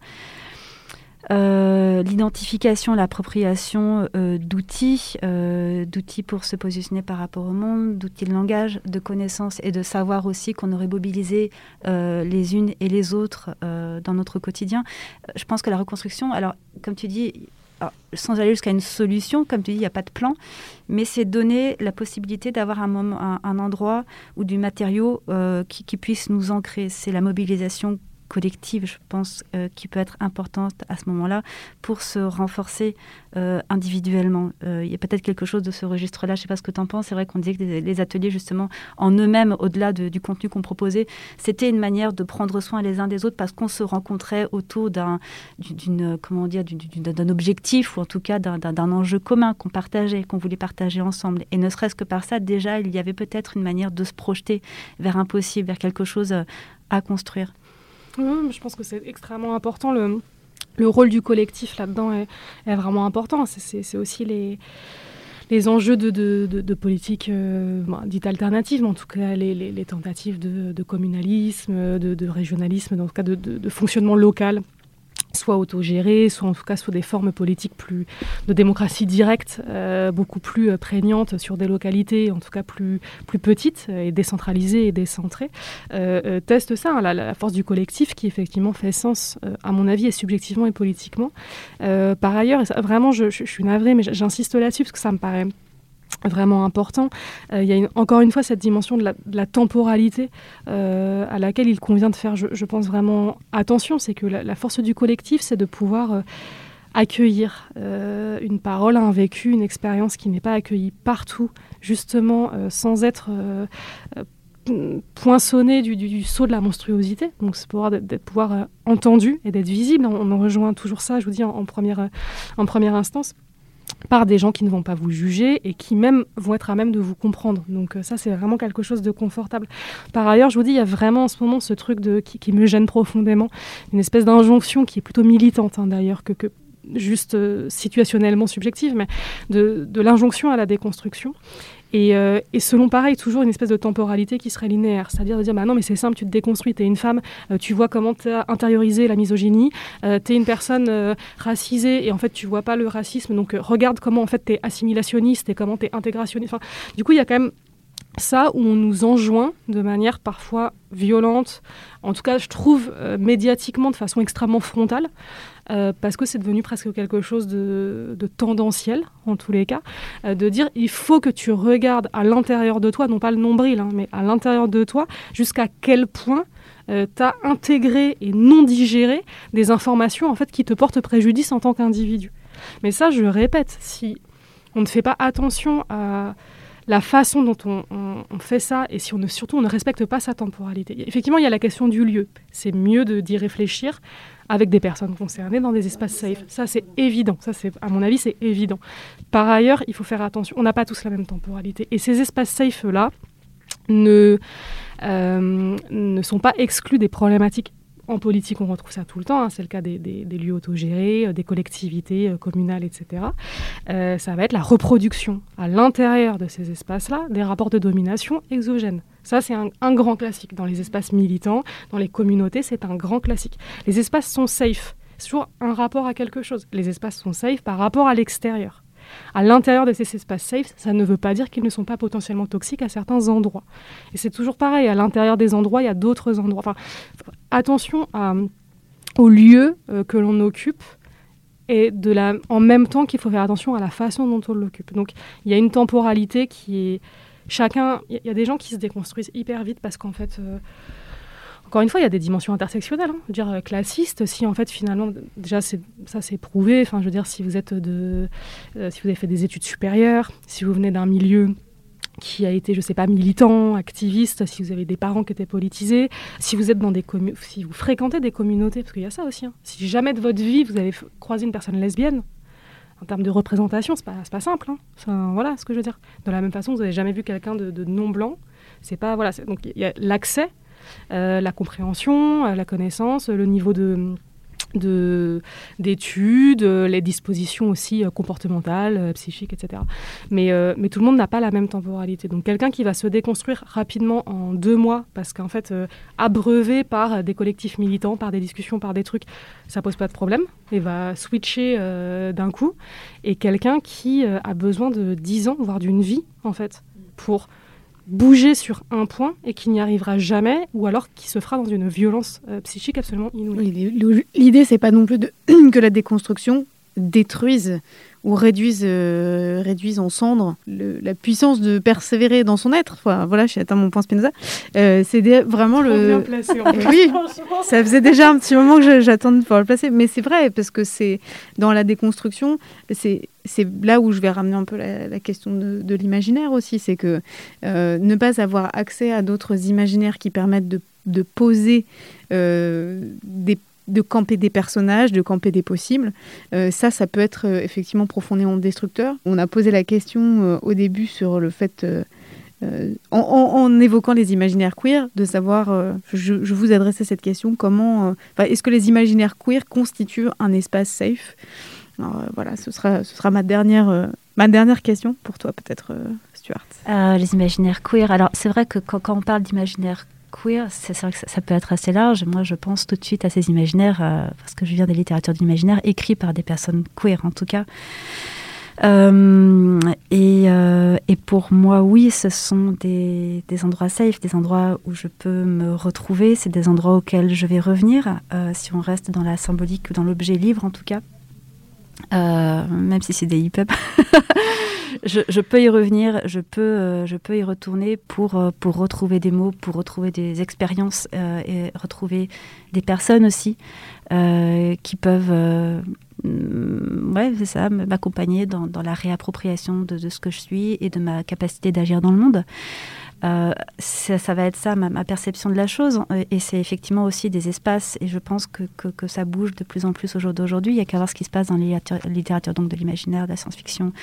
Euh, l'identification, l'appropriation euh, d'outils, euh, d'outils pour se positionner par rapport au monde, d'outils de langage, de connaissances et de savoir aussi qu'on aurait mobilisé euh, les unes et les autres euh, dans notre quotidien. Je pense que la reconstruction, alors comme tu dis, alors, sans aller jusqu'à une solution, comme tu dis, il n'y a pas de plan, mais c'est donner la possibilité d'avoir un, moment, un, un endroit ou du matériau euh, qui, qui puisse nous ancrer. C'est la mobilisation collective, je pense, euh, qui peut être importante à ce moment-là pour se renforcer euh, individuellement. Euh, il y a peut-être quelque chose de ce registre-là, je ne sais pas ce que tu en penses, c'est vrai qu'on disait que les, les ateliers, justement, en eux-mêmes, au-delà de, du contenu qu'on proposait, c'était une manière de prendre soin les uns des autres parce qu'on se rencontrait autour d'un, d'une, comment dire, d'une, d'une, d'un objectif ou en tout cas d'un, d'un, d'un enjeu commun qu'on partageait, qu'on voulait partager ensemble. Et ne serait-ce que par ça, déjà, il y avait peut-être une manière de se projeter vers un possible, vers quelque chose à construire. Mmh, je pense que c'est extrêmement important, le, le rôle du collectif là-dedans est, est vraiment important, c'est, c'est, c'est aussi les, les enjeux de, de, de, de politique euh, bon, dite alternative, mais en tout cas les, les, les tentatives de, de communalisme, de, de régionalisme, en tout cas de, de, de fonctionnement local, soit autogéré, soit en tout cas sous des formes politiques plus de démocratie directe, euh, beaucoup plus prégnantes sur des localités, en tout cas plus, plus petites et décentralisées et décentrées, euh, euh, teste ça, hein, la, la force du collectif qui effectivement fait sens, euh, à mon avis, et subjectivement et politiquement. Euh, par ailleurs, et ça, vraiment, je, je, je suis navrée, mais j'insiste là-dessus parce que ça me paraît vraiment important. Euh, il y a une, encore une fois cette dimension de la, de la temporalité euh, à laquelle il convient de faire, je, je pense, vraiment attention. C'est que la, la force du collectif, c'est de pouvoir euh, accueillir euh, une parole, un vécu, une expérience qui n'est pas accueillie partout, justement, euh, sans être... Euh, euh, poinçonné du, du, du saut de la monstruosité, donc c'est pouvoir d'être, d'être pouvoir euh, entendu et d'être visible. On, on en rejoint toujours ça, je vous dis, en, en, première, euh, en première instance, par des gens qui ne vont pas vous juger et qui même vont être à même de vous comprendre. Donc euh, ça, c'est vraiment quelque chose de confortable. Par ailleurs, je vous dis, il y a vraiment en ce moment ce truc de, qui, qui me gêne profondément, une espèce d'injonction qui est plutôt militante, hein, d'ailleurs, que, que juste euh, situationnellement subjective, mais de, de l'injonction à la déconstruction. Et, euh, et selon, pareil, toujours une espèce de temporalité qui serait linéaire. C'est-à-dire de dire, bah non, mais c'est simple, tu te déconstruis, t'es une femme, euh, tu vois comment t'as intériorisé la misogynie, euh, t'es une personne euh, racisée, et en fait, tu vois pas le racisme, donc euh, regarde comment, en fait, t'es assimilationniste et comment t'es intégrationniste. Enfin, du coup, il y a quand même ça où on nous enjoint de manière parfois violente, en tout cas, je trouve, euh, médiatiquement, de façon extrêmement frontale, euh, parce que c'est devenu presque quelque chose de, de tendanciel, en tous les cas, euh, de dire, il faut que tu regardes à l'intérieur de toi, non pas le nombril, hein, mais à l'intérieur de toi, jusqu'à quel point euh, tu as intégré et non digéré des informations, en fait, qui te portent préjudice en tant qu'individu. Mais ça, je répète, si on ne fait pas attention à la façon dont on, on, on fait ça, et si on ne, surtout on ne respecte pas sa temporalité. Effectivement, il y a la question du lieu. C'est mieux de, d'y réfléchir avec des personnes concernées dans des espaces safe. Ça, c'est évident. Ça, c'est, à mon avis, c'est évident. Par ailleurs, il faut faire attention. On n'a pas tous la même temporalité. Et ces espaces safe-là ne, euh, ne sont pas exclus des problématiques. En politique, on retrouve ça tout le temps. Hein. C'est le cas des, des, des lieux autogérés, euh, des collectivités euh, communales, et cetera. Euh, ça va être la reproduction à l'intérieur de ces espaces-là des rapports de domination exogènes. Ça, c'est un, un grand classique. Dans les espaces militants, dans les communautés, c'est un grand classique. Les espaces sont safe. C'est toujours un rapport à quelque chose. Les espaces sont safe par rapport à l'extérieur. À l'intérieur de ces espaces safe, ça ne veut pas dire qu'ils ne sont pas potentiellement toxiques à certains endroits. Et c'est toujours pareil, à l'intérieur des endroits, il y a d'autres endroits. Enfin, attention à, aux lieux euh, que l'on occupe, et de la, en même temps qu'il faut faire attention à la façon dont on l'occupe. Donc il y a une temporalité qui est... Chacun... Il y a des gens qui se déconstruisent hyper vite parce qu'en fait... Euh, Encore une fois, il y a des dimensions intersectionnelles. Hein. Je veux dire, classiste, si en fait, finalement, déjà, c'est, ça, c'est prouvé. Enfin, je veux dire, si vous êtes de... Euh, si vous avez fait des études supérieures, si vous venez d'un milieu qui a été, je sais pas, militant, activiste, si vous avez des parents qui étaient politisés, si vous êtes dans des communes... Si vous fréquentez des communautés, parce qu'il y a ça aussi. Hein. Si jamais de votre vie, vous avez f- croisé une personne lesbienne, en termes de représentation, c'est pas, c'est pas simple. Hein. Enfin, voilà ce que je veux dire. De la même façon, vous avez jamais vu quelqu'un de, de non-blanc. C'est pas... Voilà. C'est, donc, il y a l'accès... Euh, la compréhension, euh, la connaissance, euh, le niveau de, de, d'études, euh, les dispositions aussi euh, comportementales, euh, psychiques, et cetera. Mais, euh, mais tout le monde n'a pas la même temporalité. Donc quelqu'un qui va se déconstruire rapidement en deux mois, parce qu'en fait, euh, abreuvé par des collectifs militants, par des discussions, par des trucs, ça pose pas de problème, et va switcher euh, d'un coup. Et quelqu'un qui euh, a besoin de dix ans, voire d'une vie, en fait, pour... bouger sur un point et qui n'y arrivera jamais, ou alors qui se fera dans une violence euh, psychique absolument inouïe. L'idée, c'est pas non plus de, que la déconstruction détruise ou réduise, euh, réduise en cendres le, la puissance de persévérer dans son être. Enfin, voilà, j'ai atteint mon point Spinoza. Euh, c'est des, vraiment Trop le... bien placé, en fait. Oui, ça faisait déjà un petit moment que j'attendais de pouvoir le placer. Mais c'est vrai, parce que c'est dans la déconstruction, c'est... c'est là où je vais ramener un peu la, la question de, de l'imaginaire aussi, c'est que euh, ne pas avoir accès à d'autres imaginaires qui permettent de, de poser, euh, des, de camper des personnages, de camper des possibles, euh, ça, ça peut être euh, effectivement profondément destructeur. On a posé la question euh, au début sur le fait... Euh, Euh, en, en, en évoquant les imaginaires queer, de savoir, euh, je, je vous adressais cette question, comment, euh, est-ce que les imaginaires queer constituent un espace safe ? Alors, euh, voilà, ce sera, ce sera ma dernière, euh, ma dernière question pour toi peut-être, euh, Stuart. Euh, les imaginaires queer, alors c'est vrai que quand, quand on parle d'imaginaire queer, c'est, c'est vrai que ça, ça peut être assez large. Moi, je pense tout de suite à ces imaginaires, euh, parce que je viens des littératures d'imaginaire écrites par des personnes queer en tout cas. Euh, et, euh, et pour moi, oui, ce sont des, des endroits safe, des endroits où je peux me retrouver, c'est des endroits auxquels je vais revenir, euh, si on reste dans la symbolique ou dans l'objet libre en tout cas, euh, même si c'est des hip-hop. je, je peux y revenir, je peux, euh, je peux y retourner pour, euh, pour retrouver des mots, pour retrouver des expériences, euh, et retrouver des personnes aussi euh, qui peuvent... Euh, ouais, c'est ça, m'accompagner dans, dans la réappropriation de, de ce que je suis et de ma capacité d'agir dans le monde. Euh, ça, ça va être ça, ma, ma perception de la chose. Et c'est effectivement aussi des espaces. Et je pense que, que, que ça bouge de plus en plus au jour d'aujourd'hui. Il n'y a qu'à voir ce qui se passe dans la littérature donc de l'imaginaire, de la science-fiction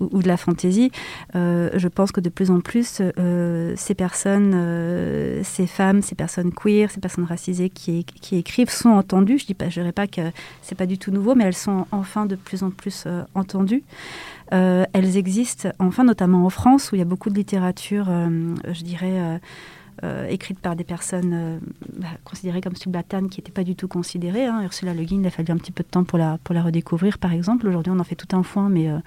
ou, ou de la fantaisie. Euh, je pense que de plus en plus, euh, ces personnes, euh, ces femmes, ces personnes queer, ces personnes racisées qui, qui écrivent sont entendues. Je ne dirais pas que ce n'est pas du tout nouveau, mais elles sont enfin de plus en plus euh, entendues. Euh, elles existent, enfin notamment en France, où il y a beaucoup de littérature, euh, je dirais, euh, euh, écrite par des personnes euh, bah, considérées comme sublatanes, qui n'étaient pas du tout considérées. Hein. Ursula Le Guin, il a fallu un petit peu de temps pour la, pour la redécouvrir, par exemple. Aujourd'hui, on en fait tout un foin, mais euh,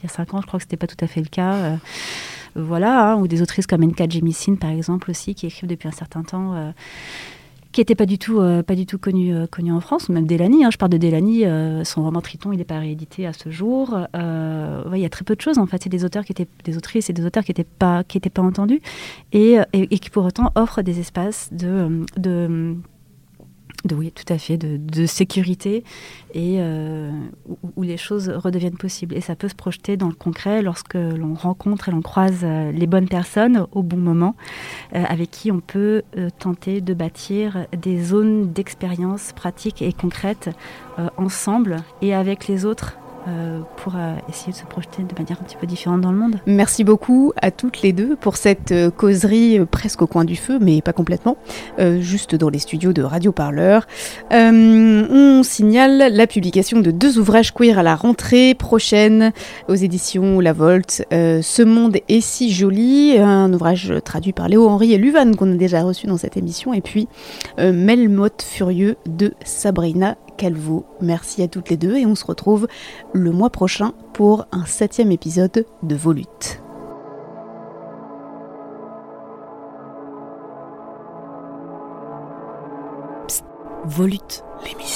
il y a cinq ans, je crois que ce n'était pas tout à fait le cas. Euh, voilà, hein, ou des autrices comme N K. Jemisin, par exemple, aussi, qui écrivent depuis un certain temps... Euh, qui n'était pas du tout, euh, pas du tout connu, euh, connu en France, même Delany, hein, je parle de Delany, euh, son roman Triton, il n'est pas réédité à ce jour, euh, ouais, il y a très peu de choses en fait, c'est des, auteurs qui étaient, des autrices et des auteurs qui n'étaient pas, qui étaient pas entendus, et, et, et qui pour autant offrent des espaces de... de De, oui, tout à fait, de, de sécurité et euh, où, où les choses redeviennent possibles. Et ça peut se projeter dans le concret lorsque l'on rencontre et l'on croise les bonnes personnes au bon moment, euh, avec qui on peut euh, tenter de bâtir des zones d'expérience pratiques et concrètes euh, ensemble et avec les autres. Pour essayer de se projeter de manière un petit peu différente dans le monde. Merci beaucoup à toutes les deux pour cette causerie presque au coin du feu, mais pas complètement, euh, juste dans les studios de Radio Parleur. Euh, on signale la publication de deux ouvrages queer à la rentrée prochaine aux éditions La Volte. Euh, Ce monde est si joli, un ouvrage traduit par Léo Henry et Luvan qu'on a déjà reçu dans cette émission, et puis euh, Melmoth furieux de Sabrina Calvo. Merci à toutes les deux et on se retrouve le mois prochain pour un septième épisode de Volute. Psst, Volute, l'émission.